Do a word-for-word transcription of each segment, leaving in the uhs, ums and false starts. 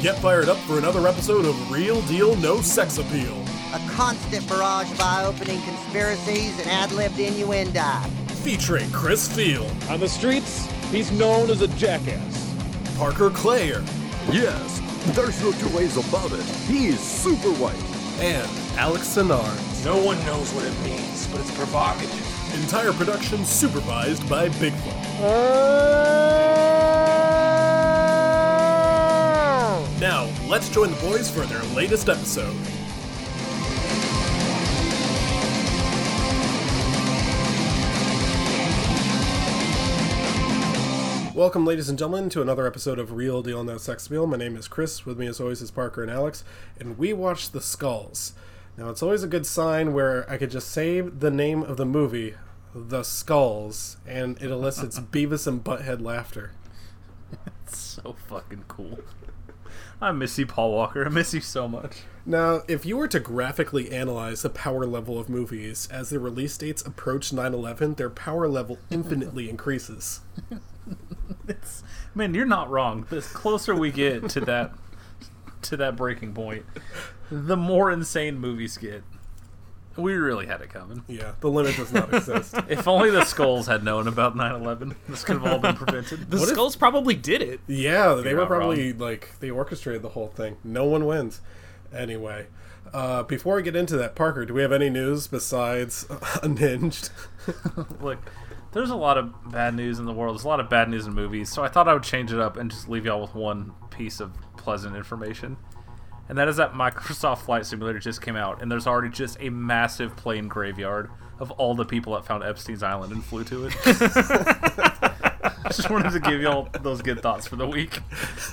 Get fired up for another episode of Real Deal No Sex Appeal. A constant barrage of eye-opening conspiracies and ad-libbed innuendo. Featuring Chris Field. On the streets, he's known as a jackass. Parker Clair. Yes, there's no two ways about it. He is super white. And Alex Sinard. No one knows what it means, but it's provocative. Entire production supervised by Bigfoot. Uh... Now, let's join the boys for their latest episode. Welcome, ladies and gentlemen, to another episode of Real Deal No Sex Meal. My name is Chris. With me, as always, is Parker and Alex, and we watched The Skulls. Now, it's always a good sign where I could just say the name of the movie, The Skulls, and it elicits Beavis and Butthead laughter. That's so fucking cool. I miss you, Paul Walker. I miss you so much. Now, if you were to graphically analyze the power level of movies, as their release dates approach nine eleven, their power level infinitely increases. It's, man, you're not wrong. The closer we get to that to that breaking point, the more insane movies get. We really had it coming. Yeah, the limit does not exist. If only the Skulls had known about nine eleven, this could have all been prevented. The what Skulls if, probably did it. Yeah, they You're were probably, wrong. like, they orchestrated the whole thing. No one wins. Anyway, uh, before we get into that, Parker, do we have any news besides Unhinged? Look, there's a lot of bad news in the world. There's a lot of bad news in movies, so I thought I would change it up and just leave y'all with one piece of pleasant information. And that is that Microsoft Flight Simulator just came out, and there's already just a massive plane graveyard of all the people that found Epstein's Island and flew to it. Just wanted to give y'all those good thoughts for the week.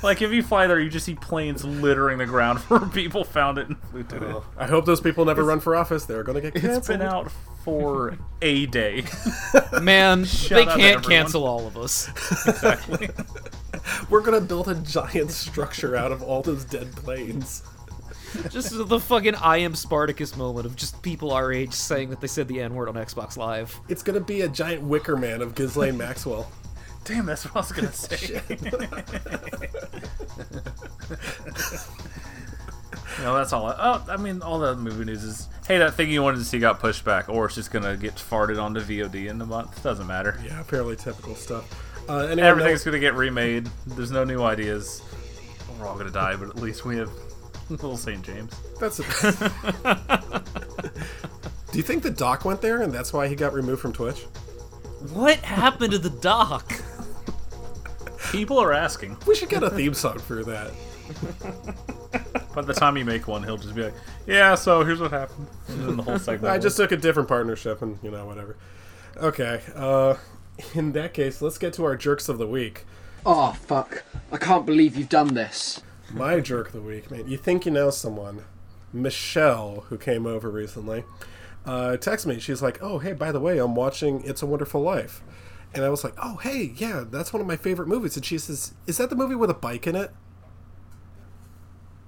Like, if you fly there, you just see planes littering the ground where people found it and flew to oh, it. I hope those people never it's, run for office. They're going to get canceled. It's been out for a day. Man, Shout they can't cancel all of us. Exactly. We're going to build a giant structure out of all those dead planes. Just the fucking I am Spartacus moment of just people our age saying that they said the N-word on Xbox Live. It's going to be a giant Wicker Man of Ghislaine Maxwell. Damn, that's what I was going to say. No, that's all. I, oh, I mean, all the movie news is, hey, that thing you wanted to see got pushed back, or it's just going to get farted onto V O D in the month. Doesn't matter. Yeah, fairly typical stuff. Uh, Everything's going to get remade. There's no new ideas. We're all going to die, but at least we have little Saint James. That's it. Do you think the doc went there and that's why he got removed from Twitch? What happened to the doc? People are asking. We should get a theme song for that. By the time you make one, he'll just be like, yeah, so here's what happened. And then the whole segment. I just took a different partnership and, you know, whatever. Okay, uh... in that case, let's get to our jerks of the week. Oh, fuck. I can't believe you've done this. My jerk of the week, man. You think you know someone. Michelle, who came over recently, uh, texted me. She's like, oh, hey, by the way, I'm watching It's a Wonderful Life. And I was like, oh, hey, yeah, that's one of my favorite movies. And she says, is that the movie with a bike in it?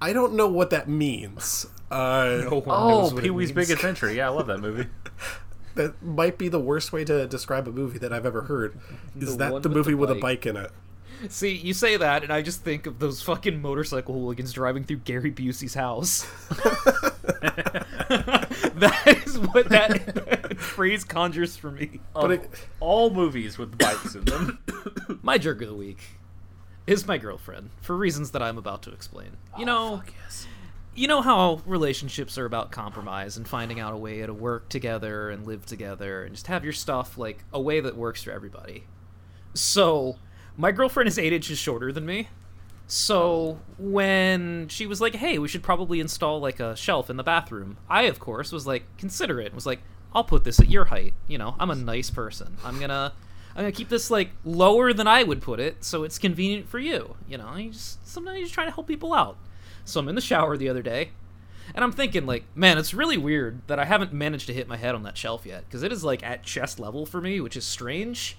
I don't know what that means. Uh, no oh, Pee-wee's Big Adventure. Yeah, I love that movie. That might be the worst way to describe a movie that I've ever heard. Is the that the movie with, the with a bike in it? See, you say that, and I just think of those fucking motorcycle hooligans driving through Gary Busey's house. That is what that phrase conjures for me. But it, all movies with bikes in them. My jerk of the week is my girlfriend, for reasons that I'm about to explain. You know... Oh, fuck yes. You know how relationships are about compromise and finding out a way to work together and live together and just have your stuff, like, a way that works for everybody. So, my girlfriend is eight inches shorter than me. So, when she was like, hey, we should probably install, like, a shelf in the bathroom, I, of course, was like, considerate. Was like, I'll put this at your height. You know, I'm a nice person. I'm gonna... I'm gonna keep this, like, lower than I would put it so it's convenient for you. You know, you just... Sometimes you just try to help people out. So I'm in the shower the other day, and I'm thinking, like, man, it's really weird that I haven't managed to hit my head on that shelf yet, because it is, like, at chest level for me, which is strange.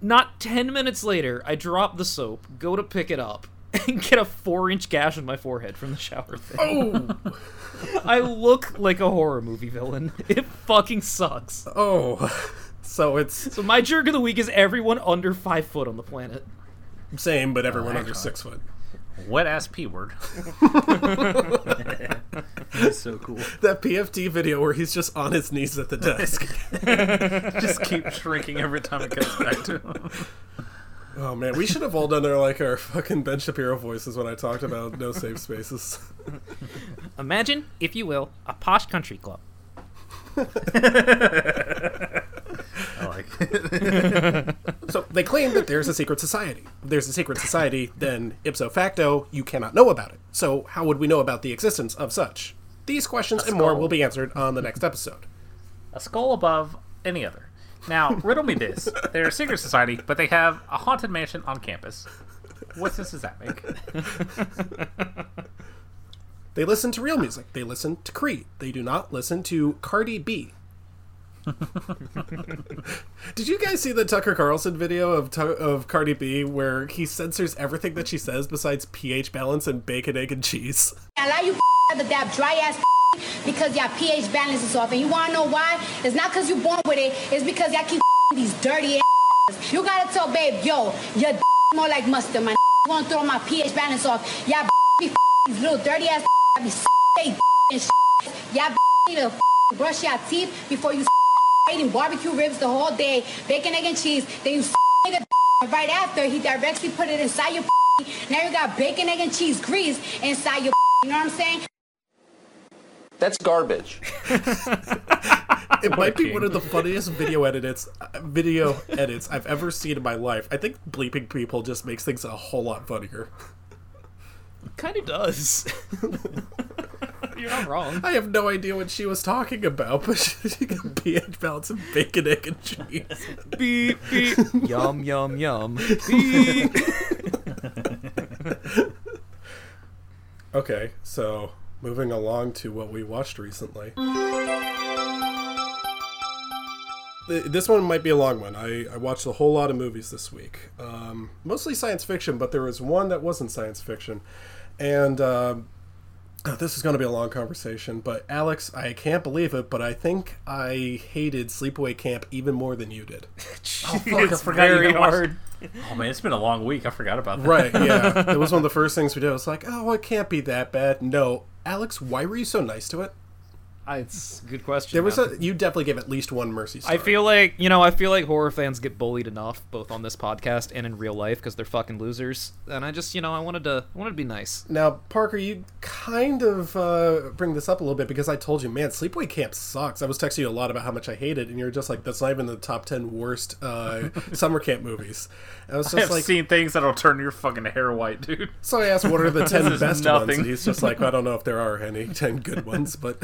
Not ten minutes later, I drop the soap, go to pick it up, and get a four-inch gash on my forehead from the shower thing. Oh! I look like a horror movie villain. It fucking sucks. Oh. So it's... So my jerk of the week is everyone under five foot on the planet. Same, but everyone oh, under God. six foot. Wet ass P word. That's so cool. That P F T video where he's just on his knees at the desk. Just keep shrinking every time it comes back to him. Oh man, we should have all done their like our fucking Ben Shapiro voices when I talked about no safe spaces. Imagine, if you will, a posh country club. I like it. So they claim that there's a secret society. If there's a secret society, then ipso facto, you cannot know about it. So how would we know about the existence of such? These questions and more will be answered on the next episode. A skull above any other. Now, riddle me this. They're a secret society, but they have a haunted mansion on campus. What sense does that make? They listen to real music. They listen to Creed. They do not listen to Cardi B. Did you guys see the Tucker Carlson video of of Cardi B where he censors everything that she says besides pH balance and bacon, egg, and cheese? I allow you to dab dry ass because your pH balance is off. And you want to know why? It's not because you're born with it. It's because y'all keep these dirty ass. You got to tell babe, yo, your more like mustard, man. You want to throw my pH balance off. Y'all be these little dirty ass. I be and shit. Y'all need to brush your teeth before you eating barbecue ribs the whole day, bacon, egg, and cheese. Then you nigga right after he directly put it inside your. Now you got bacon, egg, and cheese grease inside your. You know what I'm saying? That's garbage. It might be one of the funniest video edits, video edits I've ever seen in my life. I think bleeping people just makes things a whole lot funnier. It kind of does. You're not wrong. I have no idea what she was talking about, but she got pH balance and bacon, egg, and cheese. Beep, beep. Yum, yum, yum. Beep. Okay, so moving along to what we watched recently. This one might be a long one. I, I watched a whole lot of movies this week. Um, mostly science fiction, but there was one that wasn't science fiction. And... Uh, Oh, this is going to be a long conversation, but Alex, I can't believe it, but I think I hated Sleepaway Camp even more than you did. Oh, fuck, I forgot very hard. Oh, man, it's been a long week. I forgot about that. Right, yeah. It was one of the first things we did. I was like, oh, it can't be that bad. No. Alex, why were you so nice to it? I, it's a good question. There was a, you definitely gave at least one mercy star. I feel like, you know, I feel like horror fans get bullied enough, both on this podcast and in real life, because they're fucking losers. And I just, you know, I wanted to I wanted to be nice. Now, Parker, you kind of uh, bring this up a little bit because I told you, man, Sleepaway Camp sucks. I was texting you a lot about how much I hate it, and you were just like, that's not even the top ten worst uh, summer camp movies. And I was just I have like, seen things that'll turn your fucking hair white, dude. So I asked, what are the ten best nothing. ones? And he's just like, I don't know if there are any ten good ones, but...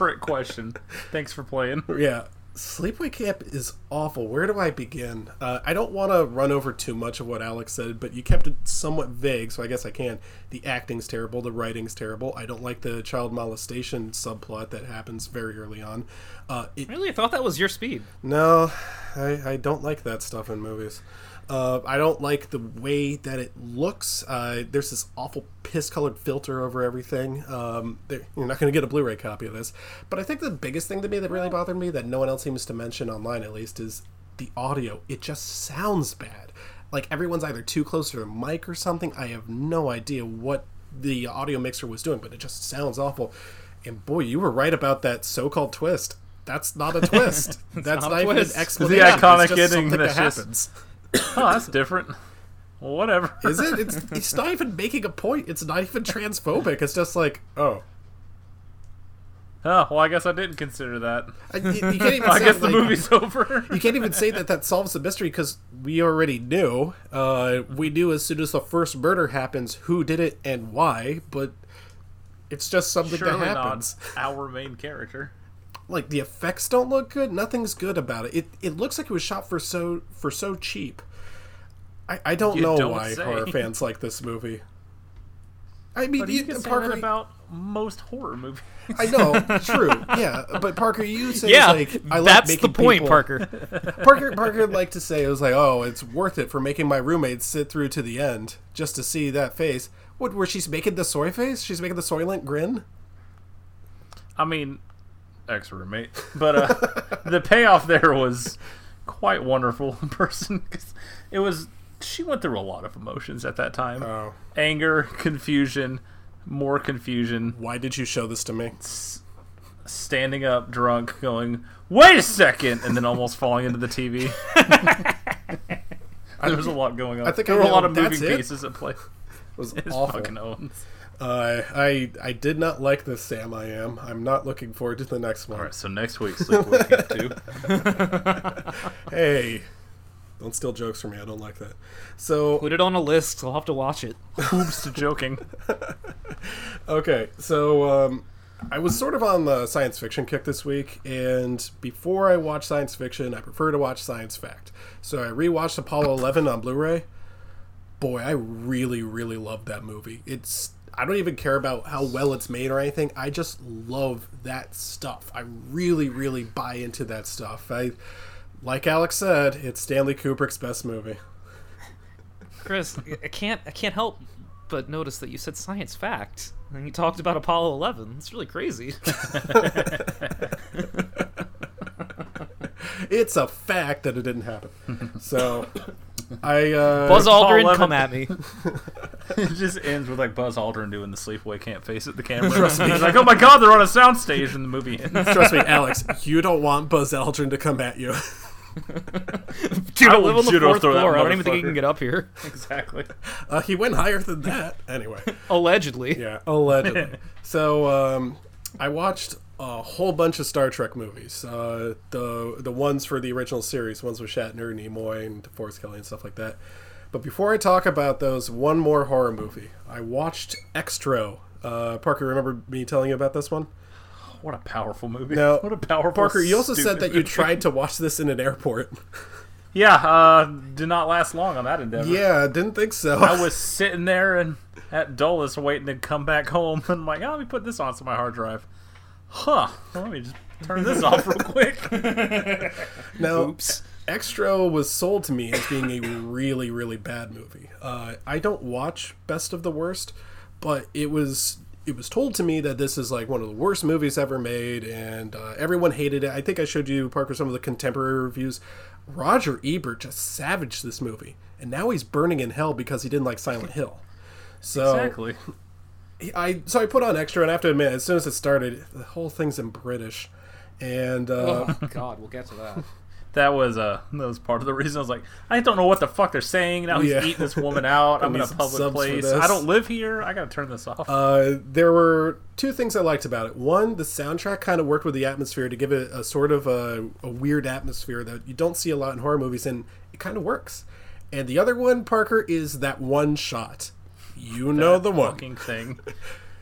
Trick question. Thanks for playing. Yeah. Sleepaway Camp is awful. Where do I begin? Uh, I don't want to run over too much of what Alex said, but you kept it somewhat vague, so I guess I can. The acting's terrible. The writing's terrible. I don't like the child molestation subplot that happens very early on. Uh, it, really? I thought that was your speed. No, I, I don't like that stuff in movies. Uh, I don't like the way that it looks. Uh, there's this awful piss-colored filter over everything. Um, there, you're not going to get a Blu-ray copy of this. But I think the biggest thing to me that really bothered me, that no one else seems to mention online at least, is the audio. It just sounds bad. Like, everyone's either too close to their mic or something. I have no idea what the audio mixer was doing, but it just sounds awful. And boy, you were right about that so-called twist. That's not a twist. That's not, not even an explanation. It's the iconic ending that happens. Oh, that's different. Well, whatever. Is it? It's, it's not even making a point. It's not even transphobic. It's just like, oh. Oh, well, I guess I didn't consider that. I, you can't even I say guess like, the movie's over. You can't even say that that solves the mystery because we already knew. Uh, we knew as soon as the first murder happens who did it and why, but it's just something Surely that happens. Not our main character. Like, the effects don't look good. Nothing's good about it. It it looks like it was shot for so for so cheap. I, I don't you know don't why say. horror fans like this movie. I mean, but you, you can Parker, say that about most horror movies. I know, true, yeah. But Parker, you say yeah, like I like making the point, people, Parker. Parker Parker liked to say it was like, oh, it's worth it for making my roommates sit through to the end just to see that face. What? Where she's making the soy face? She's making the Soylent grin. I mean. Ex-roommate, but uh, the payoff there was quite wonderful in person because it was she went through a lot of emotions at that time. Oh. Anger, confusion, more confusion. Why did you show this to me? S- standing up, drunk, going, wait a second, and then almost falling into the T V. There was a lot going on. I think there I were know, a lot of moving it? pieces at play. It was it's awful. Fucking Owens. Uh, I I did not like this Sam I Am. I'm not looking forward to the next one. Alright, so next week, Sleep With Kip two. Hey, don't steal jokes from me. I don't like that. So put it on a list. I'll have to watch it. Oops to joking. Okay, so um, I was sort of on the science fiction kick this week, and before I watch science fiction, I prefer to watch science fact. So I rewatched Apollo eleven on Blu-ray. Boy, I really, really loved that movie. It's I don't even care about how well it's made or anything. I just love that stuff. I really, really buy into that stuff. I, like Alex said, it's Stanley Kubrick's best movie. Chris, I can't, I can't help but notice that you said science fact and you talked about Apollo eleven. It's really crazy. It's a fact that it didn't happen. So, I uh, Buzz Aldrin, come at me. It just ends with like Buzz Aldrin doing the sleepaway camp face at the camera. Trust me. He's like, oh my god, they're on a soundstage, and the movie ends. Trust me, Alex, you don't want Buzz Aldrin to come at you. Dude, I, I live on the fourth floor. I don't even think he can get up here. Exactly. Uh, he went higher than that. Anyway. Allegedly. Yeah, allegedly. So um, I watched a whole bunch of Star Trek movies. Uh, the the ones for the original series, ones with Shatner, Nimoy, and DeForest Kelly and stuff like that. But before I talk about those, one more horror movie. I watched Extro. Uh, Parker, remember me telling you about this one? What a powerful movie. Now, what a powerful Parker, you also said that movie. You tried to watch this in an airport. Yeah, uh, did not last long on that endeavor. Yeah, didn't think so. I was sitting there and at Dulles waiting to come back home. And I'm like, oh, let me put this onto my hard drive. Huh. Well, let me just turn this off real quick. Now, oops. Extro was sold to me as being a really, really bad movie. Uh, I don't watch Best of the Worst, but it was it was told to me that this is like one of the worst movies ever made, and uh, everyone hated it. I think I showed you, Parker, some of the contemporary reviews. Roger Ebert just savaged this movie, and now he's burning in hell because he didn't like Silent Hill. So, exactly. I so I put on Extro, and I have to admit, as soon as it started, the whole thing's in British, and uh, oh God, we'll get to that. That was uh, that was part of the reason I was like, I don't know what the fuck they're saying. Now he's yeah. eating this woman out. I'm in a public place. I don't live here. I gotta turn this off. Uh, there were two things I liked about it. One, the soundtrack kind of worked with the atmosphere to give it a sort of a, a weird atmosphere that you don't see a lot in horror movies, and it kind of works. And the other one, Parker, is that one shot. You know the one. That fucking thing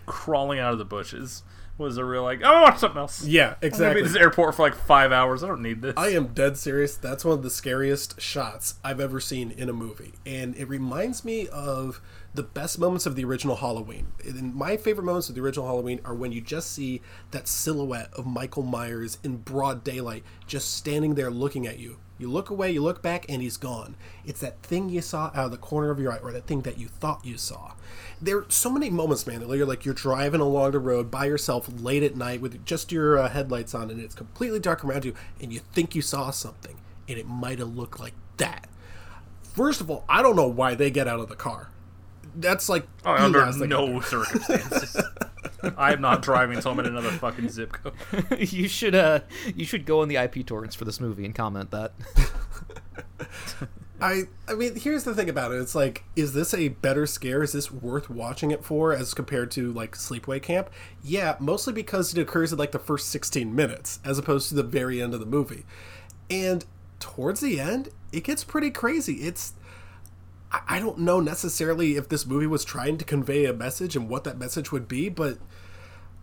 crawling out of the bushes. Was a real like, oh, something else. Yeah, exactly. I'm gonna be at this airport for like five hours. I don't need this. I am dead serious. That's one of the scariest shots I've ever seen in a movie. And it reminds me of the best moments of the original Halloween. And my favorite moments of the original Halloween are when you just see that silhouette of Michael Myers in broad daylight, just standing there looking at you. You look away, you look back, and he's gone. It's that thing you saw out of the corner of your eye, or that thing that you thought you saw. There are so many moments, man, that you're like you're driving along the road by yourself late at night with just your uh, headlights on, and it's completely dark around you, and you think you saw something, and it might have looked like that. First of all, I don't know why they get out of the car. That's like oh, under no circumstances. I'm not driving, so I'm in another fucking zip code. You should, uh, you should go on the I P torrents for this movie and comment that. I, I mean, here's the thing about it. It's like, is this a better scare? Is this worth watching it for as compared to like Sleepaway Camp? Yeah, mostly because it occurs in like the first sixteen minutes as opposed to the very end of the movie, and towards the end it gets pretty crazy. It's I don't know necessarily if this movie was trying to convey a message and what that message would be, but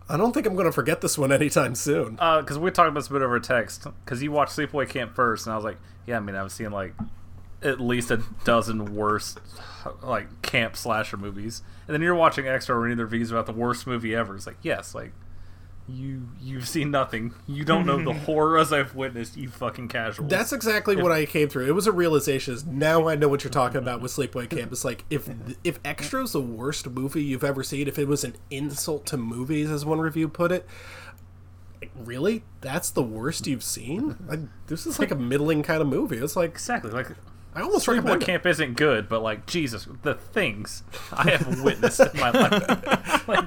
I don't think I'm going to forget this one anytime soon. Because uh, we talked about this a bit over text, because you watched Sleepaway Camp first, and I was like, yeah, I mean, I've seen like at least a dozen worst like camp slasher movies. And then you're watching Extra reading their reviews about the worst movie ever. It's like, yes, like, You, you've seen nothing. You don't know the horrors I've witnessed, you fucking casuals. That's exactly if, what I came through. It was a realization. Is now I know what you're talking about with Sleepaway Camp. It's like, if if Extra's the worst movie you've ever seen, if it was an insult to movies, as one review put it, like, really? That's the worst you've seen? Like, this is like a middling kind of movie. It's like... Exactly. Like, I almost recommend it. Camp isn't good, but like Jesus, the things I have witnessed in my life. Like,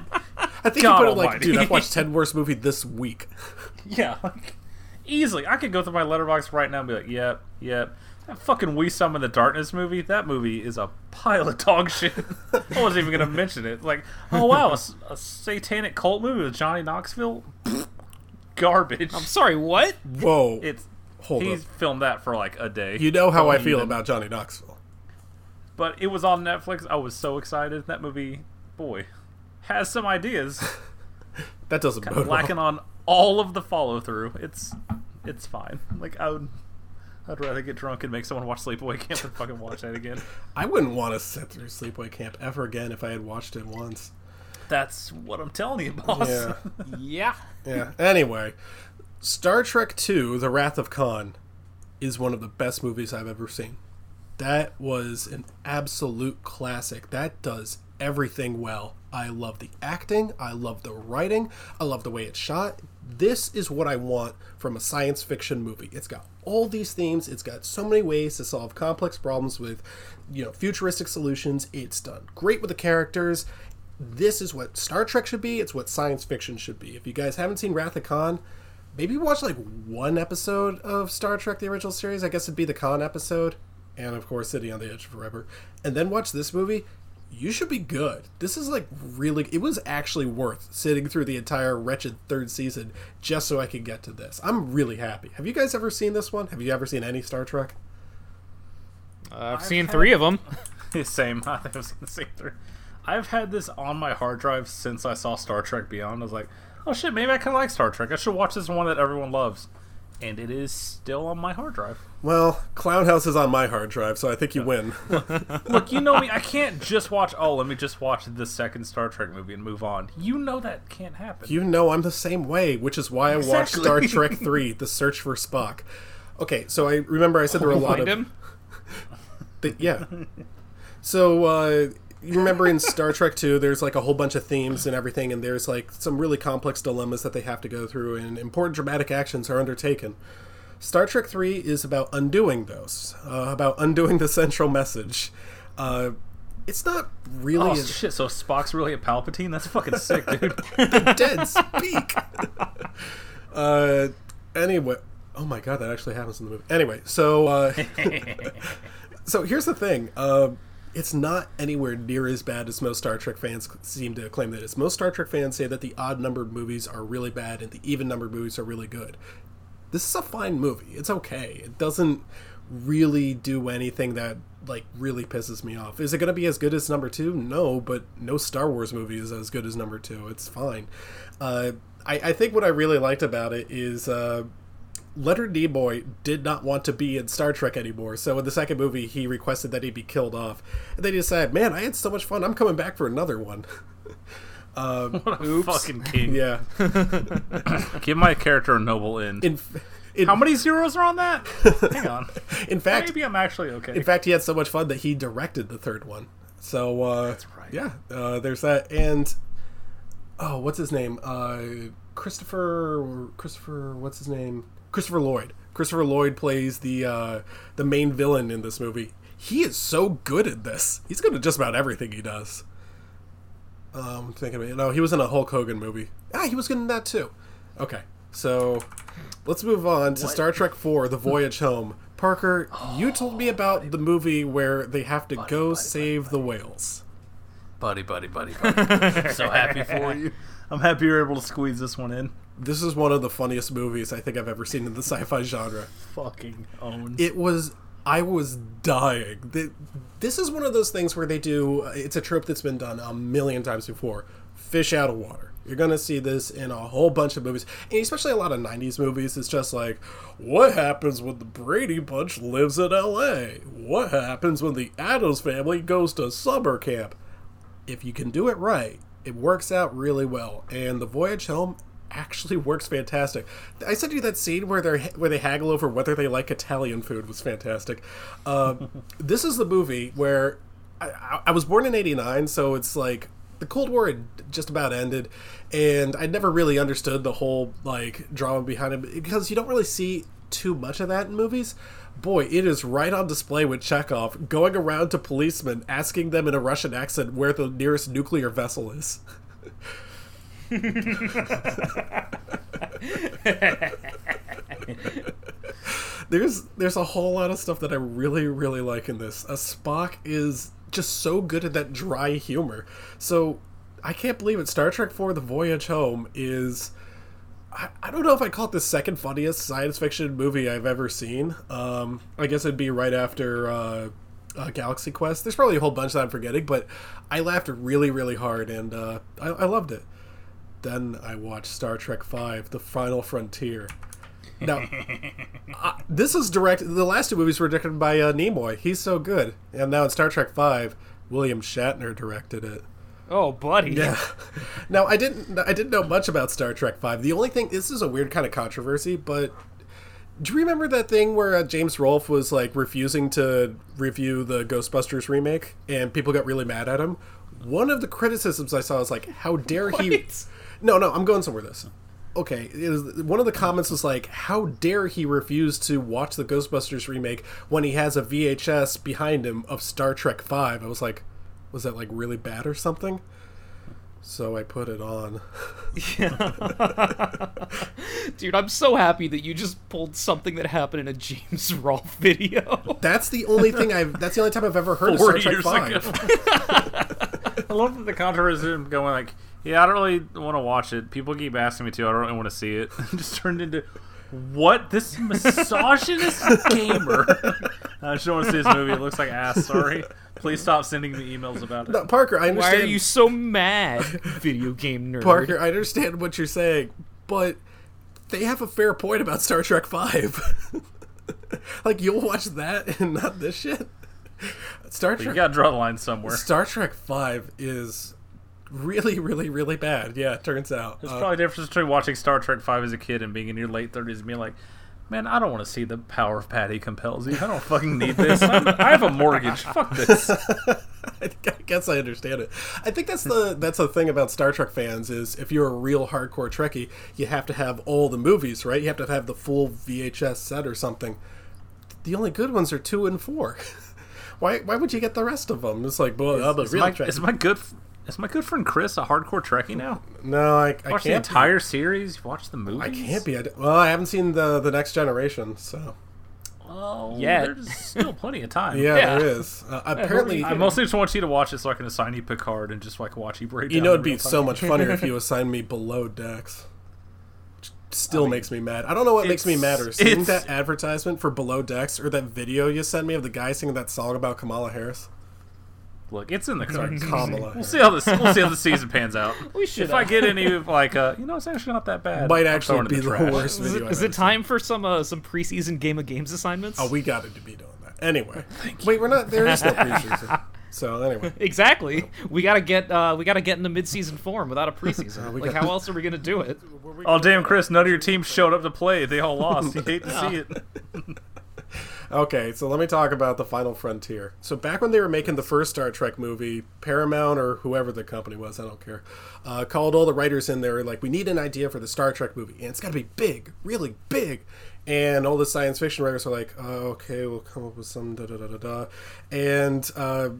I think God you put Almighty. It like, dude, I've watched ten worst movies this week. Yeah, like easily, I could go through my letterbox right now and be like, yep, yep. That fucking We Some in the Darkness movie. That movie is a pile of dog shit. I wasn't even gonna mention it. Like, oh wow, a, a satanic cult movie with Johnny Knoxville. Garbage. I'm sorry, what? Whoa. It's Hold he's up. Filmed that for like a day. You know how I feel even. about Johnny Knoxville. But it was on Netflix. I was so excited. That movie, boy, has some ideas. That doesn't kind bode of lacking well. On all of the follow through. It's it's fine. Like I would, I'd rather get drunk and make someone watch Sleepaway Camp than fucking watch that again. I wouldn't want to sit through Sleepaway Camp ever again if I had watched it once. That's what I'm telling you, boss. Yeah. yeah. Yeah. Anyway. Star Trek two, The Wrath of Khan, is one of the best movies I've ever seen. That was an absolute classic. That does everything well. I love the acting. I love the writing. I love the way it's shot. This is what I want from a science fiction movie. It's got all these themes. It's got so many ways to solve complex problems with, you know, futuristic solutions. It's done great with the characters. This is what Star Trek should be. It's what science fiction should be. If you guys haven't seen Wrath of Khan, maybe watch like one episode of Star Trek, the original series. I guess it'd be the Khan episode. And of course, City on the Edge of Forever. And then watch this movie. You should be good. This is like really, it was actually worth sitting through the entire wretched third season just so I could get to this. I'm really happy. Have you guys ever seen this one? Have you ever seen any Star Trek? Uh, I've, I've seen had... three of them. Same. I think I've seen the same three. I've had this on my hard drive since I saw Star Trek Beyond. I was like, oh shit, maybe I kind of like Star Trek. I should watch this one that everyone loves. And it is still on my hard drive. Well, Clown House is on my hard drive, so I think you win. Look, you know me. I can't just watch, oh, let me just watch the second Star Trek movie and move on. You know that can't happen. You know I'm the same way, which is why I exactly. watched Star Trek three, The Search for Spock. Okay, so I remember I said there were a lot of... him? the, yeah. So, uh... you remember in Star Trek two, there's like a whole bunch of themes and everything, and there's like some really complex dilemmas that they have to go through, and important dramatic actions are undertaken. Star Trek three is about undoing those, uh, about undoing the central message. Uh, it's not really... Oh, a... shit, so Spock's really a Palpatine? That's fucking sick, dude. The dead speak! uh, anyway... Oh my god, that actually happens in the movie. Anyway, so... Uh... so here's the thing. Uh, It's not anywhere near as bad as most Star Trek fans seem to claim that it's. Most Star Trek fans say that the odd-numbered movies are really bad and the even-numbered movies are really good. This is a fine movie. It's okay. It doesn't really do anything that, like, really pisses me off. Is it going to be as good as number two? No, but no Star Wars movie is as good as number two. It's fine. Uh, I, I think what I really liked about it is... Uh, Leonard Nimoy did not want to be in Star Trek anymore, so in the second movie he requested that he be killed off. And they decided, man, I had so much fun, I'm coming back for another one. um, what a oops. fucking king. Yeah. Give my character a noble end. In, in, How many zeros are on that? Hang on. In fact, maybe I'm actually okay. In fact, he had so much fun that he directed the third one. So, uh, that's right. Yeah, uh, there's that. And, oh, what's his name? Uh, Christopher, Christopher, what's his name? Christopher Lloyd. Christopher Lloyd plays the uh, the main villain in this movie. He is so good at this. He's good at just about everything he does. Um, I'm thinking about it. No, he was in a Hulk Hogan movie. Ah, he was good in that too. Okay, so let's move on to what? Star Trek four, The Voyage Home. Parker, oh, you told me about buddy, the movie where they have to buddy, go buddy, save buddy, the buddy. whales. Buddy, buddy, buddy, buddy. So happy for you. I'm happy you're able to squeeze this one in. This is one of the funniest movies I think I've ever seen in the sci-fi genre. Fucking own. It was... I was dying. This is one of those things where they do... It's a trope that's been done a million times before. Fish out of water. You're going to see this in a whole bunch of movies. And especially a lot of nineties movies. It's just like, what happens when the Brady Bunch lives in L A? What happens when the Addams Family goes to summer camp? If you can do it right, it works out really well. And The Voyage Home... actually works fantastic. I said to you that scene where they where they haggle over whether they like Italian food was fantastic. Um, this is the movie where I, I was born in eighty-nine, so it's like the Cold War had just about ended, and I never really understood the whole like drama behind it because you don't really see too much of that in movies. Boy, it is right on display with Chekhov going around to policemen asking them in a Russian accent where the nearest nuclear vessel is. There's there's a whole lot of stuff that I really, really like in this. Uh, Spock is just so good at that dry humor. So I can't believe it. Star Trek four, The Voyage Home is... I, I don't know if I call it the second funniest science fiction movie I've ever seen. Um, I guess it'd be right after uh, uh, Galaxy Quest. There's probably a whole bunch that I'm forgetting, but I laughed really, really hard, and uh, I, I loved it. Then I watched Star Trek five, The Final Frontier. Now, uh, this is directed... The last two movies were directed by uh, Nimoy. He's so good. And now in Star Trek five, William Shatner directed it. Oh, buddy. Yeah. Now, I didn't I didn't know much about Star Trek five. The only thing... This is a weird kind of controversy, but... Do you remember that thing where uh, James Rolfe was, like, refusing to review the Ghostbusters remake? And people got really mad at him? One of the criticisms I saw was, like, how dare what? he... No, no, I'm going somewhere with this. Okay, it was, one of the comments was like, how dare he refuse to watch the Ghostbusters remake when he has a V H S behind him of Star Trek five? I was like, was that like really bad or something? So I put it on. Yeah. Dude, I'm so happy that you just pulled something that happened in a James Rolfe video. That's the only thing I've, that's the only time I've ever heard of Star Trek five. I love that the controversy going like, yeah, I don't really want to watch it. People keep asking me to. I don't really want to see it. It just turned into, what? This misogynist gamer. I just don't want to see this movie. It looks like ass. Sorry. Please stop sending me emails about it. No, Parker, I understand. Why are you so mad, video game nerd? Parker, I understand what you're saying, but they have a fair point about Star Trek five. Like, you'll watch that and not this shit? Star Trek, you got to draw the line somewhere. Star Trek five is... really, really, really bad. Yeah, it turns out. There's uh, probably a difference between watching Star Trek five as a kid and being in your late thirties and being like, man, I don't want to see The Power of Patty Compels You. I don't fucking need this. I'm, I have a mortgage. Fuck this. I guess I understand it. I think that's the that's the thing about Star Trek fans is if you're a real hardcore Trekkie, you have to have all the movies, right? You have to have the full V H S set or something. The only good ones are two and four. Why Why would you get the rest of them? It's like, boy, is, I'm a is real my, Trekkie. Is my good... F- Is my good friend Chris a hardcore Trekkie now? No, I, I watch can't. Watch the entire be. series? You watch the movies? I can't be. I, well, I haven't seen the, the Next Generation, so... Oh, yeah. There's still plenty of time. Yeah, yeah. There is. Uh, apparently... I mostly just want you to watch it so I can assign you Picard and just like watch you break down. You know, it'd be time. So much funnier if you assigned me Below Decks. Which still I mean, makes me mad. I don't know what makes me madder. Seeing that advertisement for Below Decks or that video you sent me of the guy singing that song about Kamala Harris. Look, it's in the cards. We'll see how this. We'll see how the season pans out. We should. If I get any of like, uh, you know, it's actually not that bad. Might actually be the, the worst video. Is it, I've is it time seen. for some uh, some preseason Game of Games assignments? Oh, we got to be doing that anyway. Thank Wait, you. we're not. There is no preseason. So anyway, exactly. We gotta get. Uh, we gotta get into midseason form without a preseason. Uh, like, how else are we gonna do it? Oh damn, Chris! None of your team showed up to play. They all lost. You hate to yeah. see it. Okay, so let me talk about The Final Frontier. So back when they were making the first Star Trek movie, Paramount or whoever the company was, I don't care, uh, called all the writers in there like, we need an idea for the Star Trek movie, and it's got to be big, really big. And all the science fiction writers were like, oh, okay, we'll come up with some da-da-da-da-da. And uh,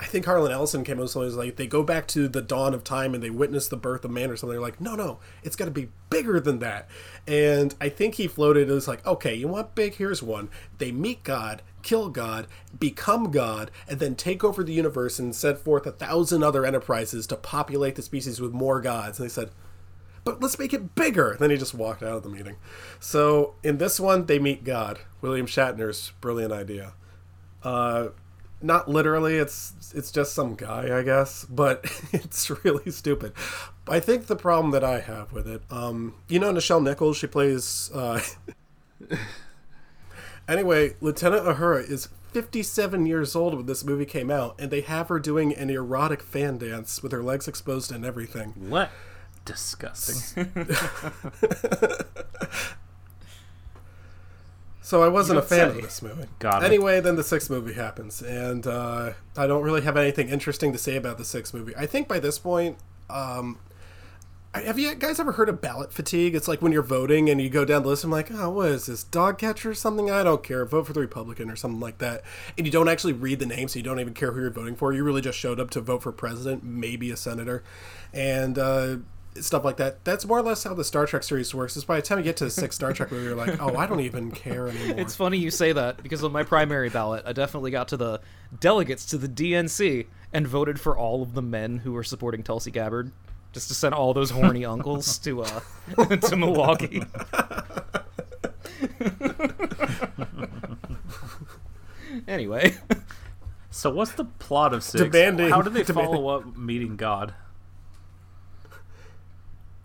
I think Harlan Ellison came up with something that was like, they go back to the dawn of time and they witness the birth of man or something. They're like, no, no, it's got to be bigger than that. And I think he floated, it was like, okay, you want big? Here's one. They meet God, kill God, become God, and then take over the universe and set forth a thousand other enterprises to populate the species with more gods. And they said, but let's make it bigger. Then he just walked out of the meeting. So in this one, they meet God. William Shatner's brilliant idea. Uh... Not literally, it's it's just some guy, I guess, but it's really stupid. I think the problem that I have with it, um, you know Nichelle Nichols, she plays... Uh... Anyway, Lieutenant Uhura is fifty-seven years old when this movie came out, and they have her doing an erotic fan dance with her legs exposed and everything. What? Disgusting. So I wasn't a fan say. of this movie. Got it. Anyway, then the sixth movie happens, and uh, I don't really have anything interesting to say about the sixth movie. I think by this point, um, Have you guys ever heard of ballot fatigue? It's like when you're voting and you go down the list and I'm like, oh, what is this, dog catcher or something? I don't care. Vote for the Republican or something like that. And you don't actually read the name, so you don't even care who you're voting for. You really just showed up to vote for president, maybe a senator, and uh, stuff like that. That's more or less how the Star Trek series works. Is by the time you get to the sixth Star Trek movie, you're like, oh, I don't even care anymore. It's funny you say that, because on my primary ballot, I definitely got to the delegates to the D N C and voted for all of the men who were supporting Tulsi Gabbard. Just to send all those horny uncles to uh, to Milwaukee. Anyway. So what's the plot of Six? Demanding, How do they demanding. follow up meeting God?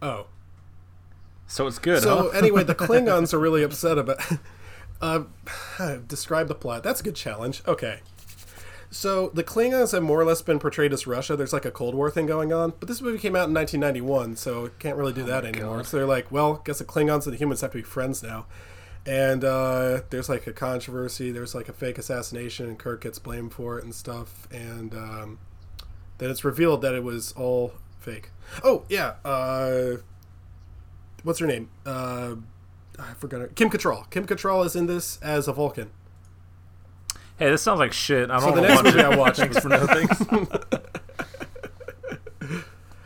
Oh. So it's good, So huh? anyway, the Klingons are really upset about... Uh, describe the plot. That's a good challenge. Okay. So the Klingons have more or less been portrayed as Russia. There's like a Cold War thing going on. But this movie came out in nineteen ninety-one, so it can't really do that oh anymore. God. So they're like, well, guess the Klingons and the humans have to be friends now. And uh, there's like a controversy. There's like a fake assassination, and Kirk gets blamed for it and stuff. And um, then it's revealed that it was all fake. Oh, yeah. Uh, what's her name? Uh, I forgot her. Kim Cattrall. Kim Cattrall is in this as a Vulcan. Hey, this sounds like shit. I don't so want to watch it. Thanks for nothing.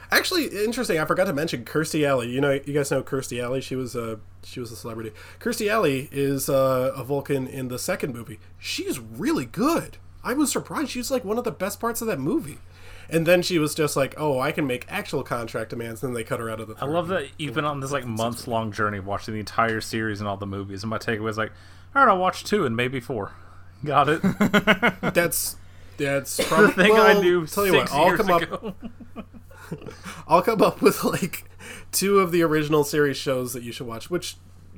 Actually, interesting. I forgot to mention Kirstie Alley. You know, you guys know Kirstie Alley. She was a she was a celebrity. Kirstie Alley is uh, a Vulcan in the second movie. She's really good. I was surprised. She's like one of the best parts of that movie. And then she was just like, "Oh, I can make actual contract demands." And then they cut her out of the. I love that you've been on this like months long journey of watching the entire series and all the movies. And my takeaway is like, "All right, I'll watch two and maybe four." Got it. That's that's probably the thing well, I do. Tell you what, I'll come ago. up. I'll come up with like two of the original series shows that you should watch, which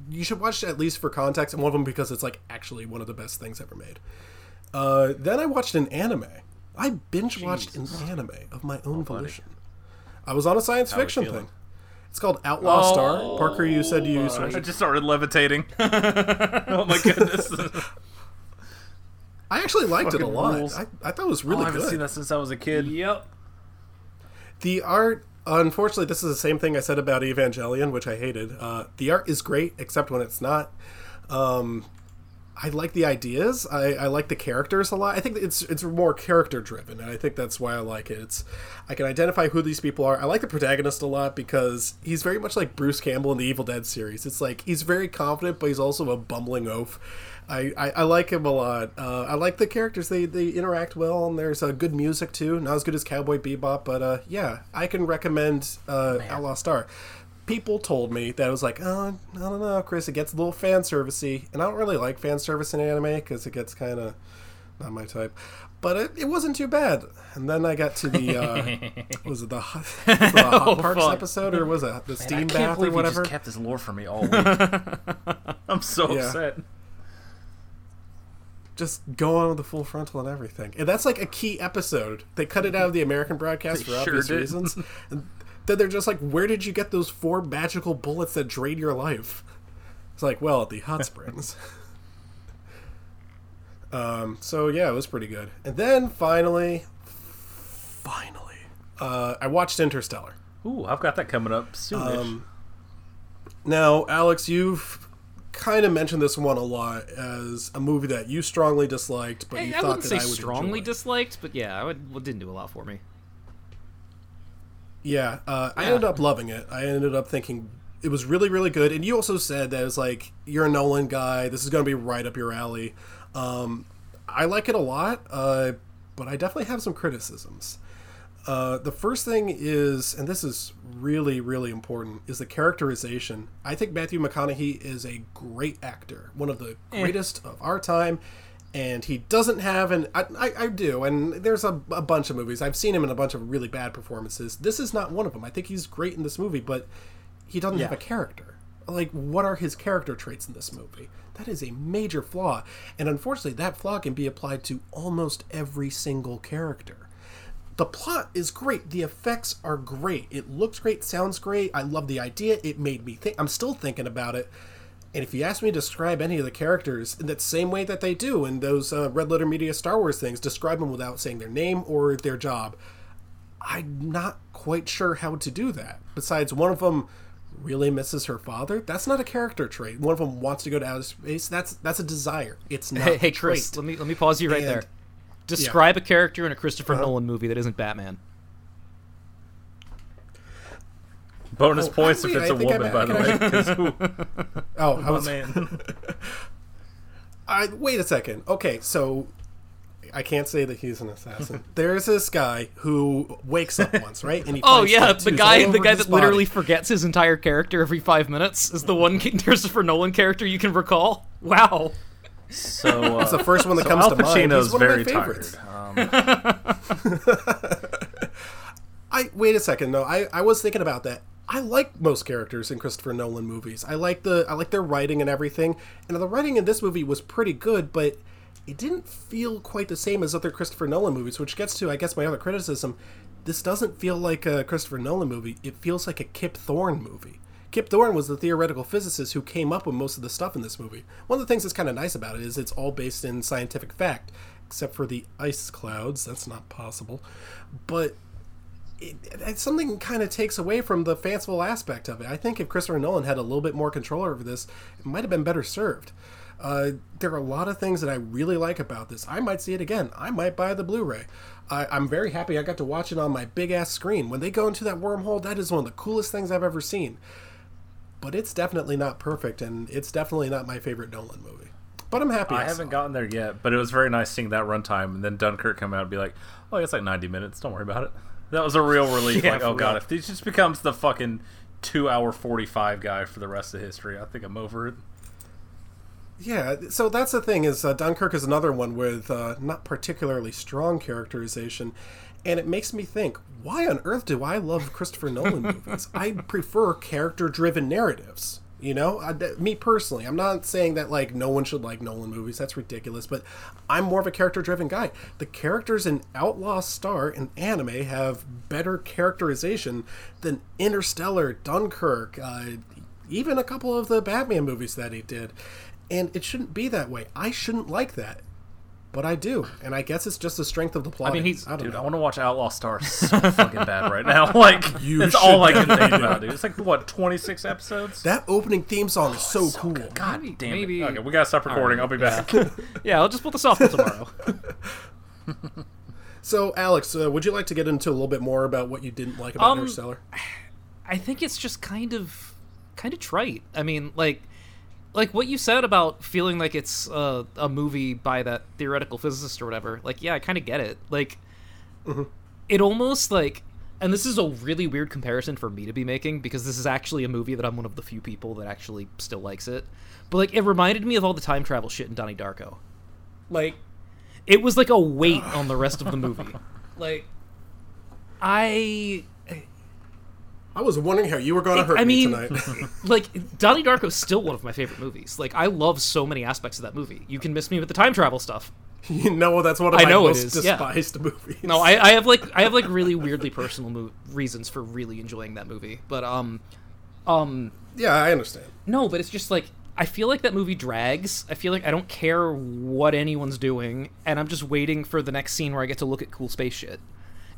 you should watch at least for context, and one of them because it's like actually one of the best things ever made. Uh, then I watched an anime. I binge watched an anime of my own oh, volition. Funny. I was on a science How fiction thing. It's called Outlaw oh, Star. Parker, you said you. Used I just started levitating. Oh my goodness. I actually liked Fucking it a lot. I, I thought it was really oh, I haven't good. I've seen that since I was a kid. Yep. The art, unfortunately, this is the same thing I said about Evangelion, which I hated. Uh, the art is great, except when it's not. Um, I like the ideas. I, I like the characters a lot. I think it's it's more character driven, and I think that's why I like it. It's I can identify who these people are. I like the protagonist a lot because he's very much like Bruce Campbell in the Evil Dead series. It's like he's very confident, but he's also a bumbling oaf. I, I, I like him a lot. Uh, I like the characters. They they interact well, and there's uh, good music, too. Not as good as Cowboy Bebop, but uh, yeah, I can recommend uh, Outlaw Star. People told me that it was like, oh, I don't know, Chris, it gets a little fan servicey, and I don't really like fan service in anime because it gets kind of not my type. But it, it wasn't too bad. And then I got to the, uh, was it the Hot, was it the hot oh, Parks fuck. episode, or was it the Man, Steam Bath or whatever? I can't believe you just kept this lore for me all week. I'm so yeah. upset. Just go on with the full frontal and everything. And that's like a key episode. They cut it out of the American broadcast they for obvious sure reasons. And then they're just like, where did you get those four magical bullets that drain your life? It's like, well, at the hot springs. um, so, yeah, it was pretty good. And then finally, finally, uh, I watched Interstellar. Ooh, I've got that coming up soonish. Um, now, Alex, you've... kind of mentioned this one a lot as a movie that you strongly disliked, but hey, you I thought that say I would strongly enjoy. Disliked, but yeah, I would, well, didn't do a lot for me. Yeah, uh, yeah, I ended up loving it. I ended up thinking it was really, really good. And you also said that it's like you're a Nolan guy. This is going to be right up your alley. Um, I like it a lot, uh, but I definitely have some criticisms. Uh, the first thing is, and this is really, really important, is the characterization. I think Matthew McConaughey is a great actor, one of the greatest eh. of our time, and he doesn't have an... I, I, I do, and there's a, a bunch of movies. I've seen him in a bunch of really bad performances. This is not one of them. I think he's great in this movie, but he doesn't yeah. have a character. Like, what are his character traits in this movie? That is a major flaw, and unfortunately, that flaw can be applied to almost every single character. The plot is great. The effects are great. It looks great. Sounds great. I love the idea. It made me think. I'm still thinking about it. And if you ask me to describe any of the characters in that same way that they do in those uh, Red Letter Media Star Wars things, describe them without saying their name or their job, I'm not quite sure how to do that. Besides, one of them really misses her father. That's not a character trait. One of them wants to go to outer space. That's that's a desire. It's not. Hey, hey Chris, trait. let me let me pause you right and, there. Describe yeah. a character in a Christopher uh, Nolan movie that isn't Batman. Bonus oh, points wait, if it's I a woman, by the way. Who, oh, I was. Man. I, wait a second. Okay, so I can't say that he's an assassin. There's this guy who wakes up once, right? And he oh yeah, the guy, the guy that body. literally forgets his entire character every five minutes is the one Christopher Nolan character you can recall. Wow. So uh, it's the first one that so comes Al to mind. He's one very of my favorites. Tired. Um. I wait a second. No, I, I was thinking about that. I like most characters in Christopher Nolan movies. I like the I like their writing and everything. And the writing in this movie was pretty good, but it didn't feel quite the same as other Christopher Nolan movies, which gets to, I guess, my other criticism. This doesn't feel like a Christopher Nolan movie. It feels like a Kip Thorne movie. Kip Thorne was the theoretical physicist who came up with most of the stuff in this movie. One of the things that's kind of nice about it is it's all based in scientific fact, except for the ice clouds. That's not possible. But It, it, something kind of takes away from the fanciful aspect of it. I think if Christopher Nolan had a little bit more control over this, it might have been better served. Uh, there are a lot of things that I really like about this. I might see it again. I might buy the Blu-ray. I, I'm very happy I got to watch it on my big-ass screen. When they go into that wormhole, that is one of the coolest things I've ever seen. But it's definitely not perfect, and it's definitely not my favorite Nolan movie. But I'm happy. I, I haven't gotten there yet, but it was very nice seeing that runtime, and then Dunkirk come out and be like, oh, it's like ninety minutes. Don't worry about it. That was a real relief. Yeah, like, oh god, if this just becomes the fucking two hour forty-five guy for the rest of history, I think I'm over it. Yeah, so that's the thing is uh, Dunkirk is another one with uh, not particularly strong characterization, and it makes me think, why on earth do I love Christopher Nolan movies? I prefer character-driven narratives. You know, I, me personally, I'm not saying that, like, no one should like Nolan movies. That's ridiculous. But I'm more of a character-driven guy. The characters in Outlaw Star and anime have better characterization than Interstellar, Dunkirk, uh, even a couple of the Batman movies that he did. And it shouldn't be that way. I shouldn't like that. But I do, and I guess it's just the strength of the plot. I mean, he's I don't dude. Know. I want to watch Outlaw Star so fucking bad right now. Like, you it's all I can think about, dude. It's like what, twenty-six episodes? That opening theme song oh, is so, so cool. Good. God maybe, damn maybe. it! Okay, we gotta stop recording. Right. I'll be back. Yeah, I'll just put this off till tomorrow. So, Alex, uh, would you like to get into a little bit more about what you didn't like about um, Interstellar? I think it's just kind of, kind of trite. I mean, like. Like, what you said about feeling like it's uh, a movie by that theoretical physicist or whatever, like, yeah, I kind of get it. Like, mm-hmm. It almost, like, and this is a really weird comparison for me to be making, because this is actually a movie that I'm one of the few people that actually still likes it. But, like, it reminded me of all the time travel shit in Donnie Darko. Like, it was, like, a weight on the rest of the movie. Like, I... I was wondering how you were going to hurt I mean, me tonight. Like, Donnie Darko is still one of my favorite movies. Like, I love so many aspects of that movie. You can miss me with the time travel stuff. You know, that's one of I my know most it is, despised yeah. movies. No, I, I have like I have like really weirdly personal mo- reasons for really enjoying that movie. But um, um, yeah, I understand. No, but it's just like I feel like that movie drags. I feel like I don't care what anyone's doing, and I'm just waiting for the next scene where I get to look at cool space shit.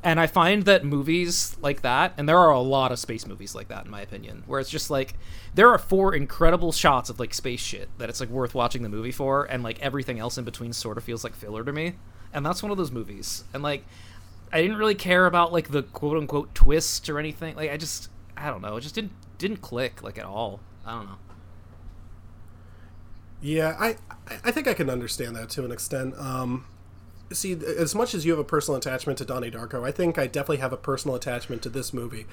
And I find that movies like that, and there are a lot of space movies like that, in my opinion, where it's just like, there are four incredible shots of like space shit that it's like worth watching the movie for, and like everything else in between sort of feels like filler to me. And that's one of those movies. And like, I didn't really care about like the quote unquote twist or anything. Like, I just, I don't know. It just didn't, didn't click like at all. I don't know. Yeah, I, I think I can understand that to an extent. Um, See, as much as you have a personal attachment to Donnie Darko, I think I definitely have a personal attachment to this movie.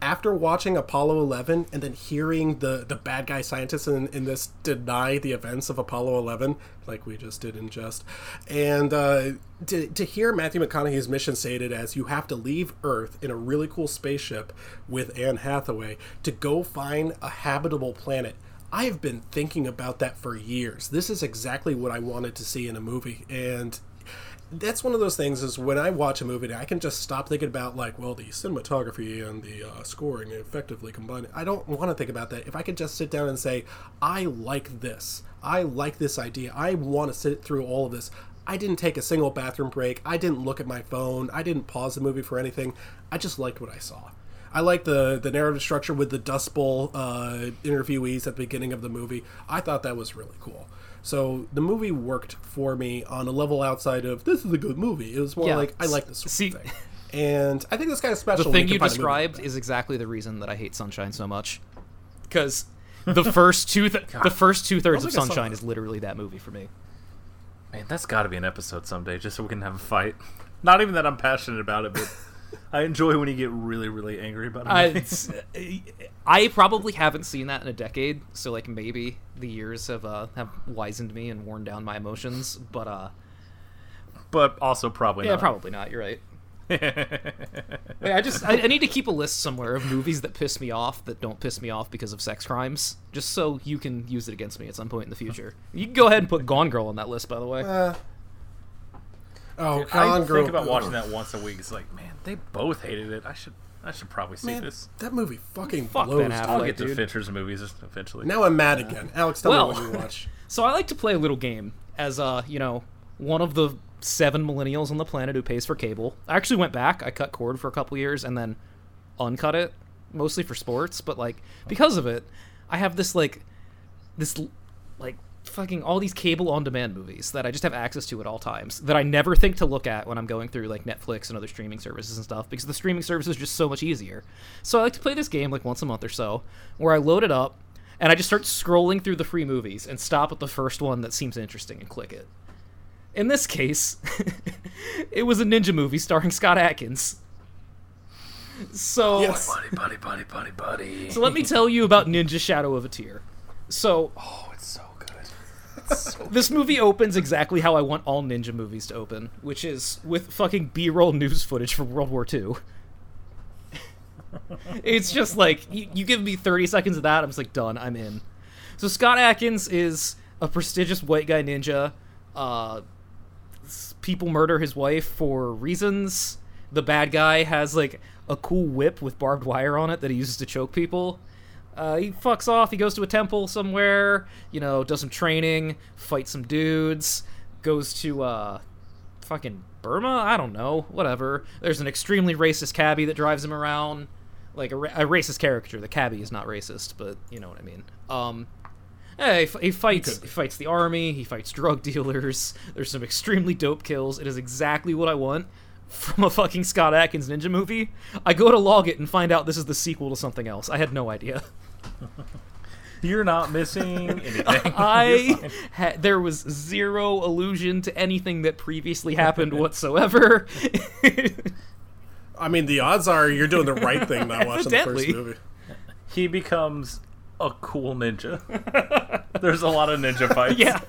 After watching Apollo eleven and then hearing the, the bad guy scientists in, in this deny the events of Apollo eleven, like we just did in jest, and uh, to, to hear Matthew McConaughey's mission stated as you have to leave Earth in a really cool spaceship with Anne Hathaway to go find a habitable planet. I have been thinking about that for years. This is exactly what I wanted to see in a movie, and that's one of those things is when I watch a movie, I can just stop thinking about, like, well, the cinematography and the uh, scoring effectively combined. I don't want to think about that. If I could just sit down and say, I like this. I like this idea. I want to sit through all of this. I didn't take a single bathroom break. I didn't look at my phone. I didn't pause the movie for anything. I just liked what I saw. I liked the, the narrative structure with the Dust Bowl uh, interviewees at the beginning of the movie. I thought that was really cool. So the movie worked for me on a level outside of, this is a good movie. It was more yeah. like, I like this sort See, of thing. And I think that's kind of special. The thing you described is exactly the reason that I hate Sunshine so much. Because the first two th- the first two-thirds of Sunshine is literally that movie for me. Man, that's got to be an episode someday, just so we can have a fight. Not even that I'm passionate about it, but I enjoy when you get really, really angry about it. I probably haven't seen that in a decade, so like maybe the years have uh, have wizened me and worn down my emotions, but uh, but also probably yeah, not. probably not. You're right. Wait, I just I, I need to keep a list somewhere of movies that piss me off that don't piss me off because of sex crimes, just so you can use it against me at some point in the future. You can go ahead and put Gone Girl on that list, by the way. Uh, oh, Dude, Gone I Girl! I think about watching that once a week. It's like, man, they both hated it. I should. I should probably see man, this. That movie fucking Fuck blows. Ben Affleck, I'll get to dude. Fincher's movies eventually. Now I'm mad again. Alex, tell well, me what you watch. So I like to play a little game as, uh, you know, one of the seven millennials on the planet who pays for cable. I actually went back. I cut cord for a couple years and then uncut it, mostly for sports. But, like, because of it, I have this, like, this, like, fucking all these cable on-demand movies that I just have access to at all times that I never think to look at when I'm going through like Netflix and other streaming services and stuff, because the streaming service is just so much easier. So I like to play this game like once a month or so, where I load it up and I just start scrolling through the free movies and stop at the first one that seems interesting and click it. In this case, it was a ninja movie starring Scott Adkins. So yes. buddy, buddy, buddy, buddy, buddy. So let me tell you about Ninja Shadow of a Tear. So oh, it's so So this movie opens exactly how I want all ninja movies to open, which is with fucking B-roll news footage from World War Two. It's just like, you, you give me thirty seconds of that, I'm just like, done, I'm in. So Scott Adkins is a prestigious white guy ninja. Uh, people murder his wife for reasons. The bad guy has, like, a cool whip with barbed wire on it that he uses to choke people. Uh, he fucks off, he goes to a temple somewhere, you know, does some training, fights some dudes, goes to, uh, fucking Burma? I don't know, whatever. There's an extremely racist cabbie that drives him around, like a, ra- a racist caricature. The cabbie is not racist, but you know what I mean. Um, yeah, he, f- he fights, he fights the army, he fights drug dealers, there's some extremely dope kills. It is exactly what I want from a fucking Scott Adkins ninja movie. I go to log it and find out this is the sequel to something else. I had no idea. You're not missing anything. I ha- there was zero allusion to anything that previously happened whatsoever. I mean, the odds are you're doing the right thing by watching the first movie. He becomes a cool ninja. There's a lot of ninja fights. Yeah.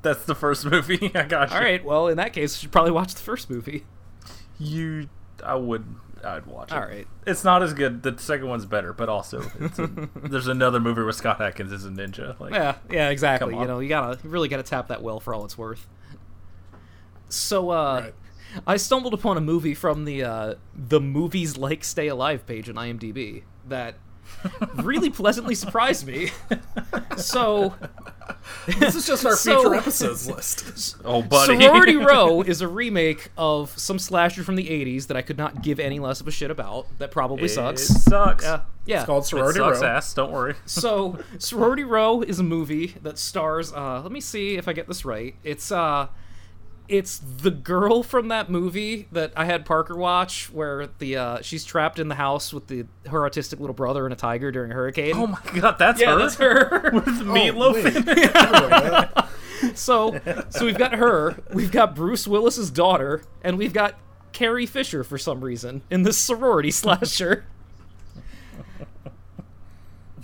That's the first movie. I got you. All right. Well, in that case, you should probably watch the first movie. You, I would, I'd watch it. All right. It's not as good. The second one's better, but also it's a, there's another movie where Scott Adkins is a ninja. Like, yeah, yeah, exactly. You know, you gotta you really gotta tap that well for all it's worth. So, uh, right. I stumbled upon a movie from the uh, the Movies Like Stay Alive page on IMDb that really pleasantly surprised me. So this is just our so, future episodes list. Oh, buddy. Sorority Row is a remake of some slasher from the eighties that I could not give any less of a shit about. That probably it sucks. It sucks. Yeah. yeah. It's called Sorority it sucks Row. Ass, don't worry. So Sorority Row is a movie that stars, uh, let me see if I get this right. It's uh it's the girl from that movie that I had Parker watch, where the uh, she's trapped in the house with the her autistic little brother and a tiger during a hurricane. Oh my god, that's yeah, her. That's her with meatloaf. Oh, in so, so we've got her, we've got Bruce Willis's daughter, and we've got Carrie Fisher for some reason in this sorority slasher.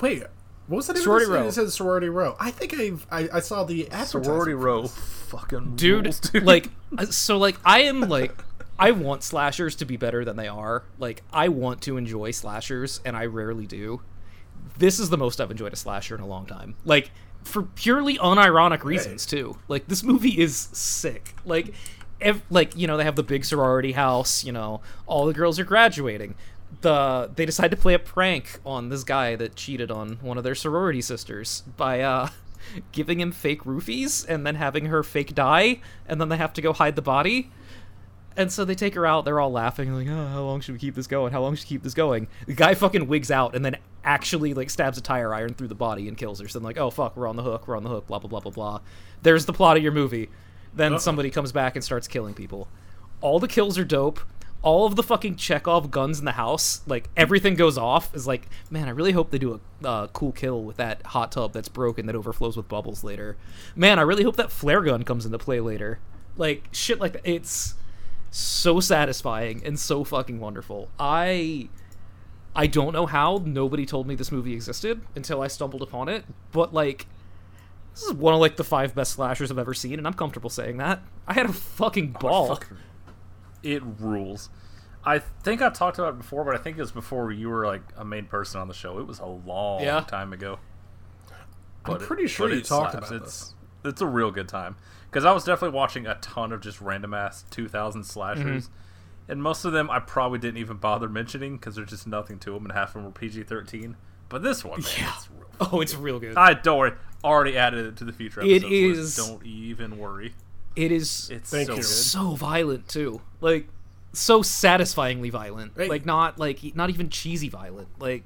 Wait, what was the name sorority of this? Row. It said Sorority Row. I think I've, I I saw the Sorority Row. Fucking dude, rules, dude, like, so, like, I am, like, I want slashers to be better than they are. Like, I want to enjoy slashers, and I rarely do. This is the most I've enjoyed a slasher in a long time. Like, for purely unironic reasons, too. Like, this movie is sick. Like, ev- like you know, they have the big sorority house, you know, all the girls are graduating. The They decide to play a prank on this guy that cheated on one of their sorority sisters by, uh... giving him fake roofies and then having her fake die, and then they have to go hide the body. And so they take her out, they're all laughing, like, oh, how long should we keep this going? How long should we keep this going? The guy fucking wigs out and then actually, like, stabs a tire iron through the body and kills her. So I'm like, oh, fuck, we're on the hook, we're on the hook, blah, blah, blah, blah, blah. There's the plot of your movie. Then oh. somebody comes back and starts killing people. All the kills are dope. All of the fucking Chekhov guns in the house, like, everything goes off. It's like, man, I really hope they do a uh, cool kill with that hot tub that's broken that overflows with bubbles later. Man, I really hope that flare gun comes into play later. Like, shit like that. It's so satisfying and so fucking wonderful. I I don't know how nobody told me this movie existed until I stumbled upon it, but like, this is one of like the five best slashers I've ever seen, and I'm comfortable saying that. I had a fucking ball. Oh, fuck. It rules. I think I talked about it before, but I think it was before you were like a main person on the show. It was a long yeah. time ago. But I'm pretty it, sure you talked slaps. about this. It's, it's a real good time. Because I was definitely watching a ton of just random-ass two thousand slashers, mm-hmm. and most of them I probably didn't even bother mentioning because there's just nothing to them, and half of them were P G thirteen. But this one, man, yeah. it's real oh, good. It's real good. I don't worry. Already added it to the future episodes. It is. Don't even worry. It is. It's so, good. so violent too, like so satisfyingly violent. Right. Like not like not even cheesy violent. Like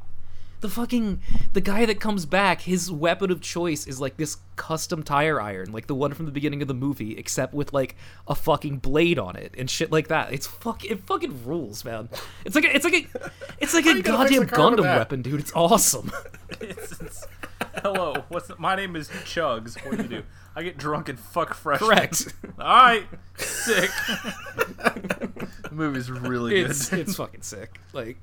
the fucking the guy that comes back, his weapon of choice is like this custom tire iron, like the one from the beginning of the movie, except with like a fucking blade on it and shit like that. It's fuck. It fucking rules, man. It's like a, it's like a it's like a goddamn Gundam weapon, dude. It's awesome. it's, it's, hello, what's the, my name is Chugs. What do you do? I get drunk and fuck freshmen. Correct. Alright. Sick. The movie's really it's, good. It's fucking sick. Like,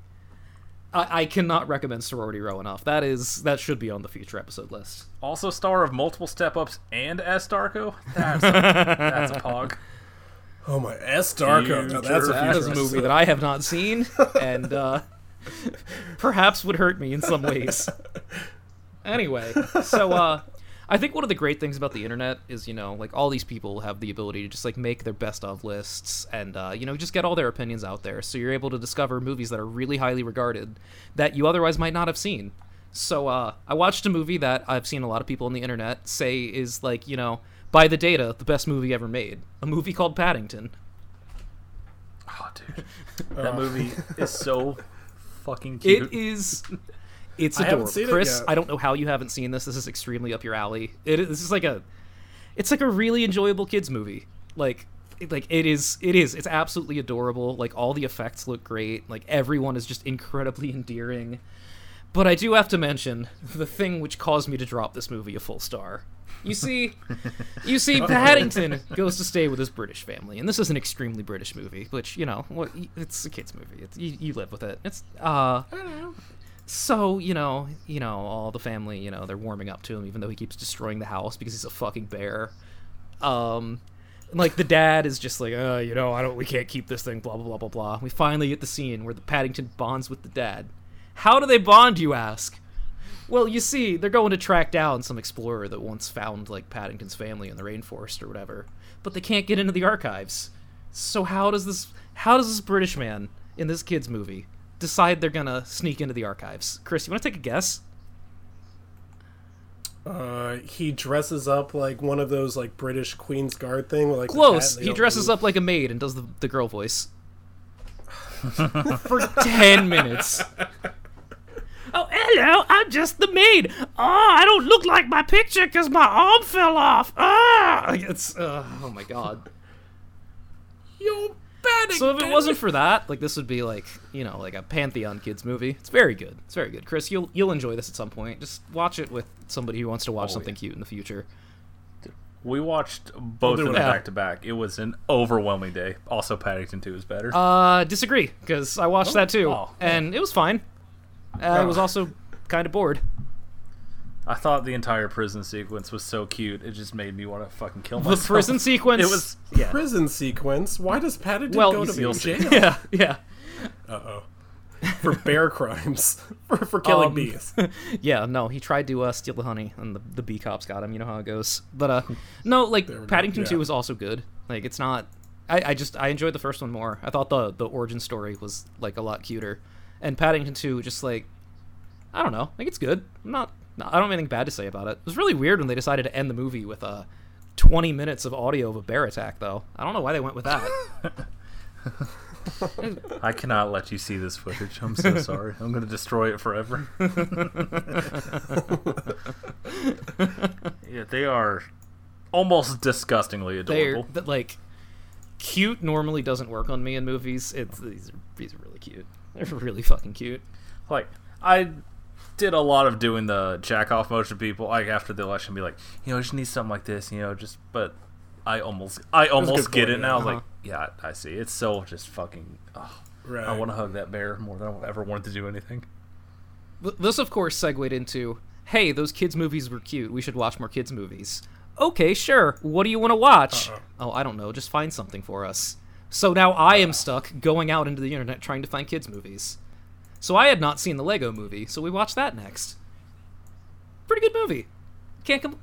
I, I cannot recommend Sorority Row enough. That is, that should be on the future episode list. Also star of multiple step-ups and S. Darko? That's a, that's a pog. Oh my, S. Darko. No, that's that a movie stuff. that I have not seen, and uh, perhaps would hurt me in some ways. Anyway, so, uh, I think one of the great things about the internet is, you know, like, all these people have the ability to just, like, make their best of lists and, uh, you know, just get all their opinions out there. So you're able to discover movies that are really highly regarded that you otherwise might not have seen. So, uh, I watched a movie that I've seen a lot of people on the internet say is, like, you know, by the data, the best movie ever made. A movie called Paddington. Oh, dude. That movie is so fucking cute. It is... It's adorable. I Chris, I don't know how you haven't seen this. This is extremely up your alley. It is, this is like a, it's like a really enjoyable kids movie. Like, it, like it is, it is, it's absolutely adorable. Like, all the effects look great. Like, everyone is just incredibly endearing. But I do have to mention the thing which caused me to drop this movie a full star. You see, you see, Paddington goes to stay with his British family, and this is an extremely British movie, which, you know, it's a kids movie. It's, you, you live with it. It's, uh, I don't know. So, you know, you know, all the family, you know, they're warming up to him, even though he keeps destroying the house because he's a fucking bear. Um, like, the dad is just like, uh, you know, I don't, we can't keep this thing, blah, blah, blah, blah, blah. We finally get the scene where the Paddington bonds with the dad. How do they bond, you ask? Well, you see, they're going to track down some explorer that once found, like, Paddington's family in the rainforest or whatever, but they can't get into the archives. So how does this, how does this British man in this kid's movie decide they're gonna sneak into the archives? Chris, you want to take a guess? Uh, he dresses up like one of those like British Queen's Guard thing. With, like, close. He dresses move. up like a maid and does the, the girl voice for ten minutes. Oh, hello! I'm just the maid. Oh, I don't look like my picture because my arm fell off. Ah, it's uh, oh my god. Yo. Paddington. So if it wasn't for that, like, this would be like, you know, like a Pantheon kids movie. It's very good. It's very good. Chris, you'll you'll enjoy this at some point. Just watch it with somebody who wants to watch oh, something yeah. cute in the future. We watched both we'll of them back to back. It was an overwhelming day. Also, Paddington two is better. Uh, disagree, because I watched oh, that too, oh, and it was fine. Uh, oh. I was also kind of bored. I thought the entire prison sequence was so cute, it just made me want to fucking kill myself. The prison sequence? It was yeah. prison sequence? Why does Paddington well, go to jail? Yeah, yeah. Uh-oh. For bear crimes. For, for killing um, bees. Yeah, no, he tried to uh, steal the honey, and the, the bee cops got him. You know how it goes. But, uh, no, like, Paddington yeah. two is also good. Like, it's not... I, I just, I enjoyed the first one more. I thought the, the origin story was, like, a lot cuter. And Paddington two, just, like, I don't know. Like, it's good. I'm not... No, I don't have anything bad to say about it. It was really weird when they decided to end the movie with uh, twenty minutes of audio of a bear attack, though. I don't know why they went with that. I cannot let you see this footage. I'm so sorry. I'm going to destroy it forever. Yeah, they are almost disgustingly adorable. They're, like, cute normally doesn't work on me in movies. It's these are, these are really cute. They're really fucking cute. Like, I did a lot of doing the jack-off motion people, like, after the election, be like, you know, I just need something like this, you know, just, but... I almost I almost get point, it yeah. now. I was uh-huh. like, yeah, I see. It's so just fucking... Oh, right. I want to hug that bear more than I ever wanted to do anything. This, of course, segued into, hey, those kids' movies were cute. We should watch more kids' movies. Okay, sure. What do you want to watch? Uh-uh. Oh, I don't know. Just find something for us. So now I am stuck going out into the internet trying to find kids' movies. So I had not seen The Lego Movie, so we watched that next. Pretty good movie. Can't come...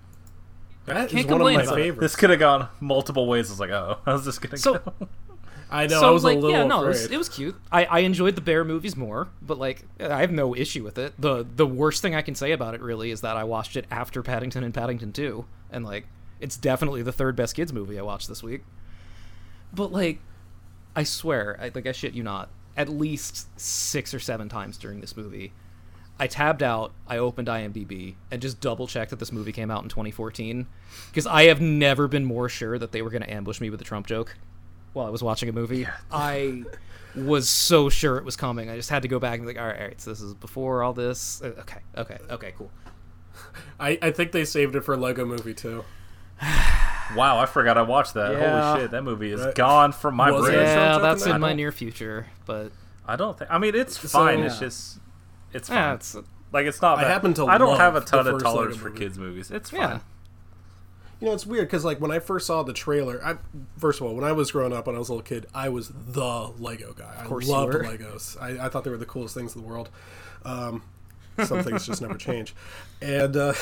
That Can't is one of my favorites. It. This could have gone multiple ways. I was like, oh, how's this going to so, go? I know, so, I was like, a little yeah, no, afraid. It was, it was cute. I, I enjoyed the bear movies more, but, like, I have no issue with it. The The worst thing I can say about it, really, is that I watched it after Paddington and Paddington two, and, like, it's definitely the third best kids movie I watched this week. But, like, I swear, I, like, I shit you not, at least six or seven times during this movie, I tabbed out, I opened IMDb, and just double-checked that this movie came out in twenty fourteen, because I have never been more sure that they were going to ambush me with a Trump joke while I was watching a movie. Yeah. I was so sure it was coming. I just had to go back and be like, all right, all right, so this is before all this. Okay, okay, okay, cool. I, I think they saved it for Lego Movie, too. Wow, I forgot I watched that. Yeah. Holy shit, that movie is right. gone from my was brain. Yeah, that's in my near future, but... I don't think... I mean, it's fine, so, yeah. it's just... It's fine. Yeah, it's, like, it's not bad. I happen to I don't have a ton of tolerance for kids' movies. It's fine. Yeah. You know, it's weird because, like, when I first saw the trailer, I first of all, when I was growing up, when I was a little kid, I was the Lego guy. Of course I loved you were. Legos. I, I thought they were the coolest things in the world. Um, some things just never change. And uh,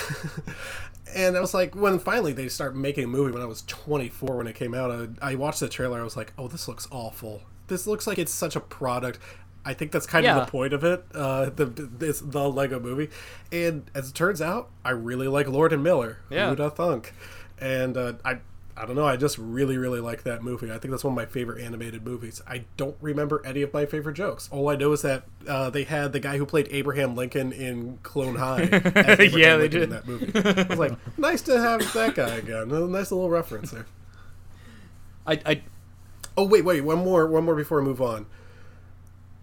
and I was like, when finally they start making a movie when I was twenty-four when it came out, I, I watched the trailer. I was like, oh, this looks awful. This looks like it's such a product. I think that's kind yeah. of the point of it, uh, the this, the Lego movie. And as it turns out, I really like Lord and Miller. Yeah. Who'da thunk? And uh, I I don't know, I just really, really like that movie. I think that's one of my favorite animated movies. I don't remember any of my favorite jokes. All I know is that uh, they had the guy who played Abraham Lincoln in Clone High. yeah, Lincoln they did. In that movie. I was like, nice to have that guy again. Nice little reference there. I, I... Oh, wait, wait, one more, one more before I move on.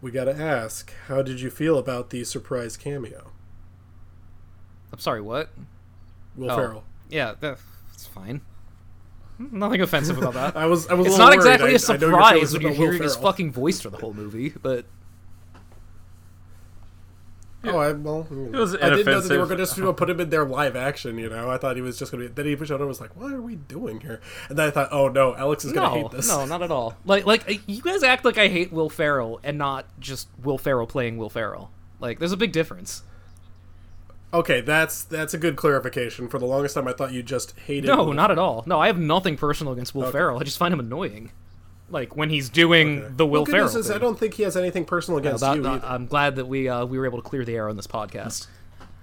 We gotta ask, how did you feel about the surprise cameo? I'm sorry, what? Will oh, Ferrell. Yeah, that's fine. Nothing offensive about that. I was, I was. It's not worried. exactly I, a surprise when you're hearing his fucking voice for the whole movie, but. Yeah. Oh, I, well, you know. It was I didn't know that they were going to just you know, put him in their live action, you know? I thought he was just going to be... Then he pushed out and was like, what are we doing here? And then I thought, oh, no, Alex is going to no, hate this. No, not at all. Like, like you guys act like I hate Will Ferrell and not just Will Ferrell playing Will Ferrell. Like, there's a big difference. Okay, that's that's a good clarification. For the longest time, I thought you just hated No, Will not Ferrell. At all. No, I have nothing personal against Will okay. Ferrell. I just find him annoying. Like, when he's doing okay. the Will Ferrell thing. Is, I don't think he has anything personal against no, that, you that, I'm glad that we uh, we were able to clear the air on this podcast.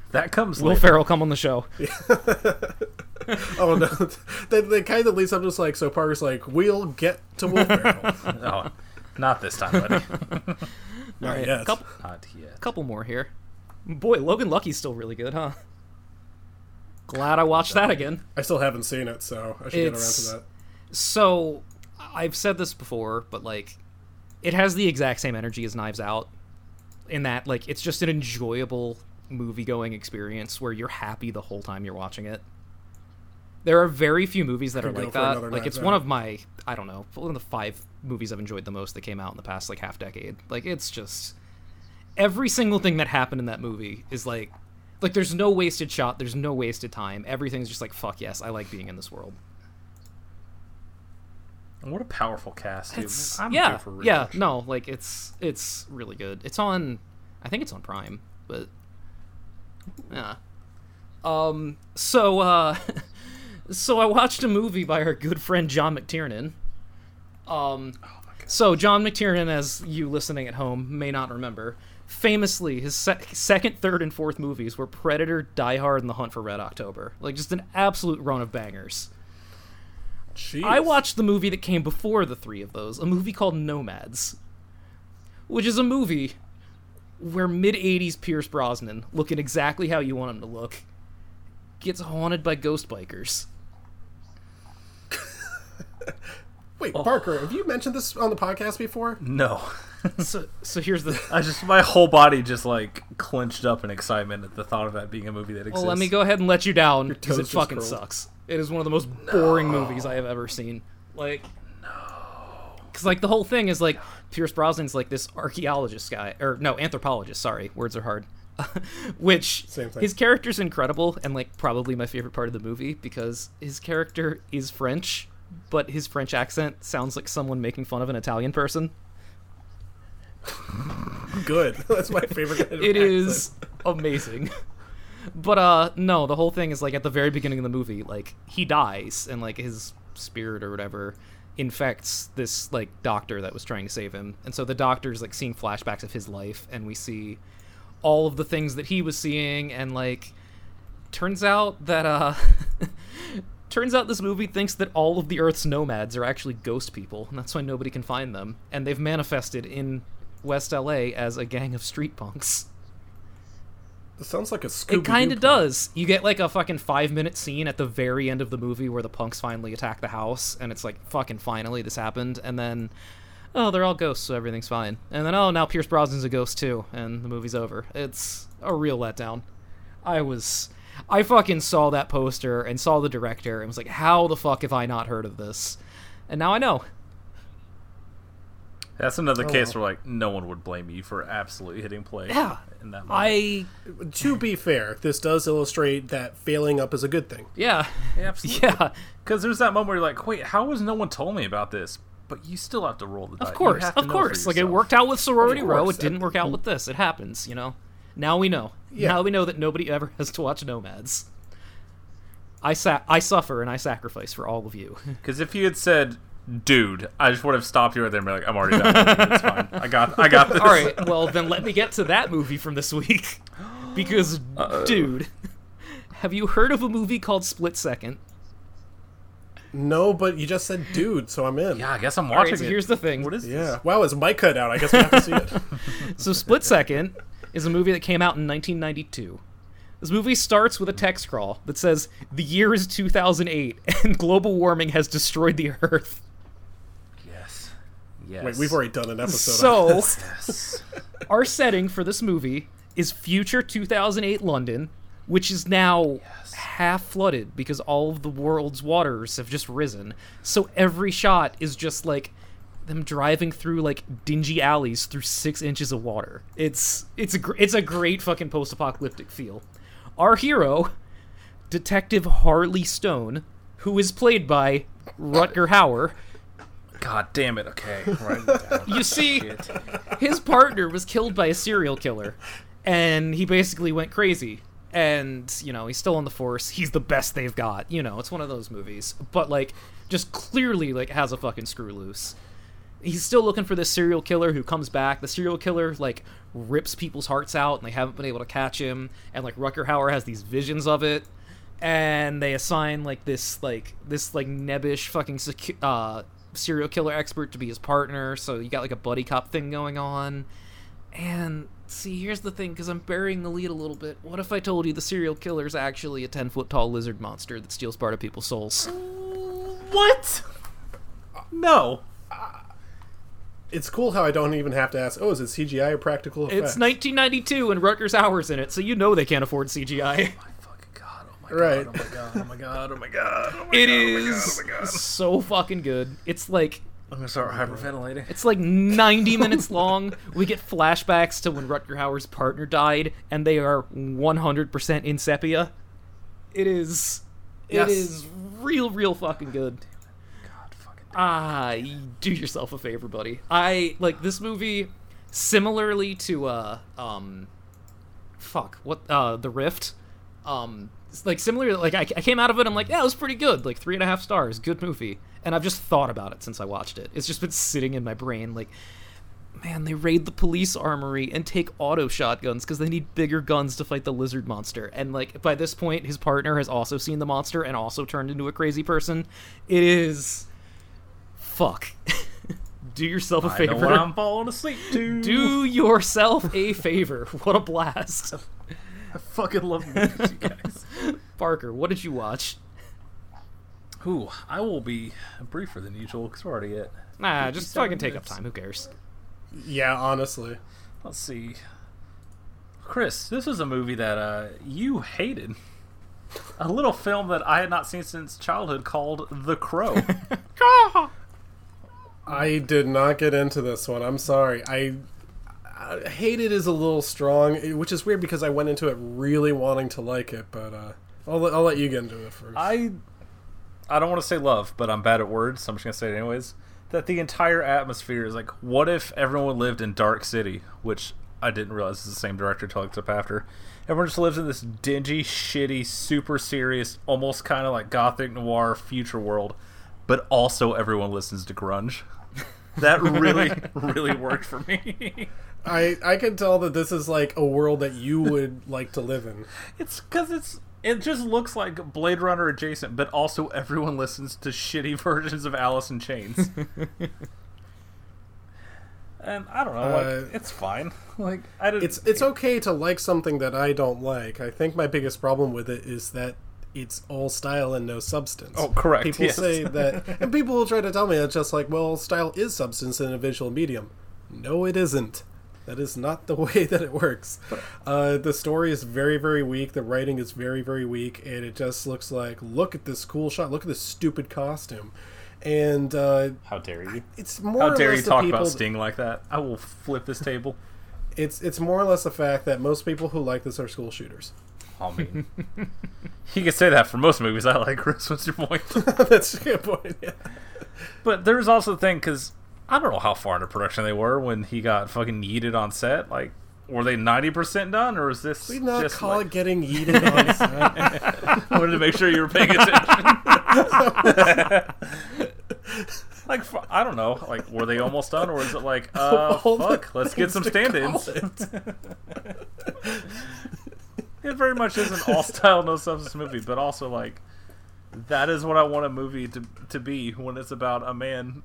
That comes Will later. Ferrell, come on the show. Yeah. oh, no. they, they kind of leads up just like, so Parker's like, we'll get to Will Ferrell. No, not this time, buddy. not, right, yet. Couple, not yet. Couple more here. Boy, Logan Lucky's still really good, huh? Glad I watched that again. I still haven't seen it, so I should it's, get around to that. So... I've said this before, but, like, it has the exact same energy as Knives Out in that, like, it's just an enjoyable movie-going experience where you're happy the whole time you're watching it. There are very few movies that are like that. Like, it's one of my, I don't know, one of the five movies I've enjoyed the most that came out in the past, like, half decade. Like, it's just... Every single thing that happened in that movie is, like... Like, there's no wasted shot, there's no wasted time. Everything's just like, fuck yes, I like being in this world. What a powerful cast, dude. I'm yeah, here for real. Yeah, no, like, it's it's really good. It's on, I think it's on Prime, but, yeah. Um, so, uh, so I watched a movie by our good friend John McTiernan, um, oh my God. So John McTiernan, as you listening at home may not remember, famously his se- second, third, and fourth movies were Predator, Die Hard, and The Hunt for Red October. Like, just an absolute run of bangers. Jeez. I watched the movie that came before the three of those, a movie called Nomads, which is a movie where mid-eighties Pierce Brosnan, looking exactly how you want him to look, gets haunted by ghost bikers. Wait, oh. Parker, have you mentioned this on the podcast before? No. so, so here's the. I just my whole body just like clenched up in excitement at the thought of that being a movie that exists. Well, let me go ahead and let you down because it fucking curled. Sucks. It is one of the most no. boring movies I have ever seen. Like, no. Because like the whole thing is like Pierce Brosnan's like this archaeologist guy, or no, anthropologist. Sorry, words are hard. Which his character's incredible and like probably my favorite part of the movie because his character is French. But his French accent sounds like someone making fun of an Italian person. Good. That's my favorite kind of It accent. Is amazing. But, uh, no, the whole thing is, like, at the very beginning of the movie, like, he dies, and, like, his spirit or whatever infects this, like, doctor that was trying to save him. And so the doctor's, like, seeing flashbacks of his life, and we see all of the things that he was seeing, and, like, turns out that, uh... Turns out this movie thinks that all of the Earth's nomads are actually ghost people, and that's why nobody can find them. And they've manifested in West L A as a gang of street punks. This sounds like a Scooby-Doo. It kind of does. You get like a fucking five-minute scene at the very end of the movie where the punks finally attack the house, and it's like, fucking finally this happened, and then, oh, they're all ghosts, so everything's fine. And then, oh, now Pierce Brosnan's a ghost too, and the movie's over. It's a real letdown. I was... I fucking saw that poster and saw the director and was like, how the fuck have I not heard of this? And now I know. That's another oh, case wow. where, like, no one would blame you for absolutely hitting play. Yeah. In that I, to be fair, this does illustrate that failing up is a good thing. Yeah. Yeah, absolutely. Yeah. Because there's that moment where you're like, wait, how has no one told me about this? But you still have to roll the dice. Of course, of course. Like, it worked out with Sorority Row. It didn't work out with this. It happens, you know? Now we know. Yeah. Now we know that nobody ever has to watch Nomads. I sa- I suffer and I sacrifice for all of you. Because if you had said, dude, I just would have stopped you right there and be like, I'm already done. It's fine. I got, I got this. All right, well, then let me get to that movie from this week. Because, Uh-oh. dude, have you heard of a movie called Split Second? No, but you just said dude, so I'm in. Yeah, I guess I'm watching right, so it. Here's the thing. What is yeah. this? Wow, is my cut out? I guess we have to see it. So Split Second is a movie that came out in nineteen ninety-two. This movie starts with a text crawl that says, the year is two thousand eight, and global warming has destroyed the Earth. Yes. Yes. Wait, we've already done an episode so, on this. Yes. Our setting for this movie is future two thousand eight London, which is now yes. half flooded because all of the world's waters have just risen. So every shot is just, like, them driving through like dingy alleys through six inches of water. It's it's a gr- it's a great fucking post-apocalyptic feel. Our hero, Detective Harley Stone, who is played by Rutger Hauer. God damn it! Okay, right. You see, shit. His partner was killed by a serial killer, and he basically went crazy. And you know he's still on the force. He's the best they've got. You know, it's one of those movies, but like just clearly like has a fucking screw loose. He's still looking for this serial killer who comes back. The serial killer, like, rips people's hearts out, and they haven't been able to catch him. And, like, Rutger Hauer has these visions of it. And they assign, like, this, like, this, like, nebbish fucking secu- uh, serial killer expert to be his partner. So you got, like, a buddy cop thing going on. And, see, here's the thing, because I'm burying the lead a little bit. What if I told you the serial killer's actually a ten-foot-tall lizard monster that steals part of people's souls? What? No. It's cool how I don't even have to ask, oh, is it C G I or practical effects? It's nineteen ninety-two and Rutger Hauer's in it, so you know they can't afford C G I. Oh my fucking god, oh my god, right. oh my god, oh my god, oh my god, oh my it god, is oh my god, oh my god. So fucking good. It's like... I'm gonna start hyperventilating. It's like ninety minutes long. We get flashbacks to when Rutger Hauer's partner died, and they are one hundred percent in sepia. It is... Yes. It is real, real fucking good. Ah, do yourself a favor, buddy. I, like, this movie, similarly to, uh, um, fuck, what, uh, The Rift, um, like, similarly, like, I, I came out of it, I'm like, yeah, it was pretty good, like, three and a half stars, good movie, And I've just thought about it since I watched it. It's just been sitting in my brain, like, man, they raid the police armory and take auto shotguns because they need bigger guns to fight the lizard monster. And, like, by this point, his partner has also seen the monster and also turned into a crazy person. It is... Fuck. Do yourself a favor. I know what I'm falling asleep to. Do yourself a favor. What a blast. I fucking love movies, you guys. Parker, what did you watch? Ooh, I will be briefer than usual because we're already at... Nah, just so I can take up time. Who cares? Yeah, honestly. Let's see. Chris, this is a movie that uh, you hated. A little film that I had not seen since childhood called The Crow. I did not get into this one. I'm sorry. I, I hated is a little strong, which is weird because I went into it really wanting to like it, but uh, I'll, I'll let you get into it first. I, I don't want to say love, but I'm bad at words, so I'm just going to say it anyways. That the entire atmosphere is like, what if everyone lived in Dark City, which I didn't realize is the same director until I looked up after. Everyone just lives in this dingy, shitty, super serious, almost kind of like gothic noir future world, but also everyone listens to grunge. That really, really worked for me. I I can tell that this is like a world that you would like to live in. It's because it's... It just looks like Blade Runner adjacent, but also everyone listens to shitty versions of Alice in Chains. And I don't know, uh, like, it's fine. Like I didn't. It's it's okay to like something that I don't like. I think my biggest problem with it is that it's all style and no substance. Oh, correct. People yes. say that, and people will try to tell me it's just like, well, style is substance in a visual medium. No, it isn't. That is not the way that it works. Uh, the story is very, very weak. The writing is very, very weak. And it just looks like, look at this cool shot. Look at this stupid costume. And uh, how dare you? It's more how dare you talk about Sting like that? I will flip this table. It's it's more or less the fact that most people who like this are school shooters. I mean, you could say that for most movies I like, Chris. What's your point? That's a good point, yeah. But there's also the thing, because... I don't know how far into production they were when he got fucking yeeted on set. Like, were they ninety percent done, or is this we not just call like... it getting yeeted on set? I wanted to make sure you were paying attention. Like, I don't know. Like, were they almost done, or is it like, uh, fuck, let's get some stand-ins. It very much is an all-style, no-substance movie, but also, like, that is what I want a movie to to be when it's about a man...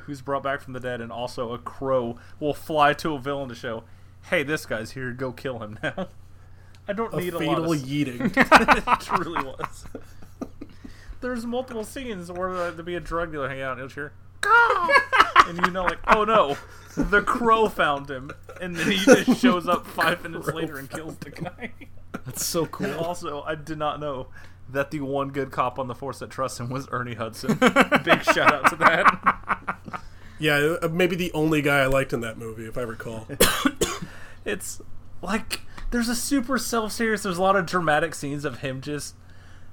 who's brought back from the dead, and also a crow will fly to a villain to show, hey, this guy's here, go kill him now. I don't a need a lot of... A fatal yeeting. It truly was. There's multiple scenes where uh, there'd be a drug dealer hanging out, and he'll cheer, go! And you know, like, oh no, the crow found him, and then he just shows up five minutes later and kills the guy. That's so cool. And also, I did not know that the one good cop on the force that trusts him was Ernie Hudson. Big shout out to that. Yeah, maybe the only guy I liked in that movie, if I recall. It's like, there's a super self-serious, there's a lot of dramatic scenes of him just,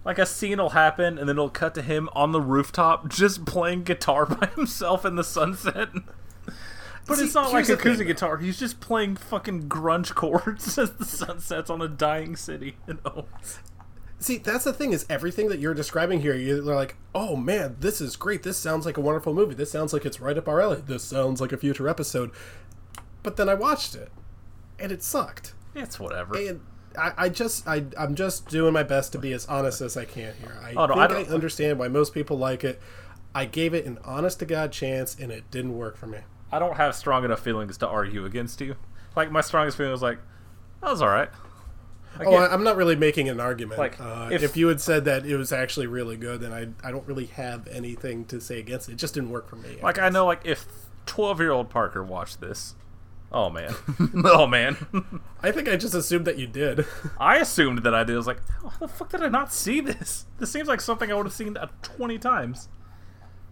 like a scene will happen and then it'll cut to him on the rooftop just playing guitar by himself in the sunset. But See, it's not like acoustic guitar, he's just playing fucking grunge chords as the sun sets on a dying city in Owens. See, that's the thing, is everything that you're describing here, you're like, oh man, this is great, this sounds like a wonderful movie, this sounds like it's right up our alley, this sounds like a future episode. But then I watched it, and it sucked. It's whatever. And I, I just, I, I'm just doing my best to be as honest as I can here. I oh, no, think I, I understand why most people like it. I gave it an honest-to-God chance, and it didn't work for me. I don't have strong enough feelings to argue against you. Like, my strongest feeling was like, that was alright. Like, oh, I'm not really making an argument. Like, uh, if, if you had said that it was actually really good, then I I don't really have anything to say against it. It just didn't work for me. I like guess. I know, like if twelve-year-old Parker watched this, oh man, oh man. I think I just assumed that you did. I assumed that I did. I was like, how the fuck did I not see this? This seems like something I would have seen twenty times.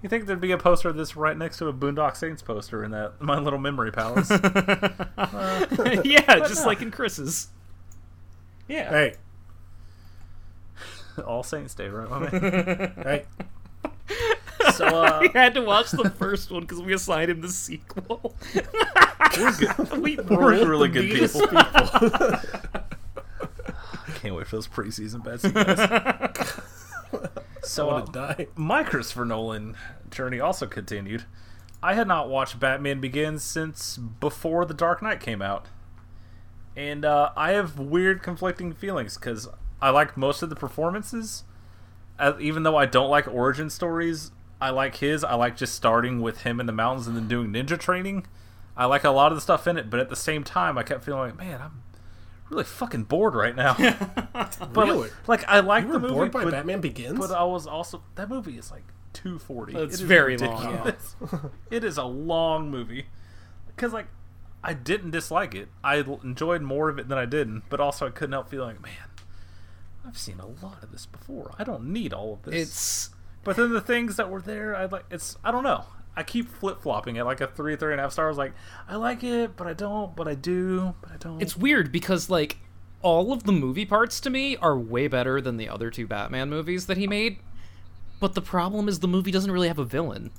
You think there'd be a poster of this right next to a Boondock Saints poster in that my little memory palace? uh, yeah, just no. Like in Chris's. Yeah. Hey. All Saints Day, right, my man? Right. So uh, we had to watch the first one because we assigned him the sequel. We're good. We We're really good people. people. I can't wait for those preseason bets, you guys. So I want to die. My Christopher Nolan journey also continued. I had not watched Batman Begins since before The Dark Knight came out. And uh, I have weird conflicting feelings because I liked most of the performances. Uh, even though I don't like origin stories, I like his. I like just starting with him in the mountains and then doing ninja training. I like a lot of the stuff in it, but at the same time, I kept feeling like, man, I'm really fucking bored right now. But really? like, like I like the movie. Bored by but, Batman Begins, but I was also that movie is like two forty. It's it very ridiculous. long. It is a long movie because like I didn't dislike it. I enjoyed more of it than I didn't, but also I couldn't help feeling like, man, I've seen a lot of this before. I don't need all of this. It's but then the things that were there, I like. It's I don't know. I keep flip-flopping at like a three, three and a half stars. Like, I like it, but I don't, but I do, but I don't. It's weird because, like, all of the movie parts to me are way better than the other two Batman movies that he made. But the problem is the movie doesn't really have a villain.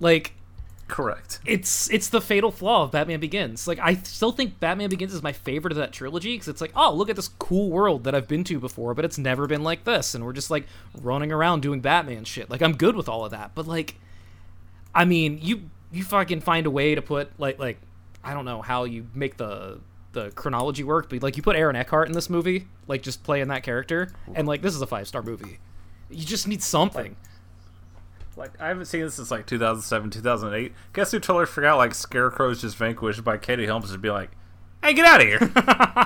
Like... Correct. It's it's the fatal flaw of Batman Begins. Like, I still think Batman Begins is my favorite of that trilogy because it's like, oh, look at this cool world that I've been to before, but it's never been like this. And we're just, like, running around doing Batman shit. Like, I'm good with all of that, but, like... I mean, you you fucking find a way to put, like, like I don't know how you make the the chronology work, but, like, you put Aaron Eckhart in this movie, like, just playing that character, and, like, this is a five-star movie. You just need something. Like, like I haven't seen this since, like, two thousand seven, two thousand eight. Guess who totally forgot, like, Scarecrow's just vanquished by Katie Holmes and be like, hey, get out of here.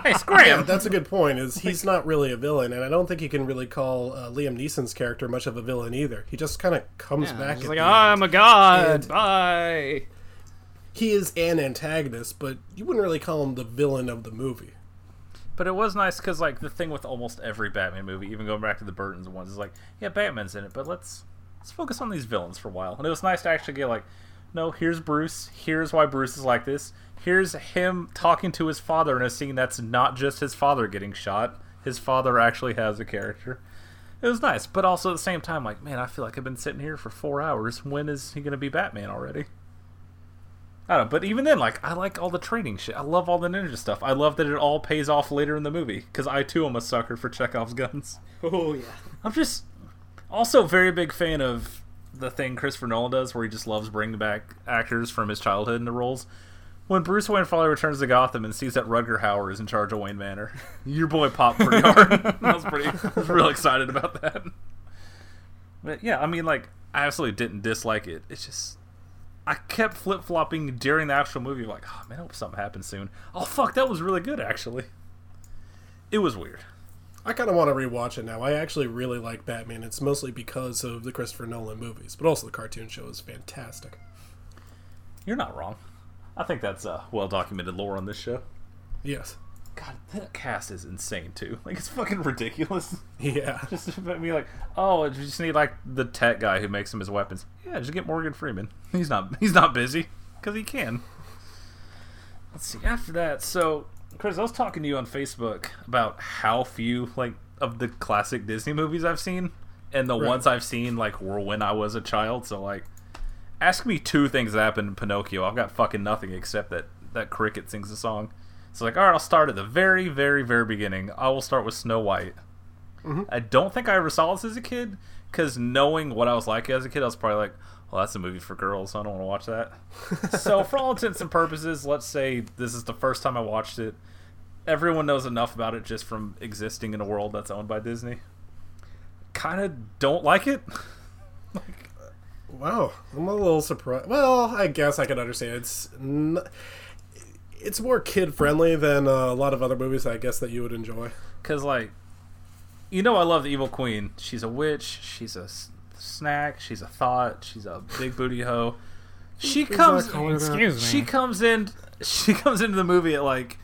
Hey, scram. Yeah, that's a good point, is he's not really a villain, and I don't think you can really call uh, Liam Neeson's character much of a villain either. He just kind of comes yeah, back. He's at like, I'm a god, and bye. He is an antagonist, but you wouldn't really call him the villain of the movie. But it was nice because, like, the thing with almost every Batman movie, even going back to the Burton's ones, is like, yeah, Batman's in it, but let's let's focus on these villains for a while. And it was nice to actually get, like, no, here's Bruce, here's why Bruce is like this. Here's him talking to his father in a scene that's not just his father getting shot. His father actually has a character. It was nice, but also at the same time, like, man, I feel like I've been sitting here for four hours. When is he going to be Batman already? I don't know, but even then, like, I like all the training shit. I love all the ninja stuff. I love that it all pays off later in the movie, because I, too, am a sucker for Chekhov's guns. Oh, yeah. I'm just also a very big fan of the thing Christopher Nolan does, where he just loves bringing back actors from his childhood into roles. When Bruce Wayne finally returns to Gotham and sees that Rutger Hauer is in charge of Wayne Manor, your boy popped pretty hard. I was pretty, I was real excited about that. But yeah, I mean, like, I absolutely didn't dislike it. It's just, I kept flip-flopping during the actual movie, like, oh man, I hope something happens soon. Oh fuck, that was really good, actually. It was weird. I kind of want to rewatch it now. I actually really like Batman. It's mostly because of the Christopher Nolan movies, but also the cartoon show is fantastic. You're not wrong. I think that's uh, well-documented lore on this show. Yes. God, that cast is insane, too. Like, it's fucking ridiculous. Yeah. Just I mean, like, oh, you just need, like, the tech guy who makes him his weapons. Yeah, just get Morgan Freeman. He's not He's not busy, because he can. Let's see, after that, so, Chris, I was talking to you on Facebook about how few, like, of the classic Disney movies I've seen, and the right. ones I've seen, like, were when I was a child, so, like, ask me two things that happened in Pinocchio. I've got fucking nothing except that, that cricket sings a song. So like, all right, I'll start at the very, very, very beginning. I will start with Snow White. Mm-hmm. I don't think I ever saw this as a kid, because knowing what I was like as a kid, I was probably like, well, that's a movie for girls, so I don't want to watch that. So for all intents and purposes, let's say this is the first time I watched it. Everyone knows enough about it just from existing in a world that's owned by Disney. Kind of don't like it. Like, wow, I'm a little surprised. Well, I guess I can understand. It's n- it's more kid-friendly than uh, a lot of other movies, I guess, that you would enjoy. Because, like, you know I love the Evil Queen. She's a witch, she's a s- snack, she's a thought, she's a big booty hoe. She comes in, excuse me. She comes in, she comes into the movie at, like,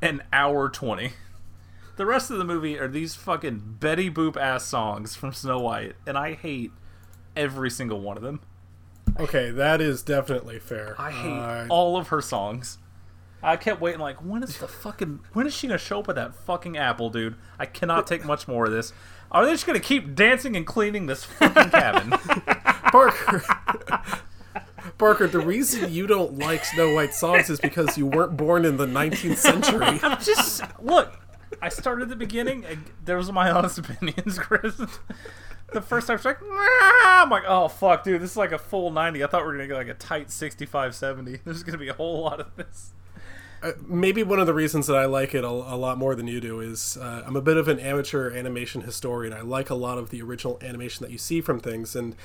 an hour twenty. The rest of the movie are these fucking Betty Boop-ass songs from Snow White, and I hate every single one of them. Okay, that is definitely fair. I hate uh, all of her songs. I kept waiting like, when is the fucking when is she gonna show up with that fucking apple, dude? I cannot take much more of this. Are they just gonna keep dancing and cleaning this fucking cabin? Parker Parker, the reason you don't like Snow White songs is because you weren't born in the nineteenth century. I'm just look, I started at the beginning. There was my honest opinions, Chris. the first time strike, I'm like, oh fuck, dude, this is like a full ninety. I thought we were gonna get like a tight sixty-five seventy. There's gonna be a whole lot of this. Uh, maybe one of the reasons that I like it a, a lot more than you do is uh, I'm a bit of an amateur animation historian. I like a lot of the original animation that you see from things, and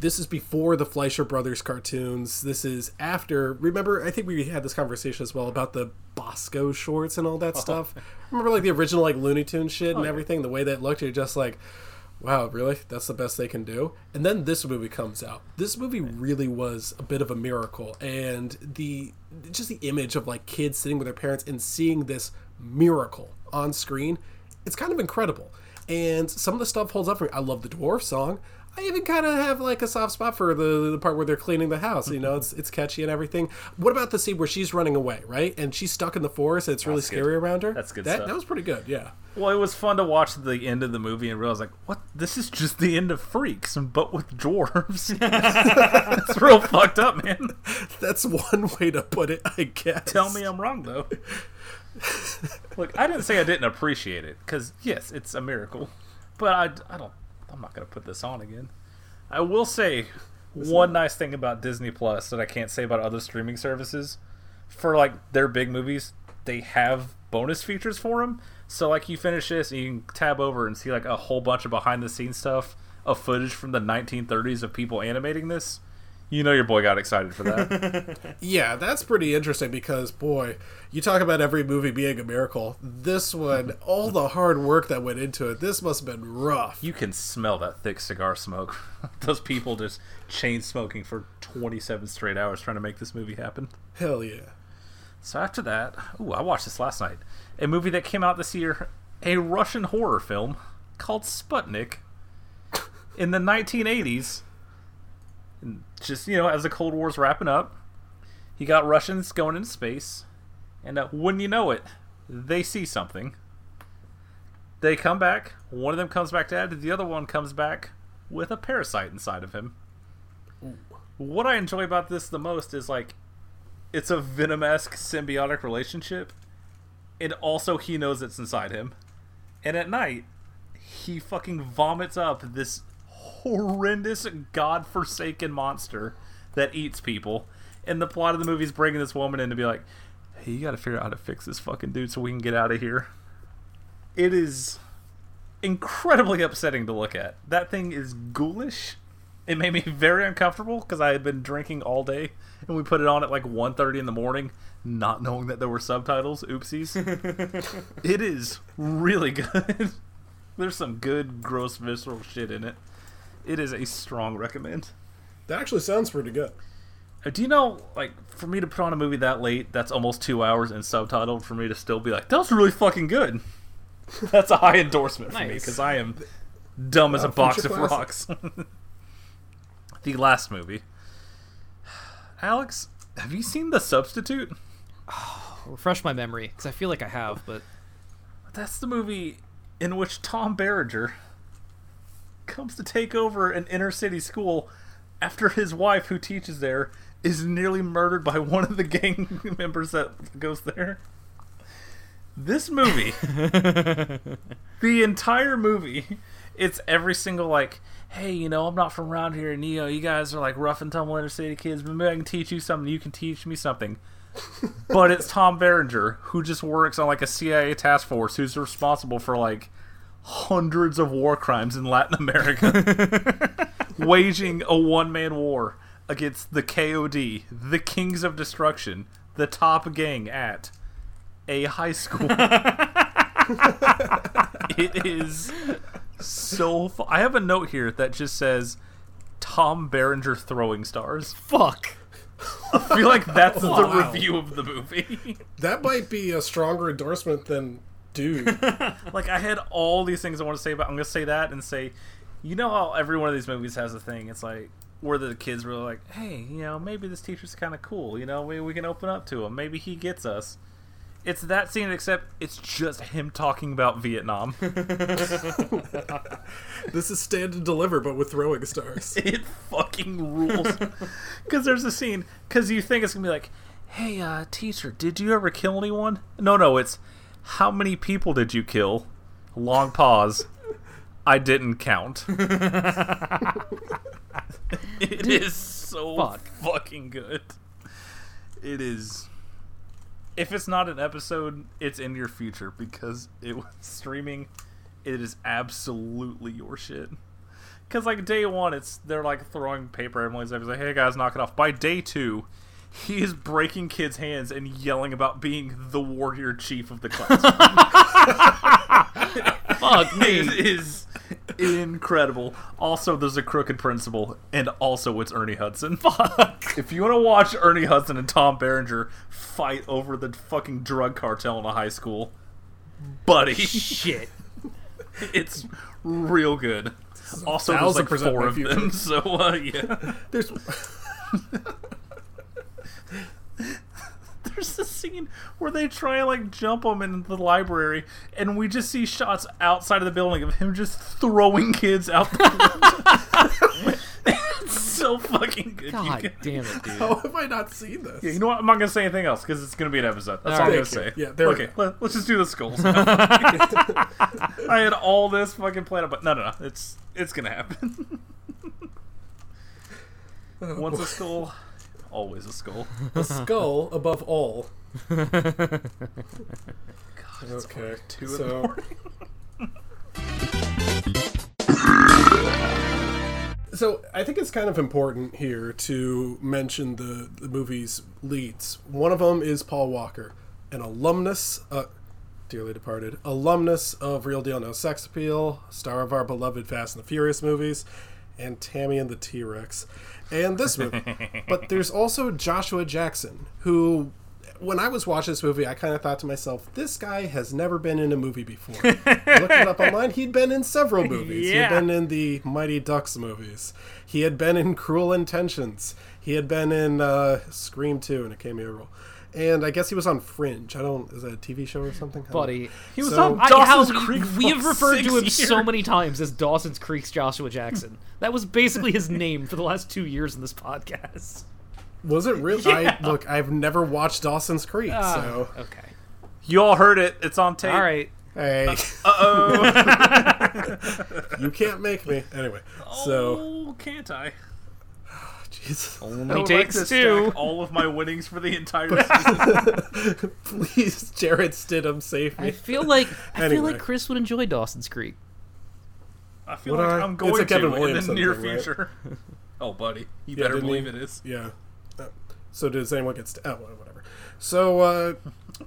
this is before the Fleischer Brothers cartoons. This is after. Remember, I think we had this conversation as well about the Bosco shorts and all that oh. stuff. Remember, like the original like Looney Tunes shit oh, and everything. Yeah. The way that looked, you're just like, wow, really? That's the best they can do? And then this movie comes out. This movie really was a bit of a miracle. And the just the image of like kids sitting with their parents and seeing this miracle on screen, it's kind of incredible. And some of the stuff holds up for me. I love the Dwarf song. I even kind of have like a soft spot for the, the part where they're cleaning the house. You know, it's it's catchy and everything. What about the scene where she's running away, right? And she's stuck in the forest and it's really That's scary good. around her? That's good that, stuff. That was pretty good, yeah. Well, it was fun to watch the end of the movie and realize, like, what? This is just the end of Freaks, but with dwarves. It's real fucked up, man. That's one way to put it, I guess. Tell me I'm wrong, though. Look, I didn't say I didn't appreciate it, because, yes, it's a miracle. But I, I don't... I'm not going to put this on again. I will say one nice thing about Disney Plus that I can't say about other streaming services. For, like, their big movies, they have bonus features for them. So, like, you finish this and you can tab over and see, like, a whole bunch of behind-the-scenes stuff of footage from the nineteen thirties of people animating this. You know your boy got excited for that. Yeah, that's pretty interesting because, boy, you talk about every movie being a miracle. This one, all the hard work that went into it, this must have been rough. You can smell that thick cigar smoke. Those people just chain smoking for twenty-seven straight hours trying to make this movie happen. Hell yeah. So after that, ooh, I watched this last night. A movie that came out this year, a Russian horror film called Sputnik in the nineteen eighties. And just, you know, as the Cold War's wrapping up, he got Russians going into space, and uh, wouldn't you know it, they see something. They come back, one of them comes back dead, the other one comes back with a parasite inside of him. Ooh. What I enjoy about this the most is, like, it's a Venom-esque symbiotic relationship, and also he knows it's inside him. And at night, he fucking vomits up this horrendous godforsaken monster that eats people, and the plot of the movie is bringing this woman in to be like, hey, you gotta figure out how to fix this fucking dude so we can get out of here. It is incredibly upsetting to look at. That thing is ghoulish. It made me very uncomfortable because I had been drinking all day and we put it on at like one thirty in the morning, not knowing that there were subtitles. Oopsies. It is really good. There's some good gross visceral shit in it. It is a strong recommend. That actually sounds pretty good. Do you know, like, for me to put on a movie that late, that's almost two hours and subtitled, for me to still be like, that was really fucking good. That's a high endorsement nice. for me, because I am dumb uh, as a box of class. rocks. The last movie. Alex, have you seen The Substitute? Oh, refresh my memory, because I feel like I have, but... That's the movie in which Tom Berenger comes to take over an inner city school after his wife, who teaches there, is nearly murdered by one of the gang members that goes there. This movie, the entire movie, it's every single, like, hey, you know, I'm not from around here, and, you know, you guys are like rough and tumble inner city kids, but maybe I can teach you something, you can teach me something. But it's Tom Berenger, who just works on like a C I A task force, who's responsible for like hundreds of war crimes in Latin America, waging a one-man war against the K O D, the Kings of Destruction, the top gang at a high school. It is so fu- I have a note here that just says Tom Berenger throwing stars. Fuck. I feel like that's wow. the review of the movie. That might be a stronger endorsement than dude. Like, I had all these things I want to say, but I'm going to say that and say, you know how every one of these movies has a thing? It's like, where the kids were like, hey, you know, maybe this teacher's kind of cool. You know, maybe we can open up to him. Maybe he gets us. It's that scene, except it's just him talking about Vietnam. This is Stand and Deliver, but with throwing stars. It fucking rules. Because there's a scene, because you think it's going to be like, hey, uh, teacher, did you ever kill anyone? No, no, it's, how many people did you kill? Long pause. I didn't count. It Dude, is so fuck. fucking good. It is. If it's not an episode, it's in your future because it was streaming. It is absolutely your shit. Because like day one, it's they're like throwing paper at everyone's like, "Hey guys, knock it off." By day two, he is breaking kids' hands and yelling about being the warrior chief of the class. Fuck me. It is incredible. Also, there's a crooked principal, and also it's Ernie Hudson. Fuck. If you want to watch Ernie Hudson and Tom Berenger fight over the fucking drug cartel in a high school, buddy. Shit. It's real good. Also, there's like four of them, so uh, yeah. There's... There's a scene where they try and like jump him in the library, and we just see shots outside of the building of him just throwing kids out the window. It's so fucking good. God you damn it, dude. How have I not seen this? Yeah, you know what? I'm not going to say anything else because it's going to be an episode. That's all, all right, I'm going to say. Yeah, there okay, we go. Let's just do the Skulls. I had all this fucking planned out, but no, no, no. It's, it's going to happen. Oh, Once boy. a skull... Always a skull. A skull above all. God, it's okay. Two so... in the morning. So I think it's kind of important here to mention the, the movie's leads. One of them is Paul Walker, an alumnus, uh, dearly departed, alumnus of Real Deal No Sex Appeal, star of our beloved Fast and the Furious movies, and Tammy and the T-Rex. And this movie. But there's also Joshua Jackson, who, when I was watching this movie, I kind of thought to myself, this guy has never been in a movie before. I looked it up online. He'd been in several movies. Yeah. He'd been in the Mighty Ducks movies. He had been in Cruel Intentions. He had been in uh, Scream two in a cameo role. And I guess he was on Fringe. I don't... Is that a T V show or something? Buddy. He was so, on Dawson's I, Creek. We, we have referred to him years. so many times as Dawson's Creek's Joshua Jackson. That was basically his name for the last two years in this podcast. Was it really? Yeah. I, look, I've never watched Dawson's Creek, uh, so... Okay. You all heard it. It's on tape. All right. Hey. Uh, uh-oh. You can't make me. Anyway, so... Oh, can't I? Jesus. Only takes two. All of my winnings for the entire season. Please, Jared Stidham, save me. I feel like I anyway. feel like Chris would enjoy Dawson's Creek. I feel what like I, I'm going to Kevin in the near future. Right? Oh, buddy, you yeah, better believe he, it is. Yeah. Uh, so does anyone get? St- oh, whatever. So uh,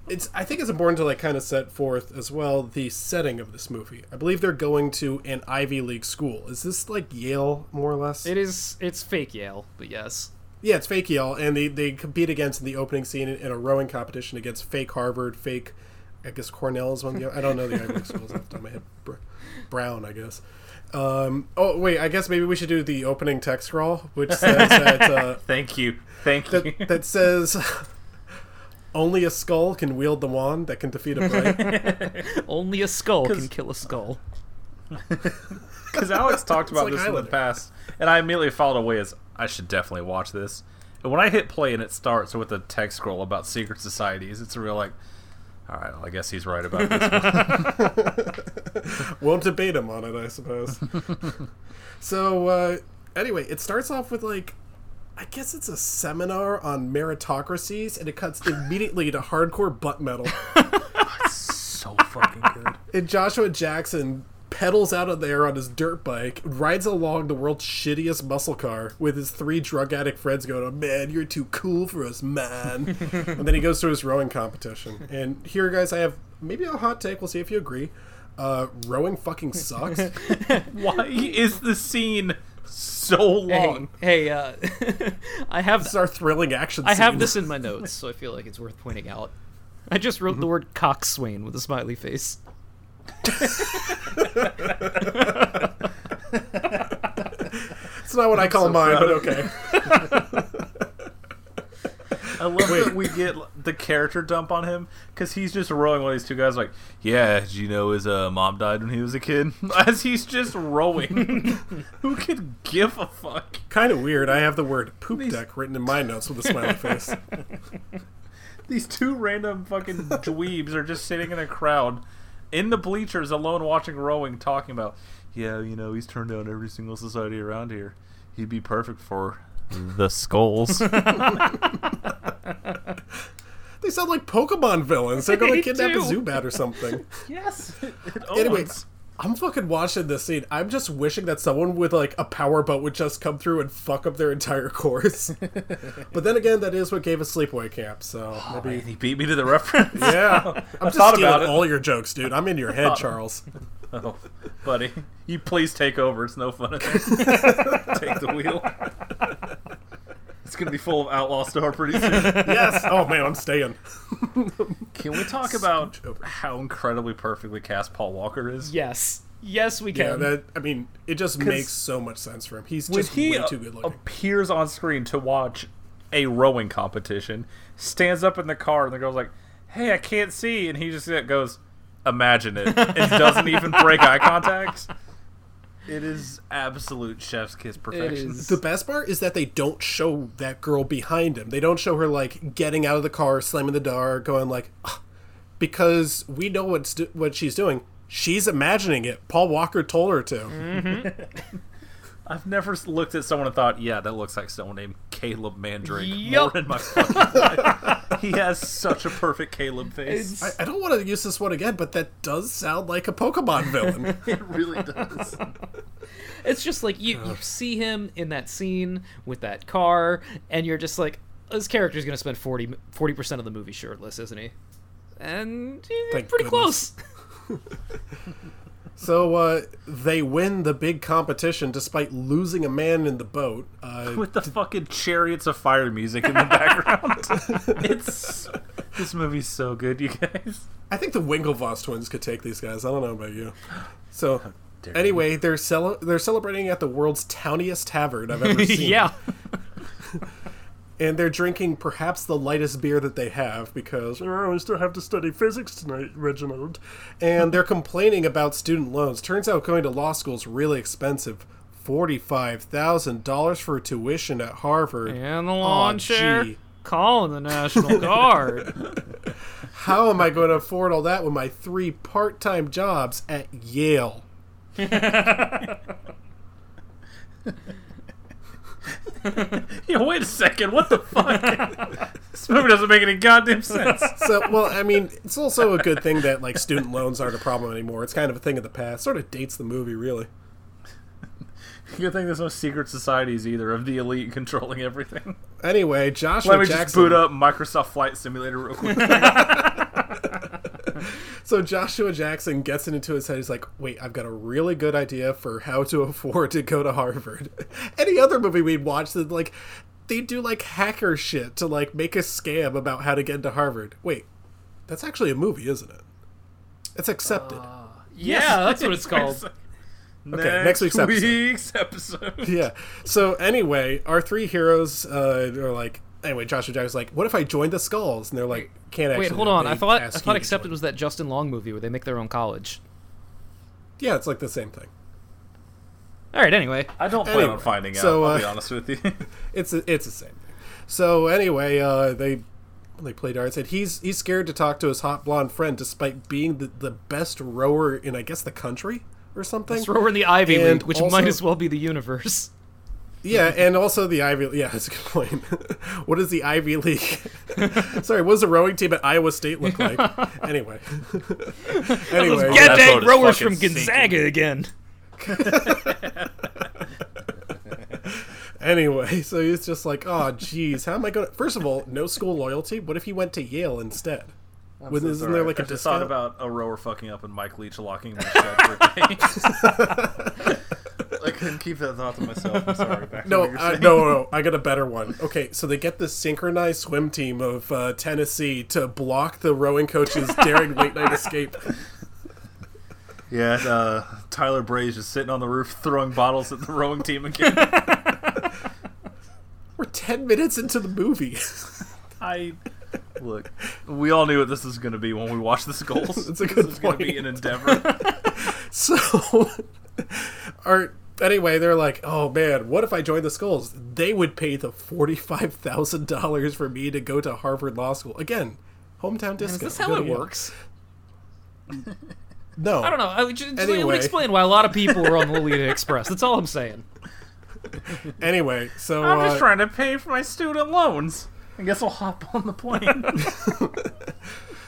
it's. I think it's important to like kind of set forth as well the setting of this movie. I believe they're going to an Ivy League school. Is this like Yale, more or less? It is. It's fake Yale, but yes. Yeah, it's fake Yale, and they, they compete against in the opening scene in a rowing competition against fake Harvard, fake. I guess Cornell is one. Of the, I don't know the Ivy League schools off the top of my head. Brown, I guess. Um, oh wait, I guess maybe we should do the opening text scroll, which says that. Uh, Thank you. Thank that, you. That says. Only a skull can wield the wand that can defeat a plague. Only a skull can kill a skull. Because Alex talked about like this Highlander. in the past, and I immediately followed away as, I should definitely watch this. And when I hit play and it starts with a text scroll about secret societies, it's a real like, alright, well, I guess he's right about this one. Won't debate him on it, I suppose. So, uh, anyway, it starts off with like, I guess it's a seminar on meritocracies, and it cuts immediately to hardcore butt metal. It's so fucking good. And Joshua Jackson pedals out of there on his dirt bike, rides along the world's shittiest muscle car with his three drug addict friends going, oh, man, you're too cool for us, man. And then he goes to his rowing competition. And here, guys, I have maybe a hot take. We'll see if you agree. Uh, rowing fucking sucks. Why is the scene... so long. Hey, hey uh, I have this is our thrilling action. I scene. have this in my notes, so I feel like it's worth pointing out. I just wrote mm-hmm. the word cockswain with a smiley face. It's not what I'm I call so mine, but okay. I love Wait. that we get the character dump on him because he's just rowing while these two guys are like, yeah, did you know his uh, mom died when he was a kid? As he's just rowing. Who could give a fuck? Kind of weird. I have the word poop these... deck written in my notes with a smiley face. These two random fucking dweebs are just sitting in a crowd in the bleachers alone watching rowing talking about, yeah, you know, he's turned down every single society around here. He'd be perfect for the Skulls. They sound like Pokemon villains. They're going to kidnap do. a Zubat or something. Yes. Anyways, I'm fucking watching this scene. I'm just wishing that someone with like a power boat would just come through and fuck up their entire course. But then again, that is what gave us Sleepaway Camp. So oh, maybe man, he beat me to the reference. Yeah, I'm I just thought stealing about all your jokes, dude. I'm in your head, Charles. Oh, buddy, you please take over. It's no fun. At take the wheel. It's going to be full of Outlaw Star pretty soon. Yes! Oh, man, I'm staying. Can we talk about how incredibly perfectly cast Paul Walker is? Yes. Yes, we can. Yeah, that, I mean, it just makes so much sense for him. He's just he way too good looking. Appears on screen to watch a rowing competition, stands up in the car, and the girl's like, hey, I can't see. And he just goes, imagine it. And doesn't even break eye contact. It is absolute chef's kiss perfection. The best part is that they don't show that girl behind him. They don't show her, like, getting out of the car, slamming the door, going like, oh, because we know what's do- what she's doing. She's imagining it. Paul Walker told her to. Mm-hmm. I've never looked at someone and thought, yeah, that looks like someone named Caleb Mandrake. Yep. More in my fucking life. He has such a perfect Caleb face. I, I don't want to use this one again, but that does sound like a Pokemon villain. It really does. It's just like, you, you see him in that scene with that car, and you're just like, this character's going to spend forty percent of the movie shirtless, isn't he? And he's pretty goodness. close. So uh, they win the big competition despite losing a man in the boat. Uh, With the d- fucking Chariots of Fire music in the background. It's This movie's so good, you guys. I think the Winklevoss twins could take these guys. I don't know about you. So anyway, they're cel- they're celebrating at the world's towniest tavern I've ever seen. Yeah. And they're drinking perhaps the lightest beer that they have because, oh, we still have to study physics tonight, Reginald. And they're complaining about student loans. Turns out going to law school is really expensive. forty-five thousand dollars for tuition at Harvard. And the lawn oh, chair. Gee. Calling the National Guard. How am I going to afford all that with my three part-time jobs at Yale? Yo, wait a second, what the fuck? This movie doesn't make any goddamn sense. So, well, I mean, it's also a good thing that, like, student loans aren't a problem anymore. It's kind of a thing of the past. Sort of dates the movie, really. Good thing there's no secret societies either of the elite controlling everything. Anyway, Joshua Jackson... Let me Jackson... just boot up Microsoft Flight Simulator real quick. So Joshua Jackson gets it into his head. He's like, wait, I've got a really good idea for how to afford to go to Harvard. Any other movie we'd watch that, like, they do, like, hacker shit to, like, make a scam about how to get into Harvard. Wait, that's actually a movie, isn't it? It's Accepted. Uh, yeah, yes, that's what it's called. Okay, next, next week's, episode. week's episode. Yeah. So anyway, our three heroes uh, are like, anyway, Joshua Jackson's like, what if I joined the Skulls? And they're like, can't actually. Wait, hold on. I thought I thought Accepted was that Justin Long movie where they make their own college. Yeah, it's like the same thing. All right, anyway. I don't anyway, plan on finding so, out, I'll uh, be honest with you. It's a, it's the same thing. So anyway, uh, they they play darts, and he's, he's scared to talk to his hot blonde friend despite being the, the best rower in, I guess, the country or something. Best rower in the Ivy and League, which also, might as well be the universe. Yeah, and also the Ivy League. Yeah, that's a good point. What is the Ivy League? Sorry, what does the rowing team at Iowa State look like? Anyway. anyway. Oh, get that rowers from Gonzaga sinking. Again. Anyway, so he's just like, oh, geez, how am I going to... First of all, no school loyalty. What if he went to Yale instead? With, isn't right. there like I a just discount? Thought about a rower fucking up and Mike Leach locking my shed for a day. I couldn't keep that thought to myself. I'm sorry. Back no, uh, no, no, I got a better one. Okay, so they get this synchronized swim team of uh, Tennessee to block the rowing coach's daring late night escape. Yeah, and, uh, Tyler Bray's just sitting on the roof throwing bottles at the rowing team again. We're ten minutes into the movie. I look. We all knew what this was going to be when we watched The Skulls. It's a good this point. Going to be an endeavor. So, our. Anyway, they're like, oh man, what if I joined the Skulls? They would pay the forty-five thousand dollars for me to go to Harvard Law School. Again, hometown disco. Is this how it works? No. I don't know. I would, just, anyway. It would explain why a lot of people were on the Lolita Express. That's all I'm saying. Anyway, so... I'm just uh, trying to pay for my student loans. I guess I'll hop on the plane.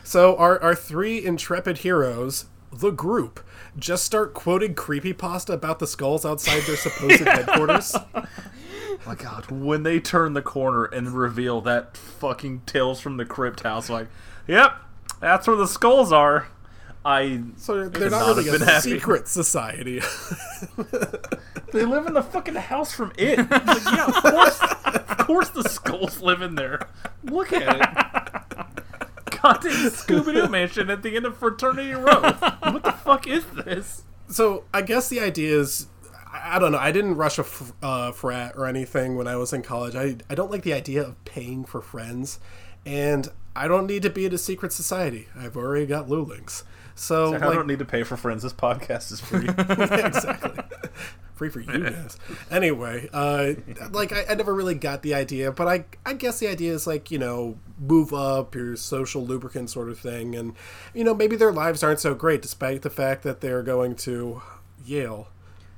So our, our three intrepid heroes, the group, just start quoting creepypasta about the skulls outside their supposed yeah. headquarters. Oh my god, when they turn the corner and reveal that fucking Tales from the Crypt house, like, yep, that's where the skulls are. I so they're not, not really a happy. Secret society. They live in the fucking house from It. Like, yeah, of course, of course the skulls live in there. Look at it. Goddamn Scooby-Doo mansion at the end of Fraternity Row. What the fuck is this? So I guess the idea is, I don't know, I didn't rush a fr- uh, frat or anything when I was in college. I I don't like the idea of paying for friends, and I don't need to be in a secret society. I've already got Lulings. So, so I like, don't need to pay for friends. This podcast is free. Exactly. Free for you guys. Anyway, uh, like I, I never really got the idea, but I I guess the idea is like, you know, move up, your social lubricant sort of thing. And, you know, maybe their lives aren't so great despite the fact that they're going to Yale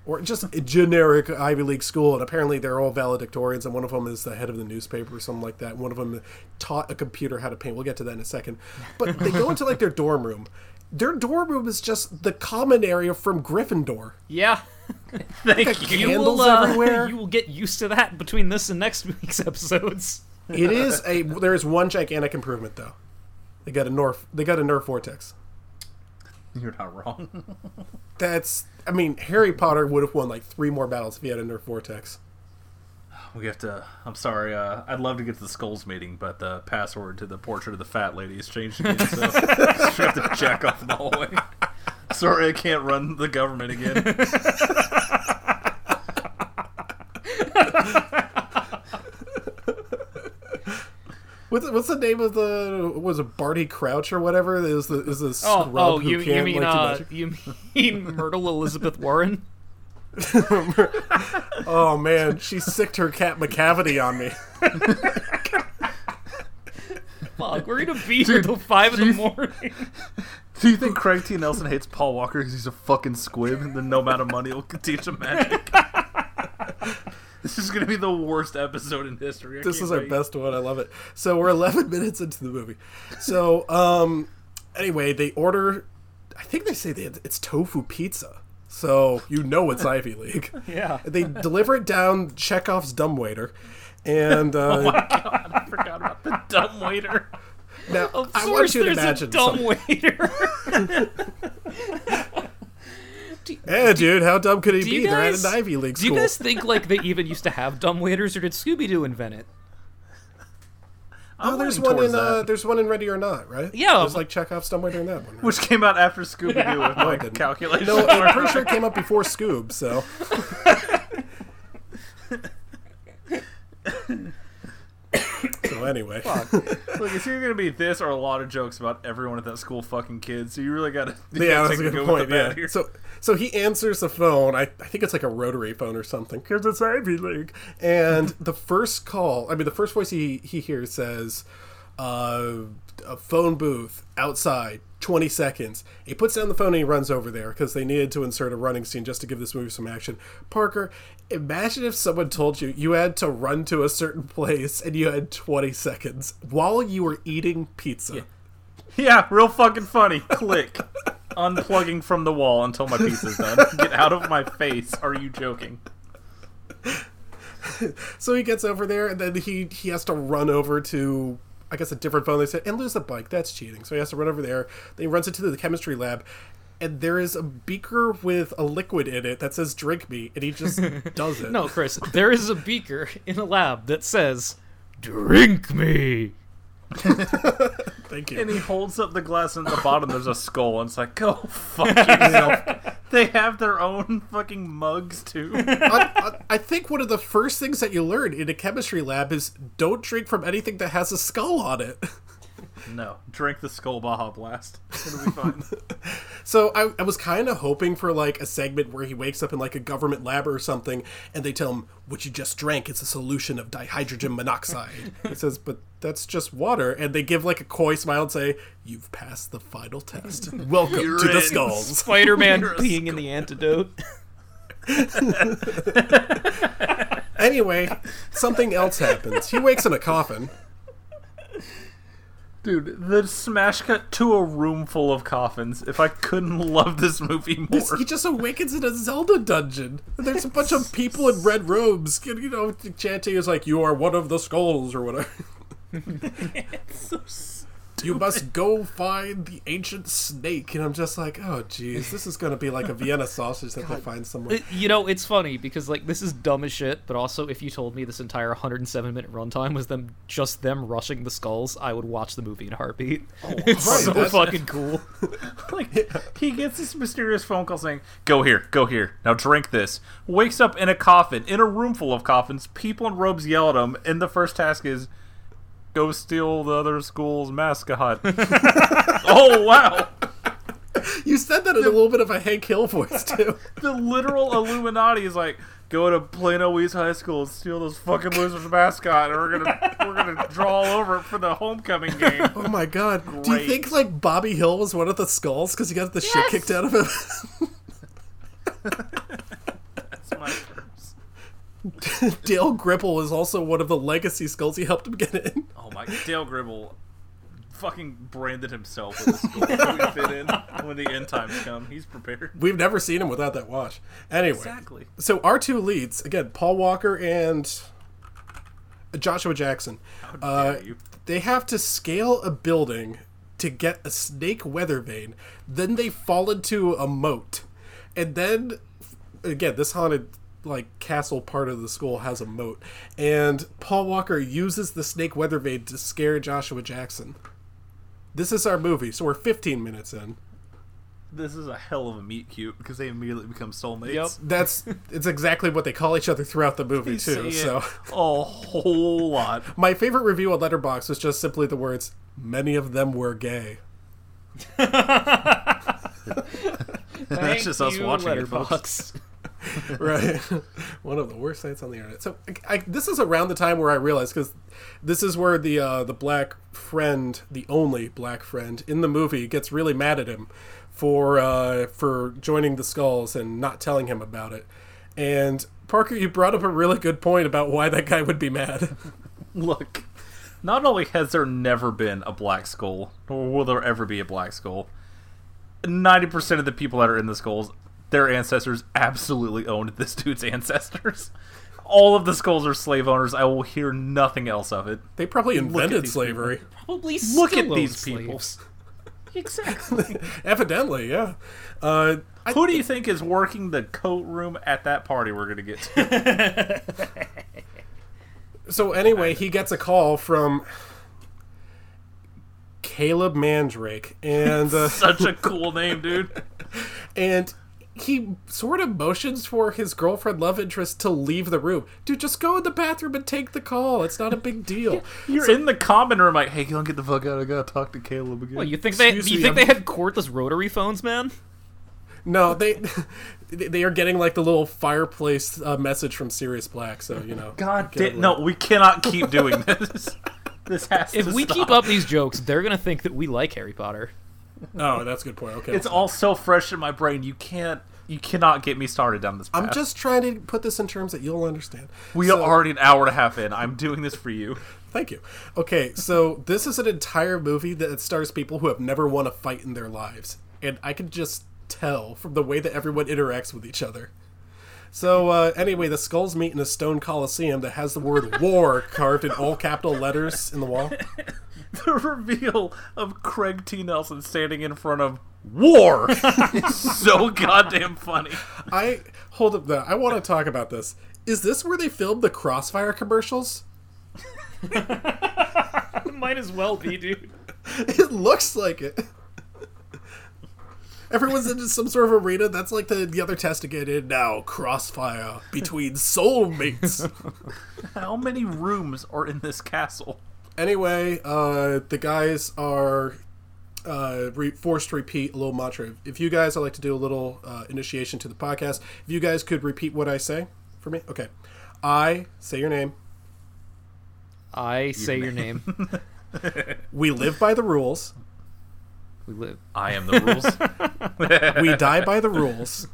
or just a generic Ivy League school. And apparently they're all valedictorians, and one of them is the head of the newspaper or something like that. One of them taught a computer how to paint. We'll get to that in a second. But they go into like their dorm room. Their dorm room is just the common area from Gryffindor. Yeah. Thank like you. You will, uh, everywhere. You will get used to that between this and next week's episodes. It is a there is one gigantic improvement though. They got a nerf they got a nerf vortex. You're not wrong. That's I mean, Harry Potter would have won like three more battles if he had a nerf vortex. We have to. I'm sorry. Uh, I'd love to get to the Skulls meeting, but the password to the portrait of the fat lady is changed again. So I just have to jack off in the hallway. Sorry, I can't run the government again. What's what's the name of the was it Barty Crouch or whatever? Is the is the scrub oh, oh, who you, can't you mean, like uh, you mean Myrtle Elizabeth Warren? Oh man, she sicked her cat McCavity on me. Fuck, we're gonna be here till five in the morning. Do you think Craig T. Nelson hates Paul Walker because he's a fucking squib and then no amount of money will teach him magic? This is gonna be the worst episode in history. I this is wait. Our best one, I love it. So we're eleven minutes into the movie. So, um, anyway, they order, I think they say they had, it's tofu pizza. So you know it's Ivy League. Yeah. They deliver it down Chekhov's dumbwaiter. And, uh, oh my god, I forgot about the dumbwaiter. Now, of I want you to imagine dumbwaiter. Yeah, dude, how dumb could he be? Guys, they're at an Ivy League school. Do you guys think, like, they even used to have dumbwaiters, or did Scooby-Doo invent it? I'm oh, there's one in uh, there's one in Ready or Not, right? Yeah, there's like Chekhov's dumbwaiter in that one, right? Which came out after Scooby Doo yeah. with like no, calculation. No, I'm pretty sure it came out before Scoob. So, so anyway, fuck. Look, it's either gonna be this or a lot of jokes about everyone at that school fucking kids. So you really gotta you yeah, gotta that's take a good go point. Yeah. Here. So so he answers the phone. I I think it's like a rotary phone or something because it's Ivy League. And the first call, I mean, the first voice he he hears says, uh, "A phone booth outside, twenty seconds." He puts down the phone and he runs over there because they needed to insert a running scene just to give this movie some action. Parker, imagine if someone told you you had to run to a certain place and you had twenty seconds while you were eating pizza. Yeah, yeah real fucking funny. Click. Unplugging from the wall until my pizza's done. Get out of my face. Are you joking? So he gets over there and then he, he has to run over to... I guess a different phone. They said, and lose the bike. That's cheating. So he has to run over there. Then he runs into the chemistry lab, and there is a beaker with a liquid in it that says "drink me," and he just does it. No, Chris, there is a beaker in a lab that says "drink me." Thank you. And he holds up the glass, and at the bottom there's a skull, and it's like, "Go fuck yourself." They have their own fucking mugs too. I, I, I think one of the first things that you learn in a chemistry lab is don't drink from anything that has a skull on it. No. Drink the Skull Baja Blast. It'll be fine. So I, I was kind of hoping for like a segment where he wakes up in like a government lab or something, and they tell him, what you just drank is a solution of dihydrogen monoxide. He says, but that's just water. And they give like a coy smile and say, you've passed the final test. Welcome You're to in. the Skulls. Spider-Man peeing skull. in the antidote. Anyway, something else happens. He wakes in a coffin. Dude, the smash cut to a room full of coffins. If I couldn't love this movie more. He just awakens in a Zelda dungeon. There's a bunch of people in red robes, you know, chanting is like, you are one of the skulls or whatever. It's so stupid. You must go find the ancient snake. And I'm just like, oh, geez, this is going to be like a Vienna sausage that God. They find somewhere. You know, it's funny because, like, this is dumb as shit. But also, if you told me this entire one hundred seven minute runtime was them just them rushing the skulls, I would watch the movie in a heartbeat. Oh, it's right, so that's... fucking cool. Like, yeah. He gets this mysterious phone call saying, go here, go here, now drink this. Wakes up in a coffin, in a room full of coffins. People in robes yell at him. And the first task is, go steal the other school's mascot. Oh, wow. You said that in the, a little bit of a Hank Hill voice, too. The literal Illuminati is like, go to Plano East High School and steal those fucking losers' mascot, and we're gonna we're gonna draw all over it for the homecoming game. Oh, my God. Great. Do you think, like, Bobby Hill was one of the skulls because he got the yes! shit kicked out of him? That's my Dale Gribble is also one of the legacy skulls. He helped him get in. Oh my! Dale Gribble fucking branded himself with a skull that we fit in when the end times come. He's prepared. We've never seen him without that wash. Anyway, exactly. So our two leads again, Paul Walker and Joshua Jackson. How dare uh, you. They have to scale a building to get a snake weather vane. Then they fall into a moat, and then again, this haunted. Like castle part of the school has a moat, and Paul Walker uses the snake weather vane to scare Joshua Jackson. This is our movie, so we're fifteen minutes in. This is a hell of a meet cute because they immediately become soulmates. Yep, that's it's exactly what they call each other throughout the movie they too. So a whole lot. My favorite review on Letterboxd was just simply the words, "Many of them were gay." That's just us watching Letterboxd. Right. One of the worst sites on the internet. So I, I, this is around the time where I realized, because this is where the uh, the black friend, the only black friend in the movie, gets really mad at him for uh, for joining the Skulls and not telling him about it. And Parker, you brought up a really good point about why that guy would be mad. Look, not only has there never been a black Skull, nor will there ever be a black Skull, ninety percent of the people that are in the Skulls, their ancestors absolutely owned this dude's ancestors. All of the skulls are slave owners. I will hear nothing else of it. They probably invented slavery. Probably still Look at these people. Exactly. Evidently, yeah. Uh, Who do you think is working the coat room at that party we're going to get to? So anyway, he gets a call from Caleb Mandrake. And uh, such a cool name, dude. And he sort of motions for his girlfriend love interest to leave the room. Dude, just go in the bathroom and take the call. It's not a big deal. You're so, in the common room like, hey, you don't get the fuck out. I gotta talk to Caleb again. Well, you think Excuse they you me, think I'm... they had cordless rotary phones, man? No, they they are getting like the little fireplace uh, message from Sirius Black, so, you know. God damn. No, we cannot keep doing this. This has if to If we stop. keep up these jokes, they're gonna think that we like Harry Potter. Oh, that's a good point. Okay, it's all so fresh in my brain. You can't, you cannot get me started down this path. I'm just trying to put this in terms that you'll understand. We so, are already an hour and a half in. I'm doing this for you. Thank you. Okay, so this is an entire movie that stars people who have never won a fight in their lives, and I can just tell from the way that everyone interacts with each other. So uh, anyway, the skulls meet in a stone coliseum that has the word "war" carved in all capital letters in the wall. The reveal of Craig T. Nelson standing in front of war is so goddamn funny. I hold up that I want to talk about this. Is this where they filmed the Crossfire commercials? Might as well be, dude. It looks like it. Everyone's in some sort of arena. That's like the, the other test to get in now. Crossfire between soulmates. How many rooms are in this castle? Anyway, uh, the guys are uh, re- forced to repeat a little mantra. If you guys, I like to do a little uh, initiation to the podcast. If you guys could repeat what I say for me. Okay. I say your name. I say your name. Your name. We live by the rules. We live. I am the rules. We die by the rules.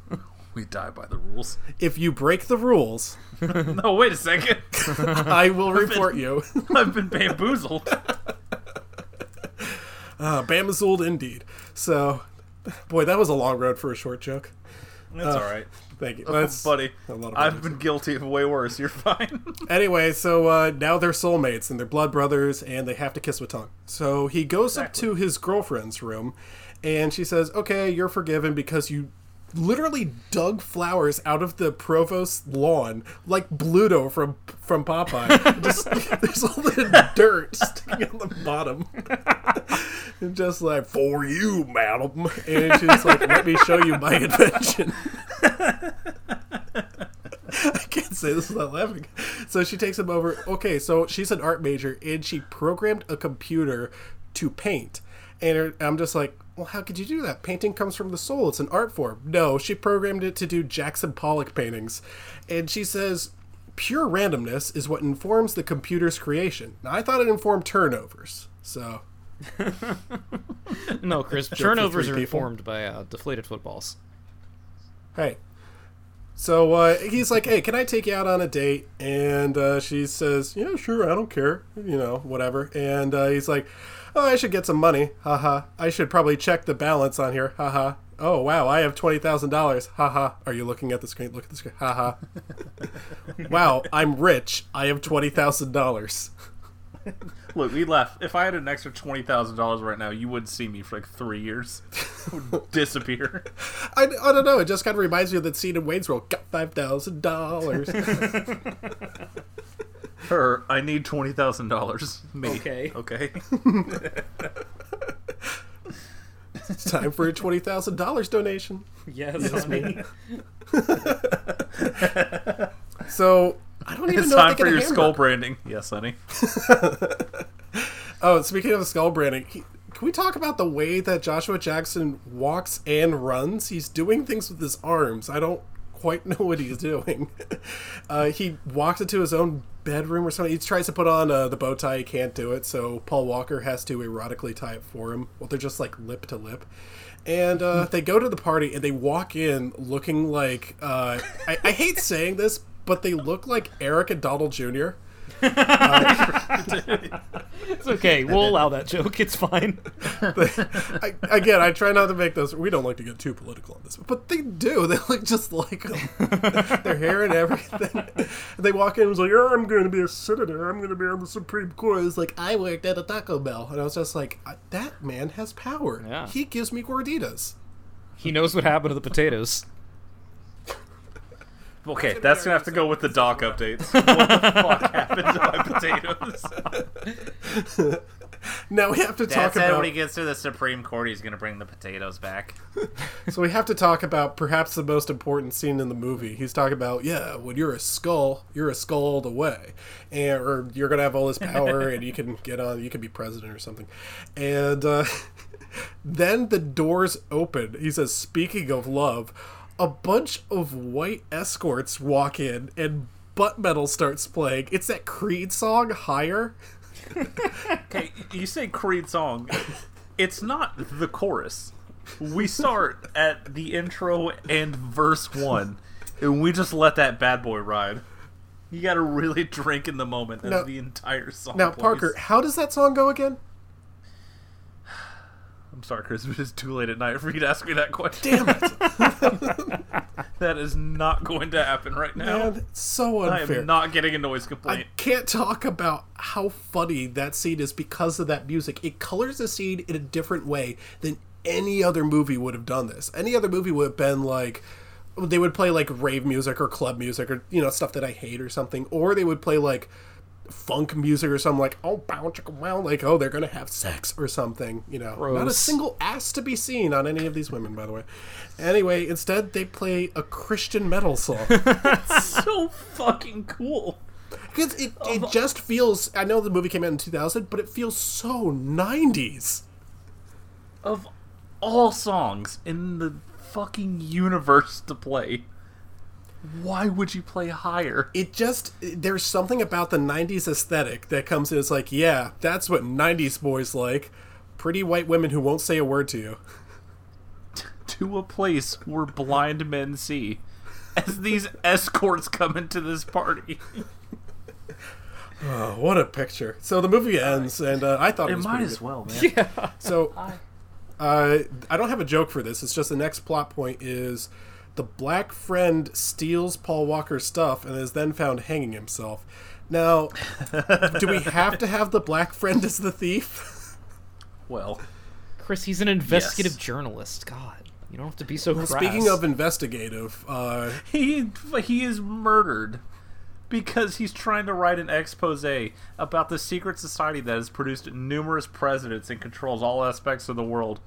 We die by the rules. If you break the rules... No, wait a second. I will I've report been, you. I've been bamboozled. Uh, bamboozled indeed. So, boy, that was a long road for a short joke. That's uh, all right. Thank you. That's oh, buddy, a lot of I've been guilty of way worse. You're fine. Anyway, so uh, now they're soulmates and they're blood brothers and they have to kiss with tongue. So he goes exactly. up to his girlfriend's room and she says, okay, you're forgiven because you... literally dug flowers out of the provost's lawn like Bluto from from Popeye. Just there's all the dirt sticking on the bottom. And just like, for you, madam. And she's like, let me show you my invention. I can't say this without laughing. So she takes him over. Okay, so she's an art major and she programmed a computer to paint. And I'm just like, well, how could you do that? Painting comes from the soul. It's an art form. No, she programmed it to do Jackson Pollock paintings. And she says, pure randomness is what informs the computer's creation. Now, I thought it informed turnovers. So. No, Chris, turnovers are informed by uh, deflated footballs. Hey. So uh, he's like, hey, can I take you out on a date? And uh, she says, yeah, sure, I don't care. You know, whatever. And uh, he's like, oh, I should get some money. Haha. Ha. I should probably check the balance on here. Haha. Ha. Oh, wow. I have twenty thousand dollars. Haha. Are you looking at the screen? Look at the screen. Haha. Ha. Wow. I'm rich. I have twenty thousand dollars. Look, we laugh. If I had an extra twenty thousand dollars right now, you wouldn't see me for like three years. It would disappear. I, I don't know. It just kind of reminds me of that scene in Wayne's World. Got five thousand dollars. Her, I need twenty thousand dollars. Me. Okay. Okay. It's time for a twenty thousand dollars donation. Yes, yes me. So, I don't even it's know time if they for your skull up. Branding. Yes, honey. Oh, speaking of skull branding, he, can we talk about the way that Joshua Jackson walks and runs? He's doing things with his arms. I don't quite know what he's doing. Uh, he walks into his own bedroom or something. He tries to put on uh, the bow tie. He can't do it, so Paul Walker has to erotically tie it for him. Well, they're just like lip to lip. And uh, they go to the party, and they walk in looking like... Uh, I, I hate saying this, but they look like Eric and Donald Junior Uh, it's okay. We'll allow that joke. It's fine. They, I, again, I try not to make those... We don't like to get too political on this, but they do. They look just like them. Their hair and everything. They walk in and it's like, oh, I'm going to be a senator. I'm going to be on the Supreme Court. It's like, I worked at a Taco Bell. And I was just like, that man has power. Yeah. He gives me gorditas. He knows what happened to the potatoes. Okay, that's going to have to go with the doc updates. What the fuck happened to my potatoes? Now we have to Dad talk said about... when he gets to the Supreme Court, he's going to bring the potatoes back. So we have to talk about perhaps the most important scene in the movie. He's talking about, yeah, when you're a skull, you're a skull all the way. And, or you're going to have all this power and you can get on, you can be president or something. And uh, then the doors open. He says, speaking of love... a bunch of white escorts walk in and butt metal starts playing. It's that Creed song, Higher. Okay, you say Creed song. It's not the chorus. We start at the intro and verse one, and we just let that bad boy ride. You gotta really drink in the moment. That's now, the entire song. Now, plays. Parker, how does that song go again? I'm sorry, Chris, but it's too late at night for you to ask me that question. Damn it. That is not going to happen right now. Man, it's so unfair. I am not getting a noise complaint. I can't talk about how funny that scene is because of that music. It colors the scene in a different way than any other movie would have done this. Any other movie would have been like, they would play like rave music or club music or, you know, stuff that I hate or something. Or they would play like funk music or something like oh bow chicka wow like oh they're gonna have sex or something, you know. Gross. Not a single ass to be seen on any of these women, by the way. Anyway, instead they play a Christian metal song. It's so fucking cool. Because it, it just feels... I know the movie came out in two thousand, but it feels so nineties. Of all songs in the fucking universe to play, why would you play higher? It just... There's something about the nineties aesthetic that comes in. It's like, yeah, that's what nineties boys like. Pretty white women who won't say a word to you. To a place where blind men see. As these escorts come into this party. Oh, what a picture. So the movie ends, and uh, I thought it, it was pretty good. It might as well, man. Yeah. So uh, I don't have a joke for this. It's just the next plot point is the black friend steals Paul Walker's stuff and is then found hanging himself. Now, do we have to have the black friend as the thief? Well, Chris, he's an investigative yes. journalist. God. You don't have to be so well, crass. Speaking of investigative, uh... he he is murdered because he's trying to write an expose about the secret society that has produced numerous presidents and controls all aspects of the world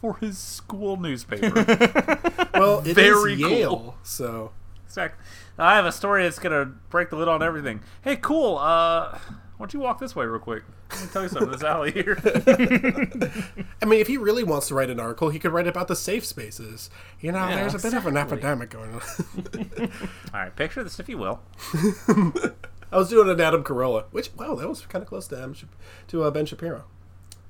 for his school newspaper. Well, it Very is Yale, cool. so... Exactly. I have a story that's going to break the lid on everything. Hey, cool, uh... why don't you walk this way real quick? Let me tell you something. This alley here. I mean, if he really wants to write an article, he could write about the safe spaces. You know, yeah, there's a exactly. bit of an epidemic going on. All right, picture this if you will. I was doing an Adam Carolla, which, wow, that was kind of close to Adam, to uh, Ben Shapiro.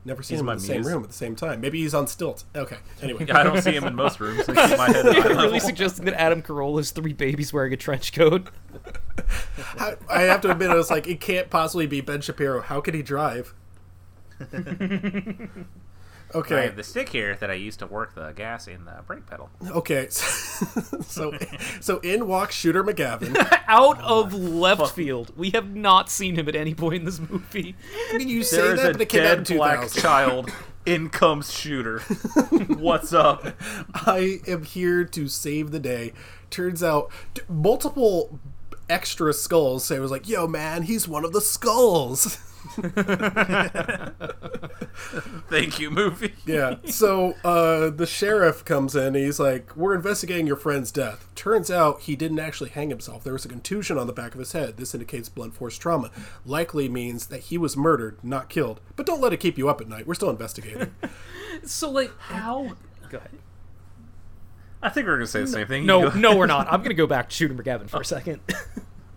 Never seen he's him in the muse. Same room at the same time. Maybe he's on stilts. Okay, anyway. I don't see him in most rooms. So my head You're really level. Suggesting that Adam Carolla's three babies wearing a trench coat? I, I have to admit, I was like, it can't possibly be Ben Shapiro. How could he drive? Okay. I have the stick here that I used to work the gas in the brake pedal. Okay. So so in walks Shooter McGavin. Out oh, of left fuck. field. We have not seen him at any point in this movie. I mean, you there say that, but it came out in two thousand. Black child. In comes Shooter. What's up? I am here to save the day. Turns out, multiple extra skulls say, so it was like, yo, man, he's one of the skulls. Thank you, movie. Yeah. So uh, the sheriff comes in and he's like, we're investigating your friend's death. Turns out he didn't actually hang himself. There was a contusion on the back of his head. This indicates blunt force trauma. Likely means that he was murdered, not killed. But don't let it keep you up at night. We're still investigating. So, like, how... Go ahead. I think we're going to say the no, same thing. No, no, we're not. I'm going to go back to Shooter McGavin for oh. a second.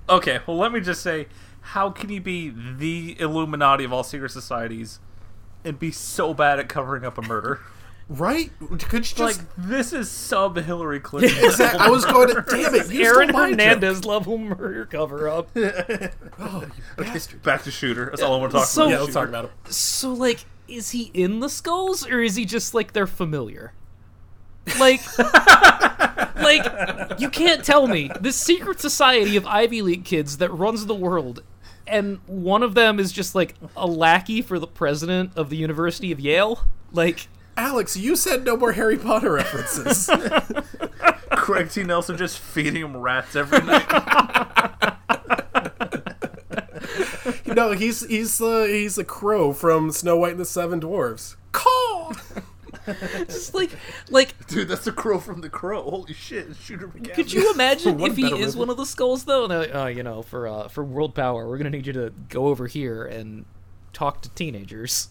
Okay, well, let me just say, how can he be the Illuminati of all secret societies and be so bad at covering up a murder? Right? Could you just... Like, this is sub-Hillary Clinton. Exactly. I was going to... Damn it. Aaron Hernandez level murder cover-up. Oh, you bastard. Back to Shooter. That's all I want to talk so, about. Yeah, let's talk about him. So, like, is he in the skulls, or is he just, like, they're familiar? Like, like, you can't tell me. This secret society of Ivy League kids that runs the world, and one of them is just, like, a lackey for the president of the University of Yale? Like... Alex, you said no more Harry Potter references. Craig T. Nelson just feeding him rats every night. No, he's he's uh, he's a crow from Snow White and the Seven Dwarfs. Caw! Just like, like, dude, that's a crow from The Crow. Holy shit! Shooter McGavin. Could you imagine if he is one of the skulls, though? And they're like, oh, you know, for uh, for world power, we're gonna need you to go over here and talk to teenagers.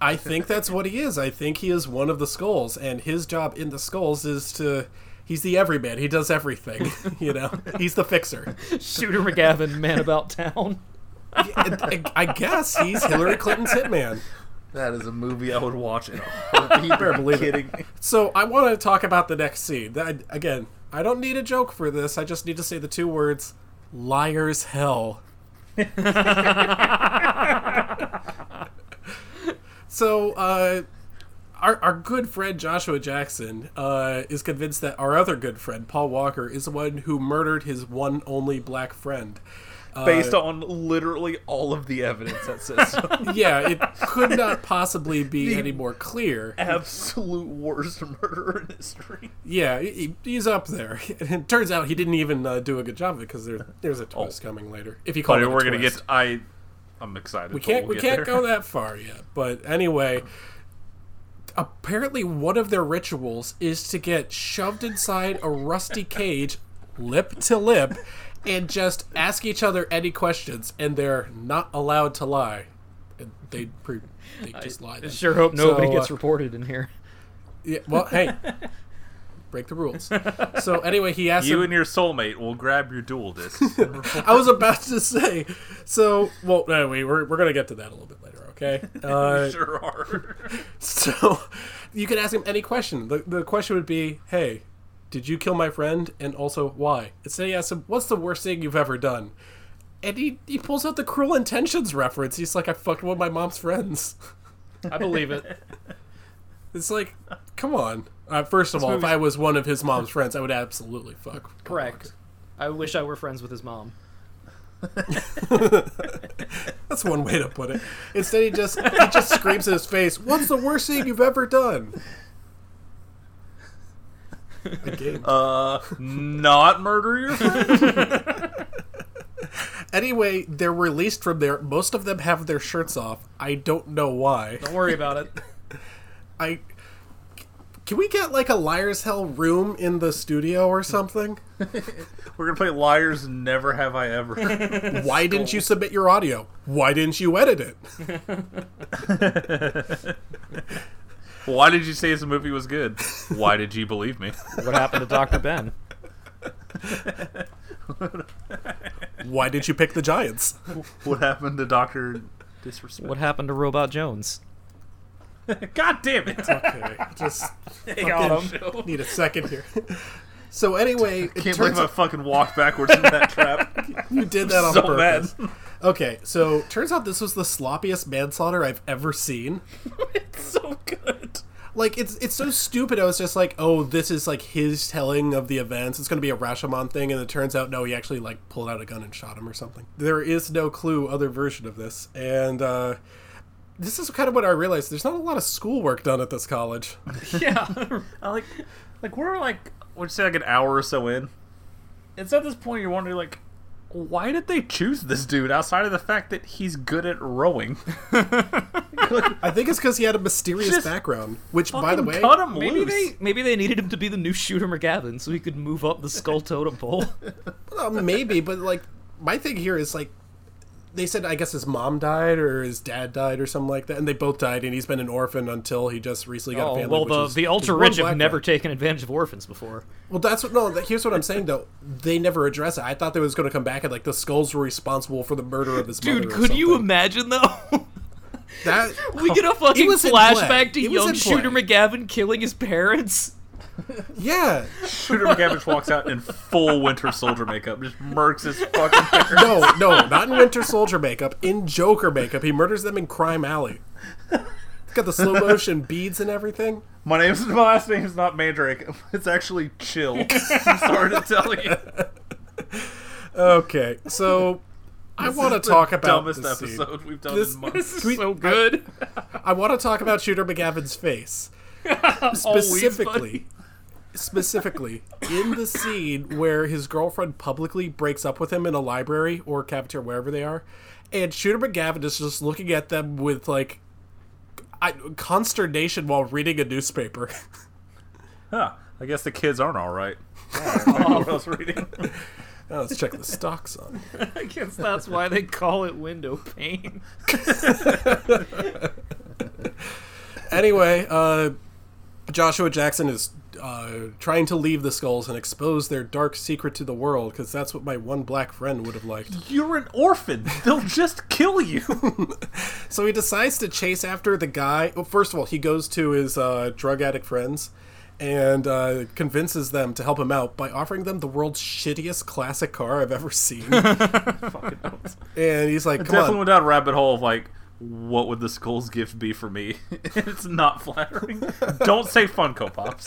I think that's what he is. I think he is one of the skulls, and his job in the skulls is to—he's the everyman. He does everything. You know, he's the fixer. Shooter McGavin, man about town. I guess he's Hillary Clinton's hitman. That is a movie I would watch in a heartbeat. You better believe it. So I want to talk about the next scene. That, again, I don't need a joke for this. I just need to say the two words, liar's hell. So uh, our, our good friend Joshua Jackson uh, is convinced that our other good friend, Paul Walker, is the one who murdered his one only black friend. Based uh, on literally all of the evidence that says so. Yeah, it could not possibly be any more clear. Absolute worst murderer in history. Yeah, he, he's up there. And it turns out he didn't even uh, do a good job of it because there, there's a twist oh. coming later. If you call but it we're going to get... I, I'm excited. We can't, we'll we can't go that far yet. But anyway, apparently one of their rituals is to get shoved inside a rusty cage, lip to lip, and just ask each other any questions, and they're not allowed to lie. And they pre- they just I lie. Then. Sure hope nobody so, gets uh, reported in here. Yeah. Well, hey, break the rules. So anyway, he asked you him, and your soulmate will grab your dual disc. I was about to say. So well, anyway, we're we're gonna get to that a little bit later. Okay. Uh, we sure are. So you can ask him any question. The the question would be, hey, did you kill my friend? And also, why? Instead, he asks him, what's the worst thing you've ever done? And he, he pulls out the Cruel Intentions reference. He's like, I fucked one of my mom's friends. I believe it. It's like, come on. Uh, first of this all, movie's... if I was one of his mom's friends, I would absolutely fuck. Correct. I wish I were friends with his mom. That's one way to put it. Instead, he just, he just screams in his face, what's the worst thing you've ever done? Uh, not murder your friend? Anyway, they're released from there. Most of them have their shirts off. I don't know why. Don't worry about it. I Can we get like a Liar's Hell room in the studio or something? We're going to play Liars Never Have I Ever. Why cool. didn't you submit your audio? Why didn't you edit it? Why did you say this movie was good? Why did you believe me? What happened to Doctor Ben? Why did you pick the Giants? What happened to Doctor Disrespect? What happened to Robot Jones? God damn it! It's okay. Just fucking need a second here. So anyway, I can't believe I fucking walked backwards in that trap. You did that I'm on so purpose. Bad. Okay, so turns out this was the sloppiest manslaughter I've ever seen. It's so good. Like, it's it's so stupid. I was just like, oh, this is like his telling of the events. It's going to be a Rashomon thing. And it turns out, no, he actually like pulled out a gun and shot him or something. There is no clue other version of this. And uh, this is kind of what I realized. There's not a lot of schoolwork done at this college. Yeah. I like, like, we're like... Would you say like an hour or so in? It's at this point you're wondering, like, why did they choose this dude outside of the fact that he's good at rowing? I think it's because he had a mysterious Just background, which, by the way, cut him maybe loose. they maybe they needed him to be the new Shooter McGavin so he could move up the skull totem pole. Well, maybe, but like my thing here is like they said I guess his mom died or his dad died or something like that, and they both died, and he's been an orphan until he just recently got oh, a family. Well, the, the ultra-rich have never guy. taken advantage of orphans before. Well, that's what... No, here's what I'm saying, though. They never address it. I thought they was going to come back and, like, the Skulls were responsible for the murder of his Dude, mother Dude, could something. you imagine, though? That We get a fucking flashback to young Shooter McGavin killing his parents? Yeah. Shooter McGavage walks out in full Winter Soldier makeup. Just murks his fucking parents. No, no, not in Winter Soldier makeup. In Joker makeup. He murders them in Crime Alley. He's got the slow motion beads and everything. My name's my last name's not Mandrake. It's actually Chill. I'm sorry to tell you. Okay, so... This I want to talk about this dumbest episode scene. We've done this, in months. This is we, so good. I, I want to talk about Shooter McGavin's face. Specifically... Specifically, in the scene where his girlfriend publicly breaks up with him in a library or cafeteria, wherever they are, and Shooter McGavin is just looking at them with, like, I, consternation while reading a newspaper. Huh. I guess the kids aren't all right. Yeah, I don't know what I was reading. Now let's check the stocks on. I guess that's why they call it window pane. Anyway, uh, Joshua Jackson is... Uh, trying to leave the Skulls and expose their dark secret to the world, because that's what my one black friend would have liked. You're an orphan. They'll just kill you. So he decides to chase after the guy. Well, first of all, he goes to his uh, drug addict friends and uh, convinces them to help him out by offering them the world's shittiest classic car I've ever seen. Fucking and he's like, I come definitely on. went down a rabbit hole of like, what would the Skulls gift be for me? It's not flattering. Don't say Funko Pops.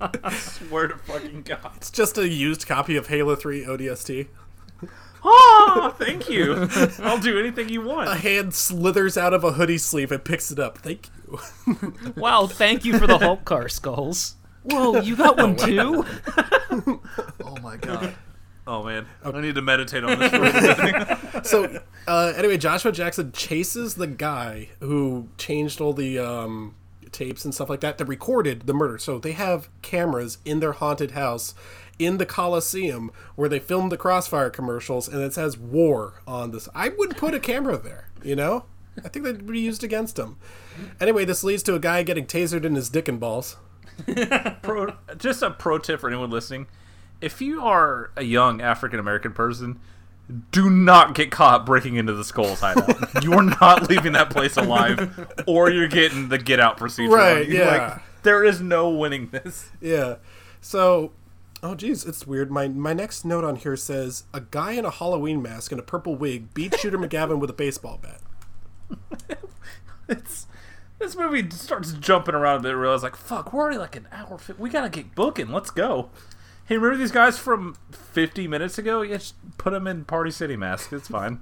I swear to fucking God. It's just a used copy of Halo three O D S T. Oh, thank you. I'll do anything you want. A hand slithers out of a hoodie sleeve and picks it up. Thank you. Wow, thank you for the Hulk car, Skulls. Whoa, you got one too? Oh my God. Oh, man. Okay. I need to meditate on this for a second. So, uh, anyway, Joshua Jackson chases the guy who changed all the um, tapes and stuff like that that recorded the murder. So they have cameras in their haunted house in the Coliseum where they filmed the Crossfire commercials, and it says war on this. I wouldn't put a camera there, you know? I think that'd be used against him. Anyway, this leads to a guy getting tasered in his dick and balls. pro, just a pro tip for anyone listening. If you are a young African-American person, do not get caught breaking into the Skulls hideout. You're not leaving that place alive, or you're getting the get-out procedure. Right, on you. Yeah. Like, there is no winning this. Yeah. So, oh, geez, it's weird. My my next note on here says, a guy in a Halloween mask and a purple wig beat Shooter McGavin with a baseball bat. It's... This movie starts jumping around a bit and realize, like, fuck, we're already like an hour. Fi- we gotta get booking. Let's go. Hey, remember these guys from fifty minutes ago? Yeah, just put them in Party City masks. It's fine.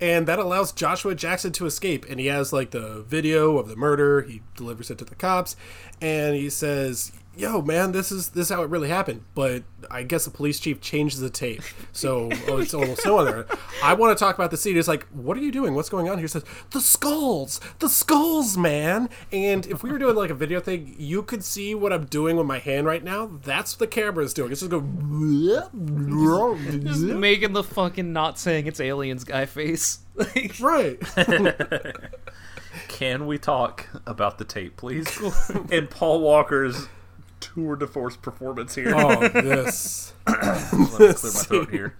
And that allows Joshua Jackson to escape. And he has, like, the video of the murder. He delivers it to the cops. And he says, yo, man, this is this is how it really happened. But I guess the police chief changed the tape. So oh, it's almost no other. I want to talk about the scene. It's like, what are you doing? What's going on here? He says, the skulls! The skulls, man! And if we were doing like a video thing, you could see what I'm doing with my hand right now. That's what the camera is doing. It's just going... just making the fucking not saying it's aliens guy face. Right. Can we talk about the tape, please? And Paul Walker's tour de force performance here. Oh, this. Let me clear my throat here.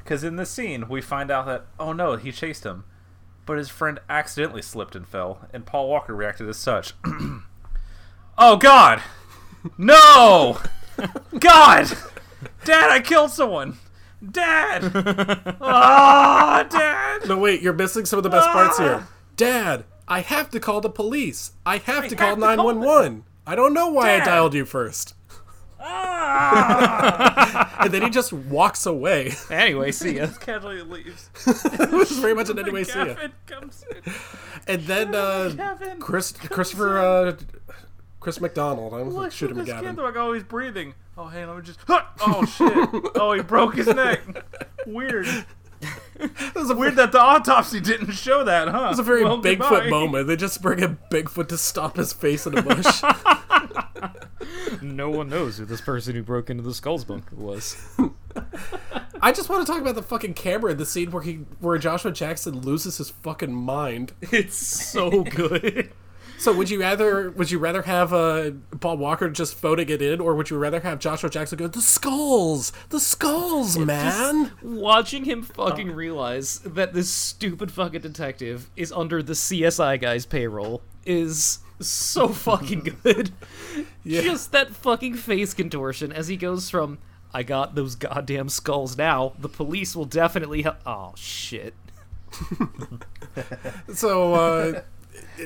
Because in this scene, we find out that, oh no, he chased him, but his friend accidentally slipped and fell, and Paul Walker reacted as such. Oh, God! No! God! Dad, I killed someone! Dad! Ah, oh, Dad! No, wait, you're missing some of the best ah. parts here. Dad, I have to call the police. I have I to call nine one one. I don't know why Dad. I dialed you first. Ah. And then he just walks away. Anyway, see ya. Just casually leaves. It was very much an anyway, see ya. Comes in. And then uh, Chris, Christopher, uh, Chris McDonald. I was like, shoot him, Gavin. Look at this kid, like, oh, he's breathing. Oh, hey, let me just... Oh, shit. Oh, he broke his neck. Weird. It was weird that the autopsy didn't show that, huh? It was a very well, Bigfoot goodbye. moment. They just bring in Bigfoot to stomp his face in a bush. No one knows who this person who broke into the Skulls bunker was. I just want to talk about the fucking camera in the scene where he, where Joshua Jackson loses his fucking mind. It's so good. So would you rather would you rather have uh, Paul Walker just phoning it in, or would you rather have Joshua Jackson go, the skulls, the skulls, man? Just watching him fucking realize that this stupid fucking detective is under the C S I guy's payroll is so fucking good. Yeah. Just that fucking face contortion as he goes from, I got those goddamn skulls now, the police will definitely help. Oh, shit. So, uh...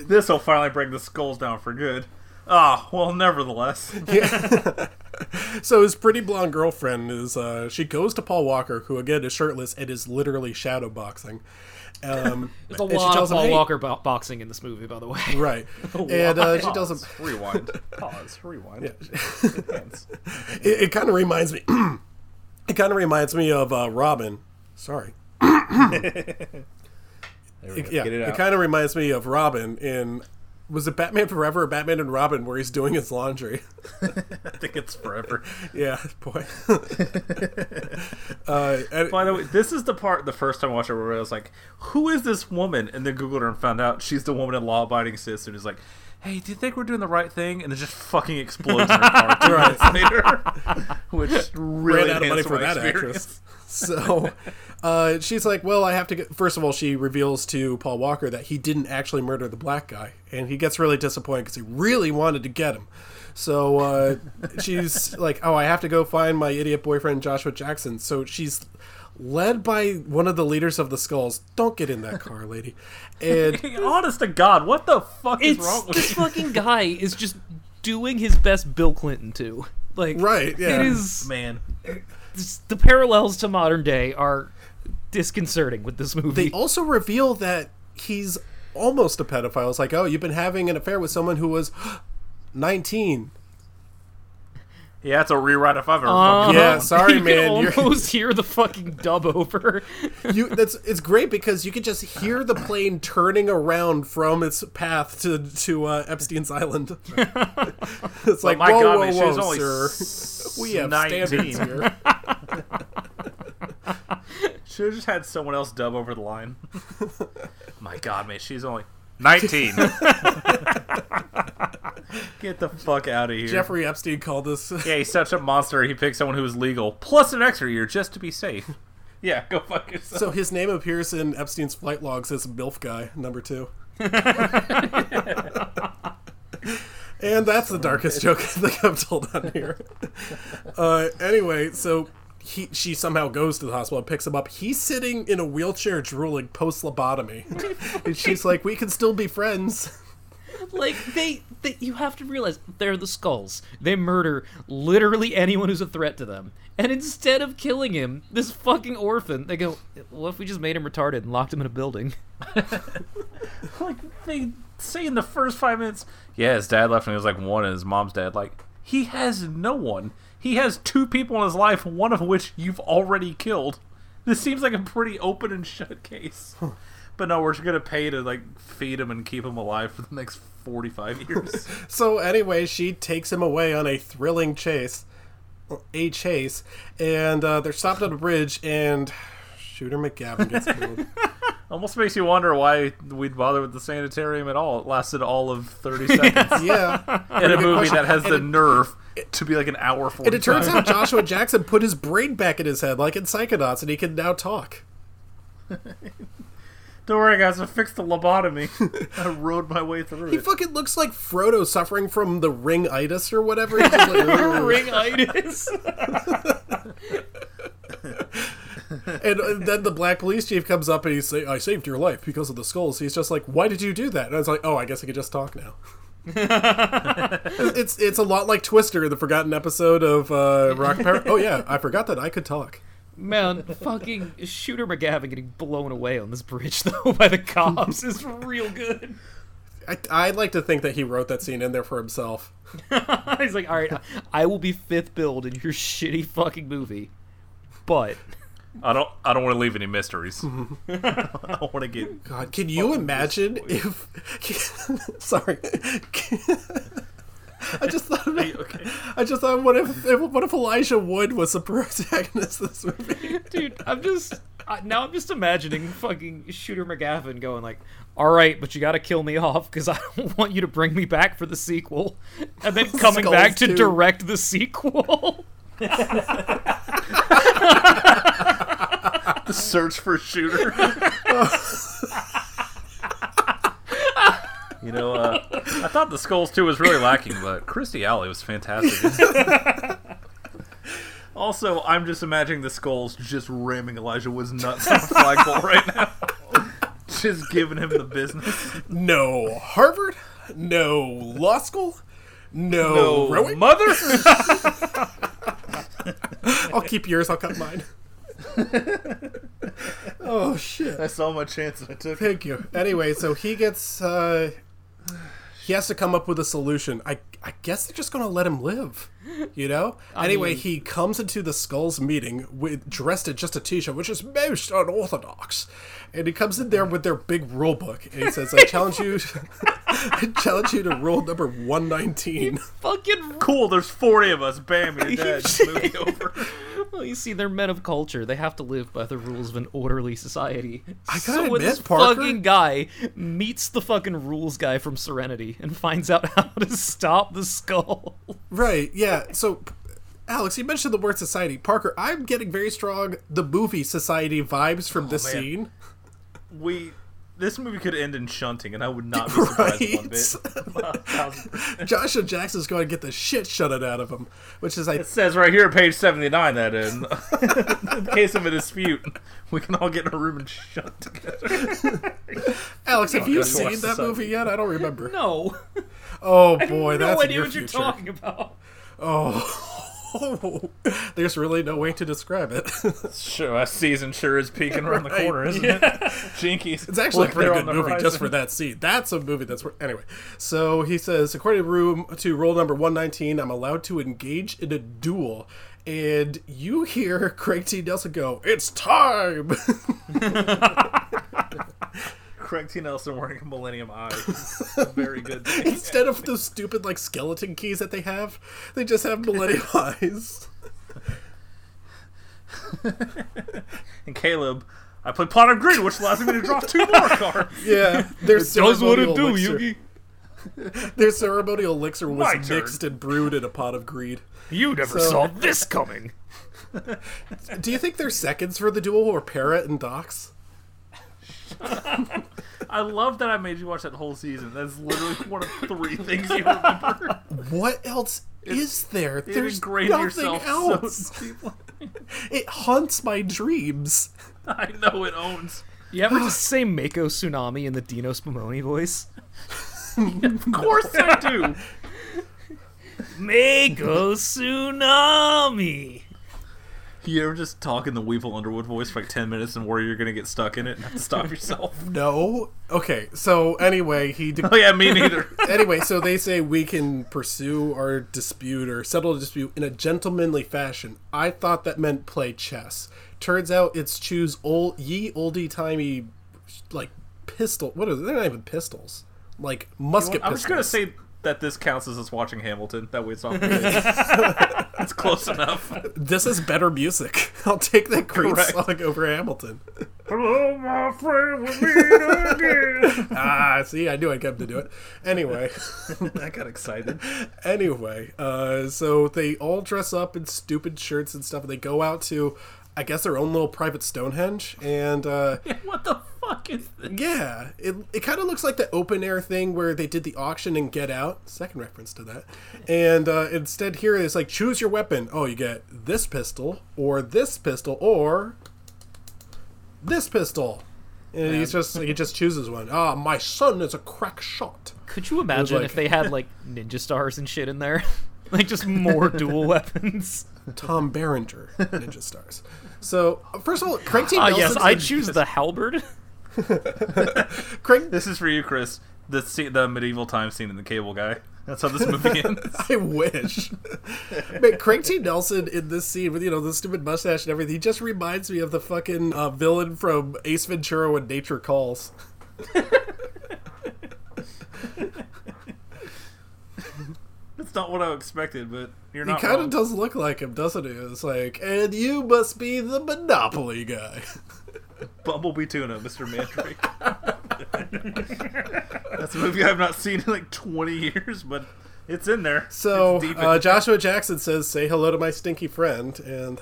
this will finally bring the skulls down for good. Ah, well, nevertheless. Yeah. So his pretty blonde girlfriend is, uh, she goes to Paul Walker, who again is shirtless and is literally shadow boxing. Um, There's a lot of Paul him, hey, Walker bo- boxing in this movie, by the way. Right. And uh, she tells him... Rewind. Pause. Rewind. Yeah. it it kind of reminds me... it kind of reminds me of uh, Robin. Sorry. It, yeah, it, it kind of reminds me of Robin in, was it Batman Forever or Batman and Robin where he's doing his laundry? I think it's Forever. Yeah, boy. uh, and, By the way, this is the part, the first time I watched it, where I was like, who is this woman? And then Googled her and found out she's the woman in Law Abiding Citizen who's like, hey, do you think we're doing the right thing? And it just fucking explodes in her car two minutes later. Which really ran out of money for that experience. Actress. So uh, she's like, well, I have to get... First of all, she reveals to Paul Walker that he didn't actually murder the black guy. And he gets really disappointed because he really wanted to get him. So uh, she's like, oh, I have to go find my idiot boyfriend, Joshua Jackson. So she's led by one of the leaders of the Skulls. Don't get in that car, lady. And honest to God, what the fuck is wrong with you? This fucking guy is just doing his best Bill Clinton, too. Like, right, yeah. It is... Man... The parallels to modern day are disconcerting with this movie. They also reveal that he's almost a pedophile. It's like, oh, you've been having an affair with someone who was nineteen. Yeah, it's a rewrite if I've ever. Uh, yeah, sorry, you man. You can almost hear the fucking dub over. you, that's it's great because you can just hear the plane turning around from its path to to uh, Epstein's Island. It's like, well, my whoa, God, whoa, man, whoa, she's only sir. S- we have standards here. Should have just had someone else dub over the line. My God, man, she's only nineteen. Get the fuck out of here. Jeffrey Epstein called this. Yeah, he's such a monster. He picked someone who was legal, plus an extra year just to be safe. Yeah, go fuck yourself. So his name appears in Epstein's flight logs as MILF guy, number two. And that's the darkest joke I think I've told on here. Uh, anyway, so he she somehow goes to the hospital and picks him up. He's sitting in a wheelchair drooling post-lobotomy. And she's like, we can still be friends. Like, they, they, you have to realize they're the Skulls. They murder literally anyone who's a threat to them. And instead of killing him, this fucking orphan, they go, what if we just made him retarded and locked him in a building? Like, they say in the first five minutes, yeah, his dad left when he was like one and his mom's dad, like, he has no one. He has two people in his life, one of which you've already killed. This seems like a pretty open and shut case. But no, we're just going to pay to, like, feed him and keep him alive for the next forty-five years. So anyway, she takes him away on a thrilling chase. A chase. And uh, they're stopped on a bridge, and Shooter McGavin gets killed. Almost makes you wonder why we'd bother with the sanitarium at all. It lasted all of thirty seconds. Yeah. In a movie that has and the it, nerve it, to be like an hour forty. And it turns out Joshua Jackson put his brain back in his head, like in Psychonauts, and he can now talk. Don't worry, guys, I fixed the lobotomy. I rode my way through he it. He fucking looks like Frodo suffering from the ring-itis or whatever. Like, ring-itis? and, and then the black police chief comes up and he's like, I saved your life because of the Skulls. He's just like, why did you do that? And I was like, oh, I guess I could just talk now. it's it's a lot like Twister in the forgotten episode of uh, Rock Power. Oh, yeah, I forgot that I could talk. Man, fucking Shooter McGavin getting blown away on this bridge, though, by the cops is real good. I, I'd like to think that he wrote that scene in there for himself. He's like, all right, I will be fifth billed in your shitty fucking movie, but I don't I don't want to leave any mysteries. I don't want to get... God, can you imagine if... Sorry. I just thought about, hey, okay. I just thought what if, if what if Elijah Wood was the protagonist of this movie? Dude, I'm just I, now I'm just imagining fucking Shooter McGavin going like, all right, but you gotta kill me off because I don't want you to bring me back for the sequel. And then coming Skulls back too. To direct the sequel. The search for Shooter. You know, uh, I thought The Skulls two was really lacking, but Christy Alley was fantastic. Also, I'm just imagining The Skulls just ramming Elijah Wood's nuts in the flagpole right now. Just giving him the business. No Harvard, no law school, no, no mother. I'll keep yours, I'll cut mine. Oh shit, I saw my chance and I took it. Thank you. Anyway, so he gets uh, he has to come up with a solution. I, I guess they're just gonna let him live, you know? I anyway mean... he comes into the Skulls meeting with, dressed in just a t-shirt, which is most unorthodox, and he comes in there with their big rule book and he says, I challenge you I challenge you to rule number one nineteen. He fucking cool, there's forty of us, bam, you're dead. Movie over. Well, you see, they're men of culture. They have to live by the rules of an orderly society. I gotta admit, this Parker, fucking guy meets the fucking rules guy from Serenity and finds out how to stop the Skull. Right, yeah. So, Alex, you mentioned the word society. Parker, I'm getting very strong the movie society vibes from oh, this man. Scene. We... This movie could end in shunting, and I would not be surprised right? one bit. Joshua Jackson's going to get the shit shunted out of him, which is like... It says right here, page seventy-nine, that in, in case of a dispute, we can all get in a room and shunt together. Alex, have oh, you seen that society. Movie yet? I don't remember. No. Oh, boy, that's I have no idea what future. You're talking about. Oh... Oh, there's really no way to describe it. Sure, season sure is peeking around right. the corner, isn't yeah. it? Jinkies. It's actually Look, a pretty good movie horizon. Just for that scene. That's a movie that's... Anyway, so he says, according to, room, to rule number one nineteen, I'm allowed to engage in a duel. And you hear Craig T. Nelson go, it's time! Craig T. Nelson wearing a Millennium Eye. Very good. Thing. Instead of those stupid like skeleton keys that they have, they just have Millennium Eyes. And Caleb, I play Pot of Greed, which allows me to draw two more cards. Yeah. Their it does what it do, Yugi. Their ceremonial elixir was My mixed turn. And brewed in a pot of greed. You never so, saw this coming. Do you think their seconds for the duel were Parrot and Dox? I love that I made you watch that whole season. That's literally one of three things you remember. What else it's, is there? There's nothing else. So it haunts my dreams. I know it owns. You ever just say Mako Tsunami in the Dino Spumoni voice? Of course I do. Mako Tsunami. You ever just talk in the Weevil Underwood voice for like ten minutes and worry you're going to get stuck in it and have to stop yourself? No. Okay, so anyway, he... De- oh, yeah, me neither. Anyway, so they say we can pursue our dispute or settle a dispute in a gentlemanly fashion. I thought that meant play chess. Turns out it's choose old ye oldie-timey, like, pistol... What is it? They're not even pistols. Like, musket you know, I was pistols. I was going to say... that this counts as us watching Hamilton. That way it's not It's close enough. This is better music. I'll take that great Correct. song over Hamilton. Hello, my friend, we'll meet again. Ah, see, I knew I'd get to do it. Anyway. I got excited. Anyway, uh, so they all dress up in stupid shirts and stuff, and they go out to, I guess, their own little private Stonehenge, and... Uh, what the fuck is this? Yeah, it it kind of looks like the open-air thing where they did the auction in Get Out. Second reference to that. And uh, instead here it's like, choose your weapon. Oh, you get this pistol, or this pistol, or this pistol. And he's just, he just chooses one. Ah, oh, my son is a crack shot. Could you imagine like, if they had, like, ninja stars and shit in there? Like, just more dual weapons. Tom Berenger, ninja stars. So, first of all, Craig T. Nelson... Ah, uh, yes, I choose the halberd. Craig... This is for you, Chris. The scene, the medieval time scene in The Cable Guy. That's how this movie ends. I wish. Man, Craig T. Nelson in this scene with, you know, the stupid mustache and everything, he just reminds me of the fucking uh, villain from Ace Ventura When Nature Calls. That's not what I expected, but you're not He kind wrong. Of does look like him, doesn't he? It's like, and you must be the Monopoly guy. Bumblebee Tuna, Mister Mandrake. That's a movie I've not seen in like twenty years, but it's in there. So it's deep in uh, there. Joshua Jackson says, say hello to my stinky friend. And...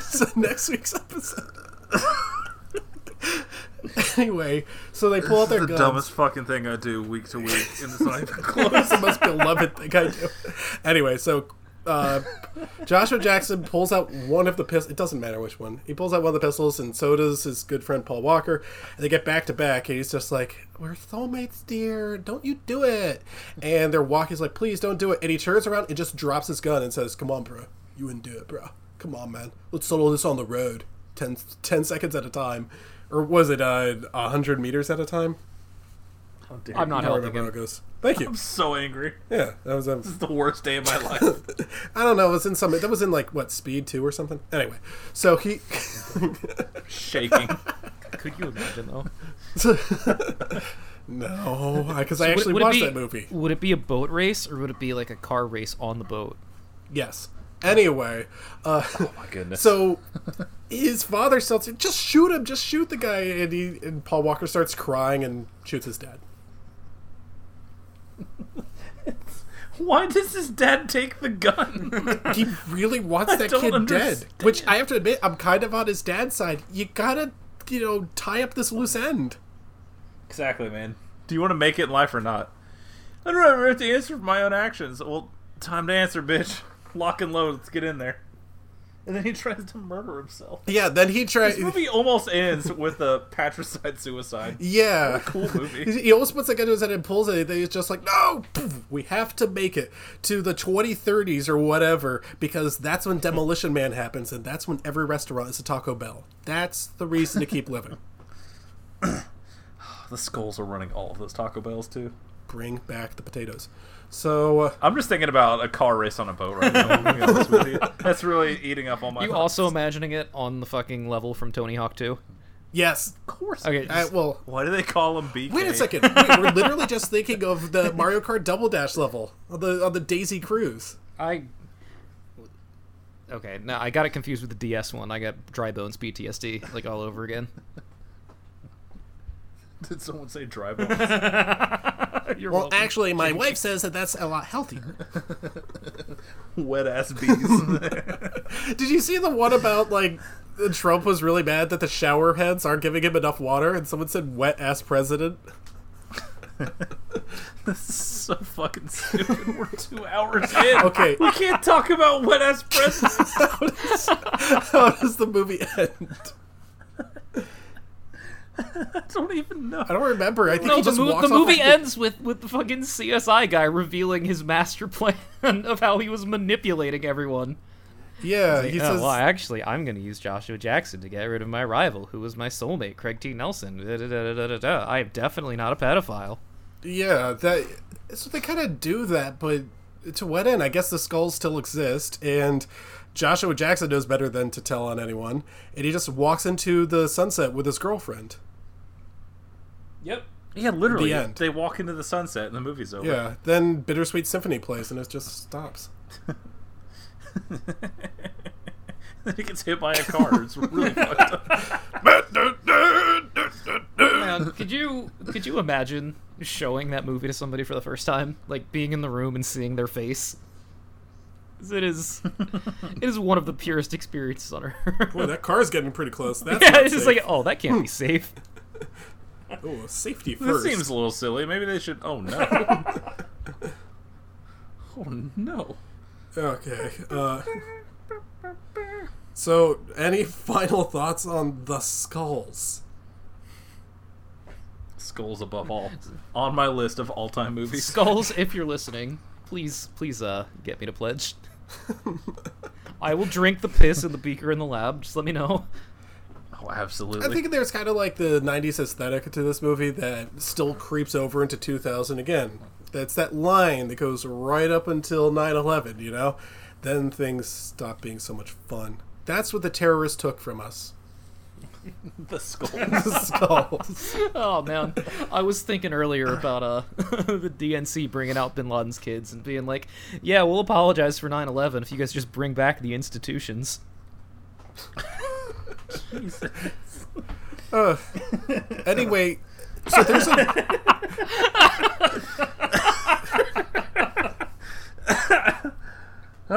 So next week's episode... Anyway, so they pull this out their guns. This is the dumbest fucking thing I do week to week, and it's not even close. It's the most beloved thing I do. Anyway, so uh, Joshua Jackson pulls out one of the pistols. It doesn't matter which one. He pulls out one of the pistols, and so does his good friend Paul Walker. And they get back to back, and he's just like, "We're soulmates, dear. Don't you do it." And their walk is like, "Please don't do it." And he turns around and just drops his gun and says, "Come on, bro. You wouldn't do it, bro. Come on, man. Let's settle this on the road. Ten, ten seconds at a time." Or was it uh, one hundred meters at a time? How dare I'm not helping him. Goes. Thank you. I'm so angry. Yeah. That was, um... This is the worst day of my life. I don't know. It was in some... That was in, like, what, Speed two or something? Anyway. So he... Shaking. Could you imagine, though? No. Because so I actually would, would watched be, that movie. Would it be a boat race, or would it be, like, a car race on the boat? Yes. Anyway, uh, oh my goodness. So his father starts, just shoot him, just shoot the guy, and he and Paul Walker starts crying and shoots his dad. Why does his dad take the gun? He really wants I that kid understand. dead, which I have to admit, I'm kind of on his dad's side. You gotta, you know, tie up this loose end. Exactly, man. Do you want to make it in life or not? I don't have to answer for my own actions. Well, time to answer, bitch. Lock and load, let's get in there. And then he tries to murder himself. Yeah, then he tries... This movie almost ends with a patricide suicide. Yeah. What a cool movie. He almost puts a gun to his head and pulls it, and he's just like, no! We have to make it to the twenty thirties or whatever, because that's when Demolition Man happens, and that's when every restaurant is a Taco Bell. That's the reason to keep living. The Skulls are running all of those Taco Bells, too. Bring back the potatoes. So uh, I'm just thinking about a car race on a boat right now. That's really eating up all my. You thoughts. Also imagining it on the fucking level from Tony Hawk two? Yes, of course. Okay, I, well, why do they call him B K? Wait a second. Wait, we're literally just thinking of the Mario Kart Double Dash level on the on the Daisy Cruise. I okay. No, I got it confused with the D S one. I got dry bones P T S D like all over again. Did someone say dry bones? Well, welcome. Actually, my wife says that that's a lot healthier. Wet-ass bees. Did you see the one about, like, Trump was really mad that the shower heads aren't giving him enough water, and someone said wet-ass president? This is so fucking stupid. We're two hours in. Okay. We can't talk about wet-ass president. how, does, how does the movie end? I don't even know. I don't remember. I think no, he just the, mo- walks the movie off ends with, with the fucking C S I guy revealing his master plan of how he was manipulating everyone. Yeah, like, he oh, says, well, actually, I'm going to use Joshua Jackson to get rid of my rival, who was my soulmate, Craig T. Nelson. Da, da, da, da, da, da. I am definitely not a pedophile. Yeah, that. So they kind of do that, but to what end? I guess the Skulls still exist, and Joshua Jackson knows better than to tell on anyone, and he just walks into the sunset with his girlfriend. Yep. Yeah, literally. The end. They walk into the sunset and the movie's over. Yeah, then Bittersweet Symphony plays and it just stops. Then he gets hit by a car. It's really fucked up. Man, could you could you imagine showing that movie to somebody for the first time? Like, being in the room and seeing their face? It is it is one of the purest experiences on Earth. Boy, that car's getting pretty close. That's yeah, it's safe. Just like, oh, that can't hmm. be safe. Oh, safety first. This seems a little silly. Maybe they should... Oh, no. Oh, no. Okay. Uh, so, any final thoughts on The Skulls? Skulls above all. On my list of all-time movies. Skulls, if you're listening, please, please uh, get me to pledge. I will drink the piss in the beaker in the lab. Just let me know. Oh, absolutely. I think there's kind of like the nineties aesthetic to this movie that still creeps over into two thousand again. That's that line that goes right up until nine eleven, you know? Then things stop being so much fun. That's what the terrorists took from us. The Skulls. The Skulls. Oh, man. I was thinking earlier about uh, the D N C bringing out Bin Laden's kids and being like, yeah, we'll apologize for nine eleven if you guys just bring back the institutions. Jesus. Uh, anyway, so there's a... All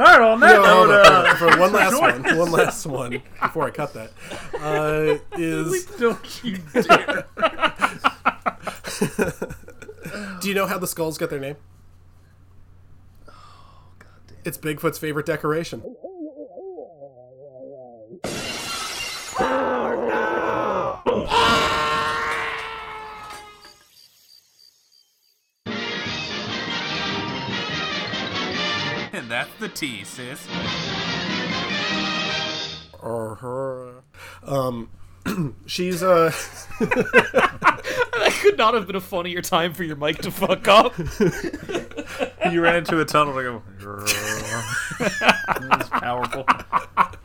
right, on that no, note, uh, for, for one last one, one last one before I cut that uh, is don't you dare. Do you know how the Skulls got their name? Oh, God damn. It's Bigfoot's favorite decoration. And that's the tea, sis. Or her. Um, she's, uh... That could not have been a funnier time for your mic to fuck up. You ran into a tunnel to go... It was powerful.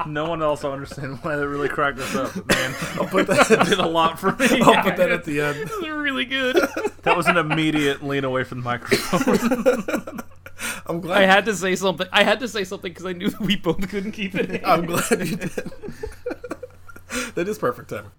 No one else will understand why they really cracked us up, man. I'll put that that did a lot for me. I'll yeah, put that at the end. They're really good. That was an immediate lean away from the microphone. I'm glad I had to say something. I had to say something because I knew we both couldn't keep it in. I'm glad you did. That is perfect timing.